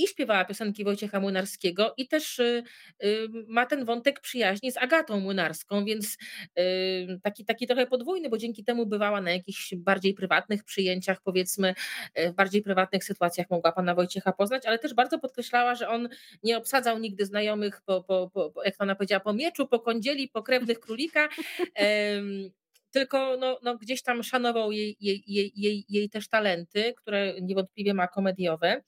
i śpiewała piosenki Wojciecha Młynarskiego i też y, y, ma ten wątek przyjaźni z Agatą Młynarską, więc y, taki, taki trochę podwójny, bo dzięki temu bywała na jakichś bardziej prywatnych przyjęciach, powiedzmy, w bardziej prywatnych sytuacjach mogła pana Wojciecha poznać, ale też bardzo podkreślała, że on nie obsadzał nigdy znajomych, po, po, po, jak ona powiedziała, po mieczu, po kądzieli, po krewnych królika, y, tylko no, no gdzieś tam szanował jej, jej, jej, jej, jej też talenty, które niewątpliwie ma komediowe.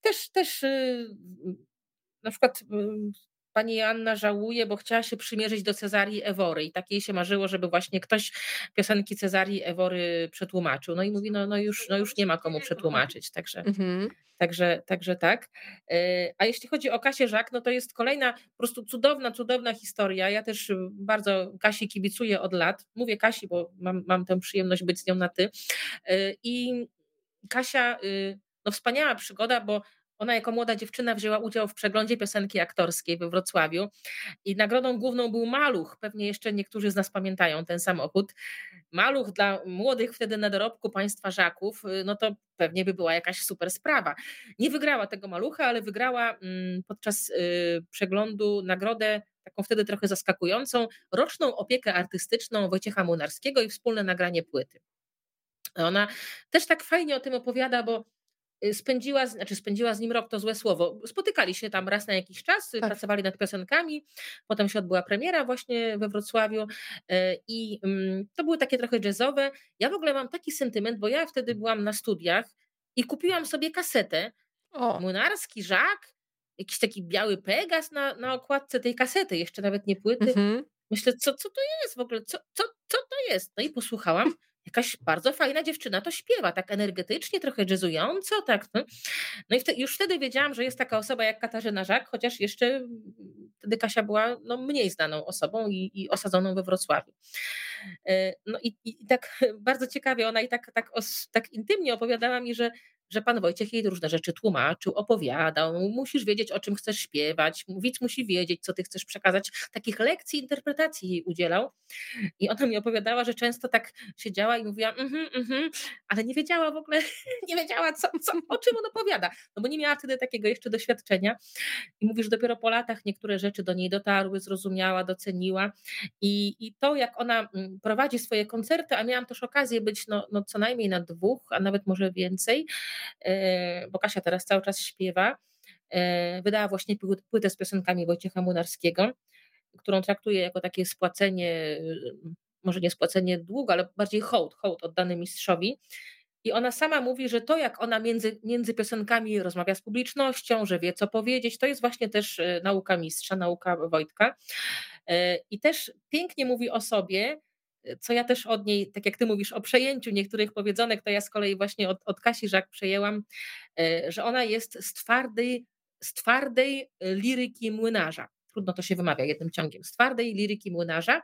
Też, też na przykład pani Joanna żałuje, bo chciała się przymierzyć do Cezarii Ewory i tak jej się marzyło, żeby właśnie ktoś piosenki Cezarii Ewory przetłumaczył. No i mówi, no, no, już, no już nie ma komu przetłumaczyć, także, mhm. także, także tak. A jeśli chodzi o Kasię Żak, no to jest kolejna po prostu cudowna, cudowna historia. Ja też bardzo Kasi kibicuję od lat. Mówię Kasi, bo mam, mam tę przyjemność być z nią na ty. I Kasia... No wspaniała przygoda, bo ona jako młoda dziewczyna wzięła udział w przeglądzie piosenki aktorskiej we Wrocławiu i nagrodą główną był maluch, pewnie jeszcze niektórzy z nas pamiętają ten samochód. Maluch dla młodych wtedy na dorobku państwa Żaków, no to pewnie by była jakaś super sprawa. Nie wygrała tego malucha, ale wygrała podczas przeglądu nagrodę taką wtedy trochę zaskakującą, roczną opiekę artystyczną Wojciecha Młynarskiego i wspólne nagranie płyty. Ona też tak fajnie o tym opowiada, bo Spędziła, znaczy spędziła z nim rok, to złe słowo. Spotykali się tam raz na jakiś czas, tak. Pracowali nad piosenkami, potem się odbyła premiera właśnie we Wrocławiu i to były takie trochę jazzowe. Ja w ogóle mam taki sentyment, bo ja wtedy byłam na studiach i kupiłam sobie kasetę. O. Młynarski, Żak, jakiś taki biały Pegas na, na okładce tej kasety, jeszcze nawet nie płyty. Mhm. Myślę, co, co to jest w ogóle, co, co, co to jest? No i posłuchałam. Jakaś bardzo fajna dziewczyna to śpiewa, tak energetycznie, trochę jazzująco. Tak. No i wtedy, już wtedy wiedziałam, że jest taka osoba jak Katarzyna Żak, chociaż jeszcze wtedy Kasia była no, mniej znaną osobą i, i osadzoną we Wrocławiu. No i, i tak bardzo ciekawie ona i tak, tak, os, tak intymnie opowiadała mi, że że pan Wojciech jej różne rzeczy tłumaczył, opowiadał, musisz wiedzieć, o czym chcesz śpiewać, widz musi wiedzieć, co ty chcesz przekazać. Takich lekcji, interpretacji jej udzielał. I ona mi opowiadała, że często tak siedziała i mówiła, mhm, mhm, ale nie wiedziała w ogóle, nie wiedziała, co, co, o czym on opowiada, no bo nie miała wtedy takiego jeszcze doświadczenia. I mówi, że dopiero po latach niektóre rzeczy do niej dotarły, zrozumiała, doceniła. I, i to, jak ona prowadzi swoje koncerty, a miałam też okazję być no, no co najmniej na dwóch, a nawet może więcej, bo Kasia teraz cały czas śpiewa, wydała właśnie płytę z piosenkami Wojciecha Młynarskiego, którą traktuje jako takie spłacenie, może nie spłacenie długu, ale bardziej hołd, hołd oddany mistrzowi. I ona sama mówi, że to, jak ona między, między piosenkami rozmawia z publicznością, że wie, co powiedzieć, to jest właśnie też nauka mistrza, nauka Wojtka. I też pięknie mówi o sobie, co ja też od niej, tak jak ty mówisz o przejęciu niektórych powiedzonek, to ja z kolei właśnie od, od Kasi Żak przejęłam, że ona jest z twardej, z twardej liryki młynarza. Trudno to się wymawia jednym ciągiem, z twardej liryki młynarza,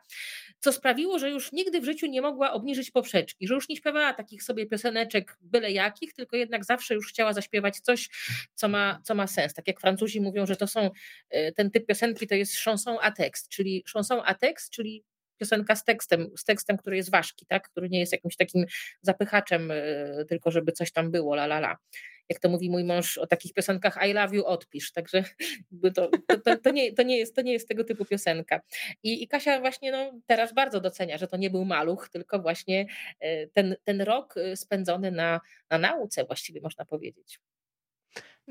co sprawiło, że już nigdy w życiu nie mogła obniżyć poprzeczki, że już nie śpiewała takich sobie pioseneczek byle jakich, tylko jednak zawsze już chciała zaśpiewać coś, co ma, co ma sens. Tak jak Francuzi mówią, że to są, ten typ piosenki to jest chanson à texte, czyli chanson à texte, czyli piosenka z tekstem, z tekstem, który jest ważki, tak? Który nie jest jakimś takim zapychaczem, tylko żeby coś tam było, la la la. Jak to mówi mój mąż o takich piosenkach I love you, odpisz. Także to, to, to, nie, to, nie jest, to nie jest tego typu piosenka. I, i Kasia właśnie no, teraz bardzo docenia, że to nie był maluch, tylko właśnie ten, ten rok spędzony na, na nauce właściwie można powiedzieć.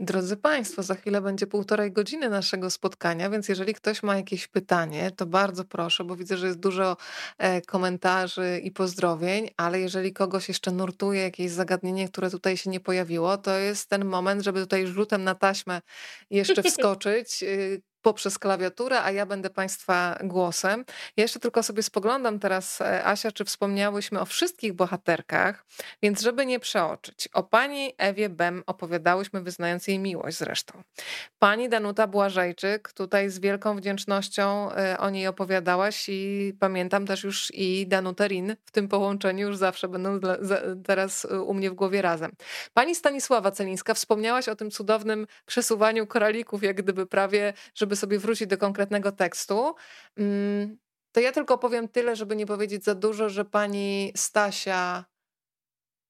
Drodzy Państwo, za chwilę będzie półtorej godziny naszego spotkania, więc jeżeli ktoś ma jakieś pytanie, to bardzo proszę, bo widzę, że jest dużo komentarzy i pozdrowień, ale jeżeli kogoś jeszcze nurtuje jakieś zagadnienie, które tutaj się nie pojawiło, to jest ten moment, żeby tutaj rzutem na taśmę jeszcze wskoczyć poprzez klawiaturę, a ja będę Państwa głosem. Ja jeszcze tylko sobie spoglądam teraz, Asia, czy wspomniałyśmy o wszystkich bohaterkach, więc żeby nie przeoczyć, o pani Ewie Bem opowiadałyśmy, wyznając jej miłość zresztą. Pani Danuta Błażejczyk, tutaj z wielką wdzięcznością o niej opowiadałaś i pamiętam też już i Danutę Rin w tym połączeniu, już zawsze będą dla, za, teraz u mnie w głowie razem. Pani Stanisława Celińska, wspomniałaś o tym cudownym przesuwaniu koralików, jak gdyby prawie, żeby żeby sobie wrócić do konkretnego tekstu, to ja tylko powiem tyle, żeby nie powiedzieć za dużo, że pani Stasia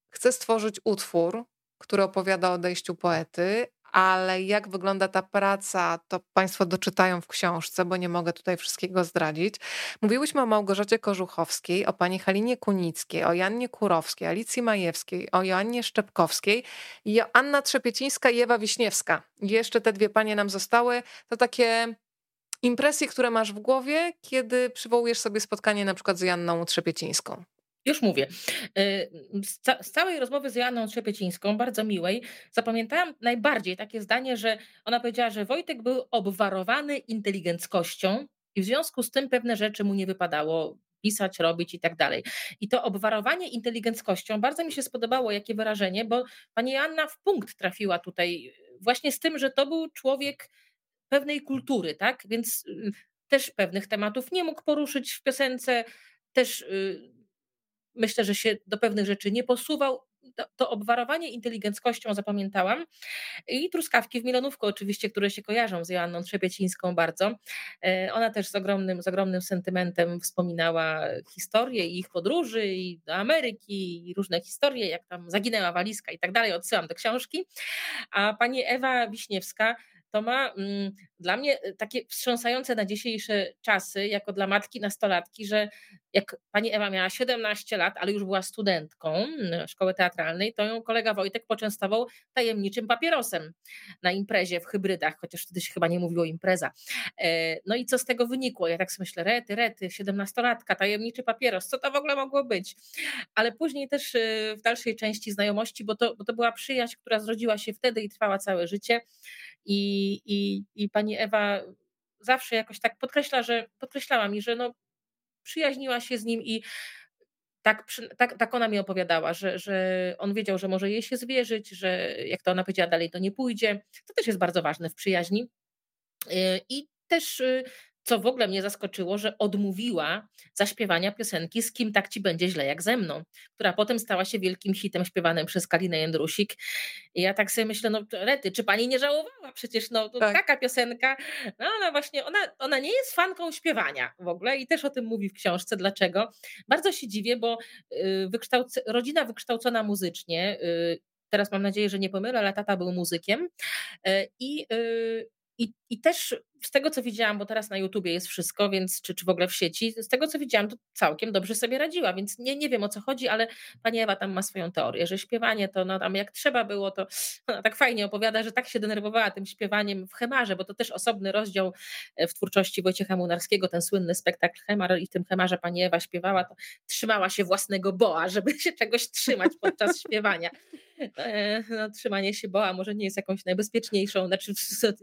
chce stworzyć utwór, który opowiada o odejściu poety, ale jak wygląda ta praca, to Państwo doczytają w książce, bo nie mogę tutaj wszystkiego zdradzić. Mówiłyśmy o Małgorzacie Kożuchowskiej, o pani Halinie Kunickiej, o Joannie Kurowskiej, Alicji Majewskiej, o Joannie Szczepkowskiej, Joanna Trzepiecińska i Ewa Wiśniewska. Jeszcze te dwie panie nam zostały. To takie impresje, które masz w głowie, kiedy przywołujesz sobie spotkanie na przykład z Joanną Trzepiecińską. Już mówię. Z całej rozmowy z Joanną Trzepiecińską, bardzo miłej, zapamiętałam najbardziej takie zdanie, że ona powiedziała, że Wojtek był obwarowany inteligenckością i w związku z tym pewne rzeczy mu nie wypadało pisać, robić i tak dalej. I to obwarowanie inteligenckością, bardzo mi się spodobało jakie wyrażenie, bo pani Joanna w punkt trafiła tutaj właśnie z tym, że to był człowiek pewnej kultury, tak? Więc też pewnych tematów nie mógł poruszyć w piosence, też... Myślę, że się do pewnych rzeczy nie posuwał. To, to obwarowanie inteligenckością zapamiętałam. I truskawki w milonówku oczywiście, które się kojarzą z Joanną Trzepiecińską bardzo. Ona też z ogromnym, z ogromnym sentymentem wspominała historię i ich podróży i do Ameryki i różne historie, jak tam zaginęła walizka i tak dalej. Odsyłam do książki. A pani Ewa Wiśniewska to ma mm, dla mnie takie wstrząsające na dzisiejsze czasy, jako dla matki nastolatki, że jak pani Ewa miała siedemnaście lat, ale już była studentką szkoły teatralnej, to ją kolega Wojtek poczęstował tajemniczym papierosem na imprezie w Hybrydach, chociaż wtedy się chyba nie mówiło impreza. No i co z tego wynikło? Ja tak sobie myślę, rety, rety, siedemnastolatka, tajemniczy papieros, co to w ogóle mogło być? Ale później też w dalszej części znajomości, bo to, bo to była przyjaźń, która zrodziła się wtedy i trwała całe życie. I, i, i pani Ewa zawsze jakoś tak podkreśla, że podkreślała mi, że no przyjaźniła się z nim i tak, tak, tak ona mi opowiadała, że, że on wiedział, że może jej się zwierzyć, że jak to ona powiedziała, dalej to nie pójdzie. To też jest bardzo ważne w przyjaźni. I też co w ogóle mnie zaskoczyło, że odmówiła zaśpiewania piosenki Z kim tak ci będzie źle jak ze mną, która potem stała się wielkim hitem śpiewanym przez Kalinę Jędrusik. I ja tak sobie myślę, no rety, czy pani nie żałowała? Przecież no to tak. taka piosenka, no ona właśnie, ona, ona nie jest fanką śpiewania w ogóle i też o tym mówi w książce, dlaczego. Bardzo się dziwię, bo wykształc- rodzina wykształcona muzycznie, teraz mam nadzieję, że nie pomylę, ale tata był muzykiem i I, I też z tego, co widziałam, bo teraz na YouTubie jest wszystko, więc czy, czy w ogóle w sieci, z tego, co widziałam, to całkiem dobrze sobie radziła, więc nie, nie wiem, o co chodzi, ale pani Ewa tam ma swoją teorię, że śpiewanie to no, tam jak trzeba było, to ona tak fajnie opowiada, że tak się denerwowała tym śpiewaniem w Hemarze, bo to też osobny rozdział w twórczości Wojciecha Młynarskiego, ten słynny spektakl Hemar i w tym Hemarze pani Ewa śpiewała, to trzymała się własnego boa, żeby się czegoś trzymać podczas śpiewania. No, trzymanie się boa może nie jest jakąś najbezpieczniejszą, znaczy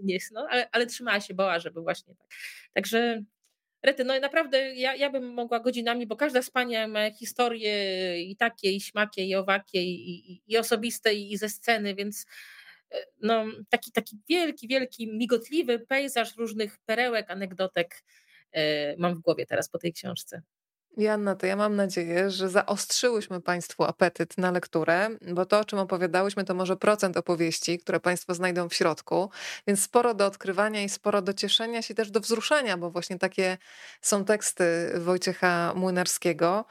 nie jest, no, ale, ale trzymała się boa, żeby właśnie tak. Także rety, no i naprawdę ja, ja bym mogła godzinami, bo każda z pani ma historie i takie, i śmakie, i owakie, i, i, i osobiste, i, i ze sceny, więc no, taki, taki wielki, wielki, migotliwy pejzaż różnych perełek, anegdotek yy, mam w głowie teraz po tej książce. Joanna, to ja mam nadzieję, że zaostrzyłyśmy Państwu apetyt na lekturę, bo to, o czym opowiadałyśmy, to może procent opowieści, które Państwo znajdą w środku, więc sporo do odkrywania i sporo do cieszenia się, też do wzruszenia, bo właśnie takie są teksty Wojciecha Młynarskiego.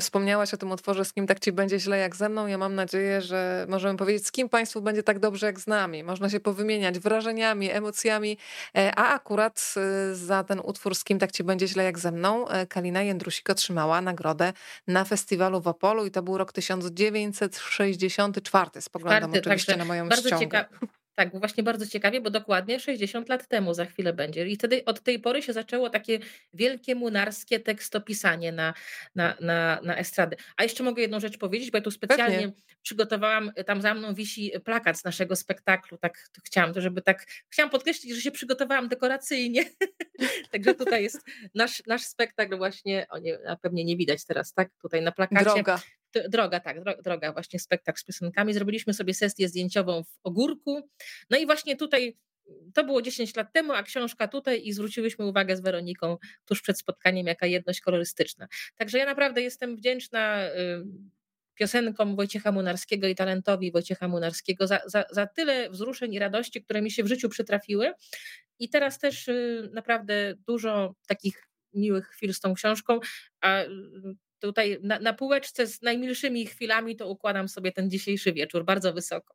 Wspomniałaś o tym utworze Z kim tak ci będzie źle jak ze mną. Ja mam nadzieję, że możemy powiedzieć, z kim Państwu będzie tak dobrze jak z nami. Można się powymieniać wrażeniami, emocjami, a akurat za ten utwór Z kim tak ci będzie źle jak ze mną Kalina Jędrusik otrzymała nagrodę na festiwalu w Opolu i to był rok tysiąc dziewięćset sześćdziesiąty czwarty. Spoglądam Czwarty, oczywiście na moją ściągę. Tak, bo właśnie bardzo ciekawie, bo dokładnie sześćdziesiąt lat temu za chwilę będzie. I wtedy od tej pory się zaczęło takie wielkie młynarskie tekstopisanie na, na, na, na estradę. A jeszcze mogę jedną rzecz powiedzieć, bo ja tu specjalnie Pewnie. przygotowałam, tam za mną wisi plakat z naszego spektaklu. Tak to chciałam, to żeby tak, chciałam podkreślić, że się przygotowałam dekoracyjnie. Także tutaj jest nasz, nasz spektakl właśnie, o nie, a pewnie nie widać teraz, tak? Tutaj na plakacie. Droga. Droga, tak, droga, właśnie spektakl z piosenkami. Zrobiliśmy sobie sesję zdjęciową w Ogórku. No i właśnie tutaj, to było dziesięć lat temu, a książka tutaj i zwróciłyśmy uwagę z Weroniką tuż przed spotkaniem, jaka jedność kolorystyczna. Także ja naprawdę jestem wdzięczna piosenkom Wojciecha Młynarskiego i talentowi Wojciecha Młynarskiego za, za, za tyle wzruszeń i radości, które mi się w życiu przytrafiły. I teraz też naprawdę dużo takich miłych chwil z tą książką, a tutaj na, na półeczce z najmilszymi chwilami to układam sobie ten dzisiejszy wieczór bardzo wysoko.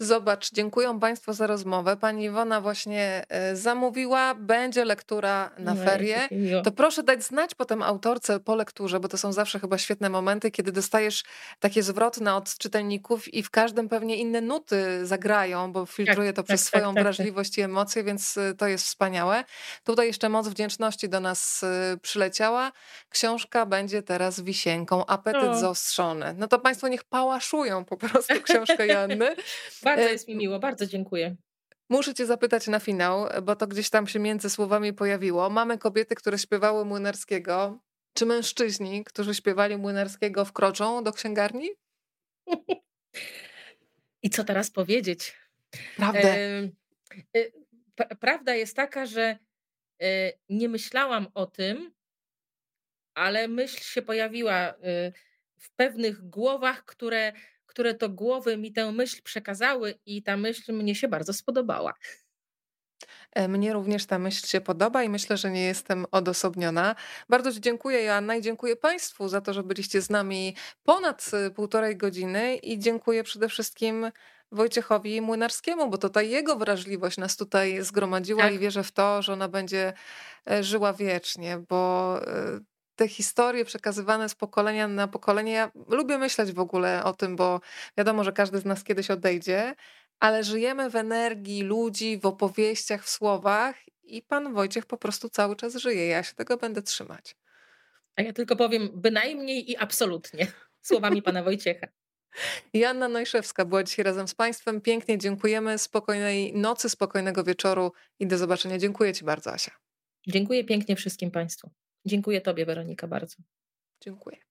Zobacz, dziękuję Państwu za rozmowę. Pani Iwona właśnie zamówiła, będzie lektura na ferie. To proszę dać znać potem autorce po lekturze, bo to są zawsze chyba świetne momenty, kiedy dostajesz takie zwrotne od czytelników i w każdym pewnie inne nuty zagrają, bo filtruje to tak, przez tak, swoją tak, wrażliwość tak. i emocje, więc to jest wspaniałe. Tutaj jeszcze moc wdzięczności do nas przyleciała. Książka będzie teraz wisienką, apetyt o. zaostrzony. No to Państwo niech pałaszują po prostu książkę Joanny. Bardzo jest mi miło, bardzo dziękuję. Muszę cię zapytać na finał, bo to gdzieś tam się między słowami pojawiło. Mamy kobiety, które śpiewały Młynarskiego. Czy mężczyźni, którzy śpiewali Młynarskiego, wkroczą do księgarni? I co teraz powiedzieć? Prawdę. E, e, p- prawda jest taka, że e, nie myślałam o tym, ale myśl się pojawiła e, w pewnych głowach, które... które to głowy mi tę myśl przekazały i ta myśl mnie się bardzo spodobała. Mnie również ta myśl się podoba i myślę, że nie jestem odosobniona. Bardzo Ci dziękuję, Joanna, i dziękuję Państwu za to, że byliście z nami ponad półtorej godziny i dziękuję przede wszystkim Wojciechowi Młynarskiemu, bo to ta jego wrażliwość nas tutaj zgromadziła tak. i wierzę w to, że ona będzie żyła wiecznie, bo... te historie przekazywane z pokolenia na pokolenie. Ja lubię myśleć w ogóle o tym, bo wiadomo, że każdy z nas kiedyś odejdzie, ale żyjemy w energii ludzi, w opowieściach, w słowach i pan Wojciech po prostu cały czas żyje. Ja się tego będę trzymać. A ja tylko powiem bynajmniej i absolutnie słowami pana Wojciecha. Joanna Nojszewska była dzisiaj razem z Państwem. Pięknie dziękujemy. Spokojnej nocy, spokojnego wieczoru i do zobaczenia. Dziękuję Ci bardzo, Asia. Dziękuję pięknie wszystkim Państwu. Dziękuję Tobie, Weronika, bardzo. Dziękuję.